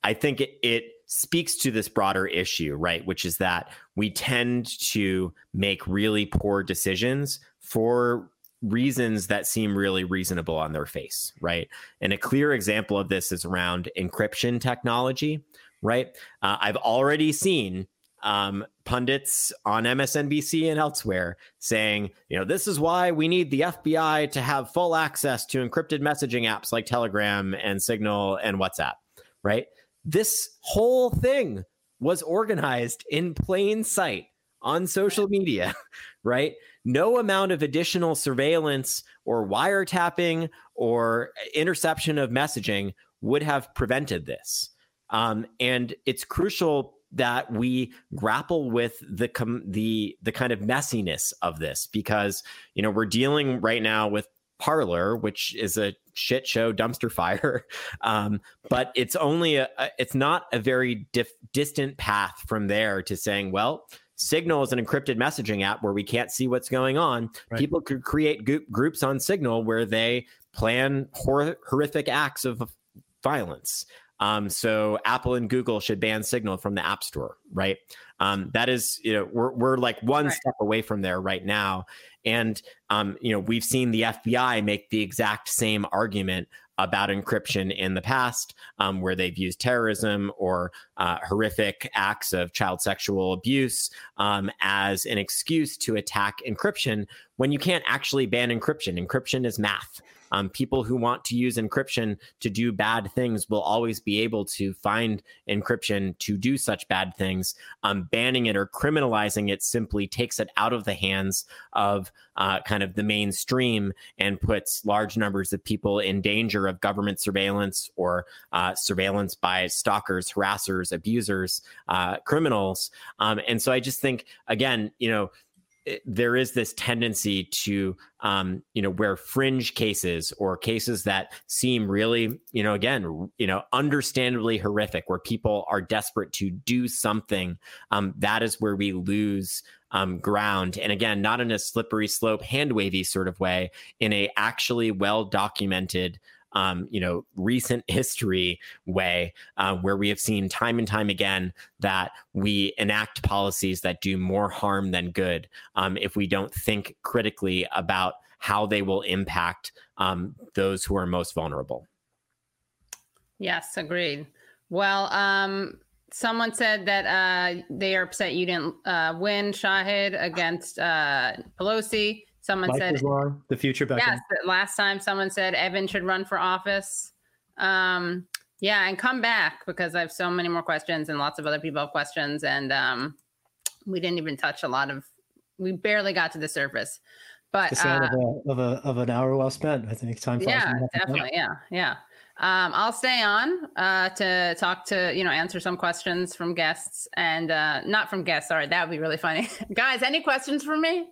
I think it speaks to this broader issue, right? Which is that we tend to make really poor decisions for reasons that seem really reasonable on their face, right? And a clear example of this is around encryption technology, right? I've already seen pundits on MSNBC and elsewhere saying, you know, this is why we need the FBI to have full access to encrypted messaging apps like Telegram and Signal and WhatsApp, right? This whole thing was organized in plain sight on social media, right? No amount of additional surveillance or wiretapping or interception of messaging would have prevented this. And it's crucial that we grapple with the kind of messiness of this, because, you know, we're dealing right now with Parler, which is a shit show dumpster fire, but it's only it's not a very distant path from there to saying, well, Signal is an encrypted messaging app where we can't see what's going on. Right. People could create groups on Signal where they plan horrific acts of violence. So Apple and Google should ban Signal from the App Store, right? That is, you know, we're like one step away from there right now. And, you know, we've seen the FBI make the exact same argument about encryption in the past, where they've used terrorism or horrific acts of child sexual abuse as an excuse to attack encryption, when you can't actually ban encryption. Encryption is math. People who want to use encryption to do bad things will always be able to find encryption to do such bad things. Banning it or criminalizing it simply takes it out of the hands of kind of the mainstream and puts large numbers of people in danger of government surveillance or surveillance by stalkers, harassers, abusers, criminals. And so I just think, again, you know, there is this tendency to, you know, where fringe cases or cases that seem really, you know, again, you know, understandably horrific, where people are desperate to do something, that is where we lose ground. And again, not in a slippery slope, hand wavy sort of way, in a actually well-documented, you know, recent history way, where we have seen time and time again that we enact policies that do more harm than good, if we don't think critically about how they will impact those who are most vulnerable. Yes, agreed. Well, someone said that they are upset you didn't win, Shahid, against Pelosi. Someone said the future. Yes, last time someone said Evan should run for office. Yeah, and come back, because I have so many more questions and lots of other people have questions. And we didn't even touch we barely got to the surface. But it's of an hour well spent, I think. Time flies. Yeah, definitely. Yeah. I'll stay on to talk to, you know, answer some questions from guests and not from guests. Sorry, that would be really funny. Guys, any questions for me?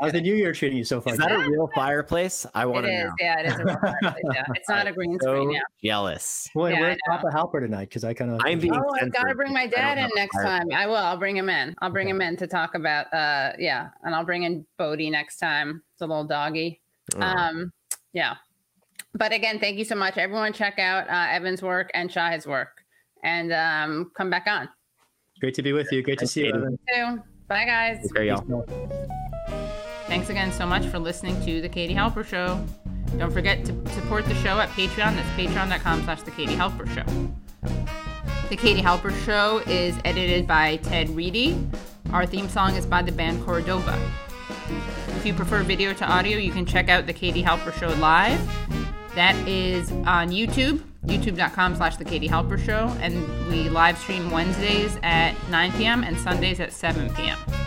How's the new year treating you so far? Is that a real fireplace? I want to know. Yeah, it is a real fireplace. Yeah. It's not a green screen. Yeah. Jealous. Well, where's Papa Halper tonight? Because I kind of. I've got to bring my dad in next time. I will. I'll bring him in. I'll bring him in to talk about. Yeah, and I'll bring in Bodhi next time. It's a little doggy. Yeah, but again, thank you so much, everyone. Check out Evan's work and Shahid's work, and come back on. Great to be with you. Great to see you, Evan. You too. Bye, guys. Okay, y'all. Thanks again so much for listening to The Katie Halper Show. Don't forget to support the show at Patreon. That's patreon.com/TheKatieHalperShow. The Katie Halper Show is edited by Ted Reedy. Our theme song is by the band Cordova. If you prefer video to audio, you can check out The Katie Halper Show live. That is on YouTube, youtube.com/TheKatieHalperShow, and we live stream Wednesdays at 9 p.m. and Sundays at 7 p.m.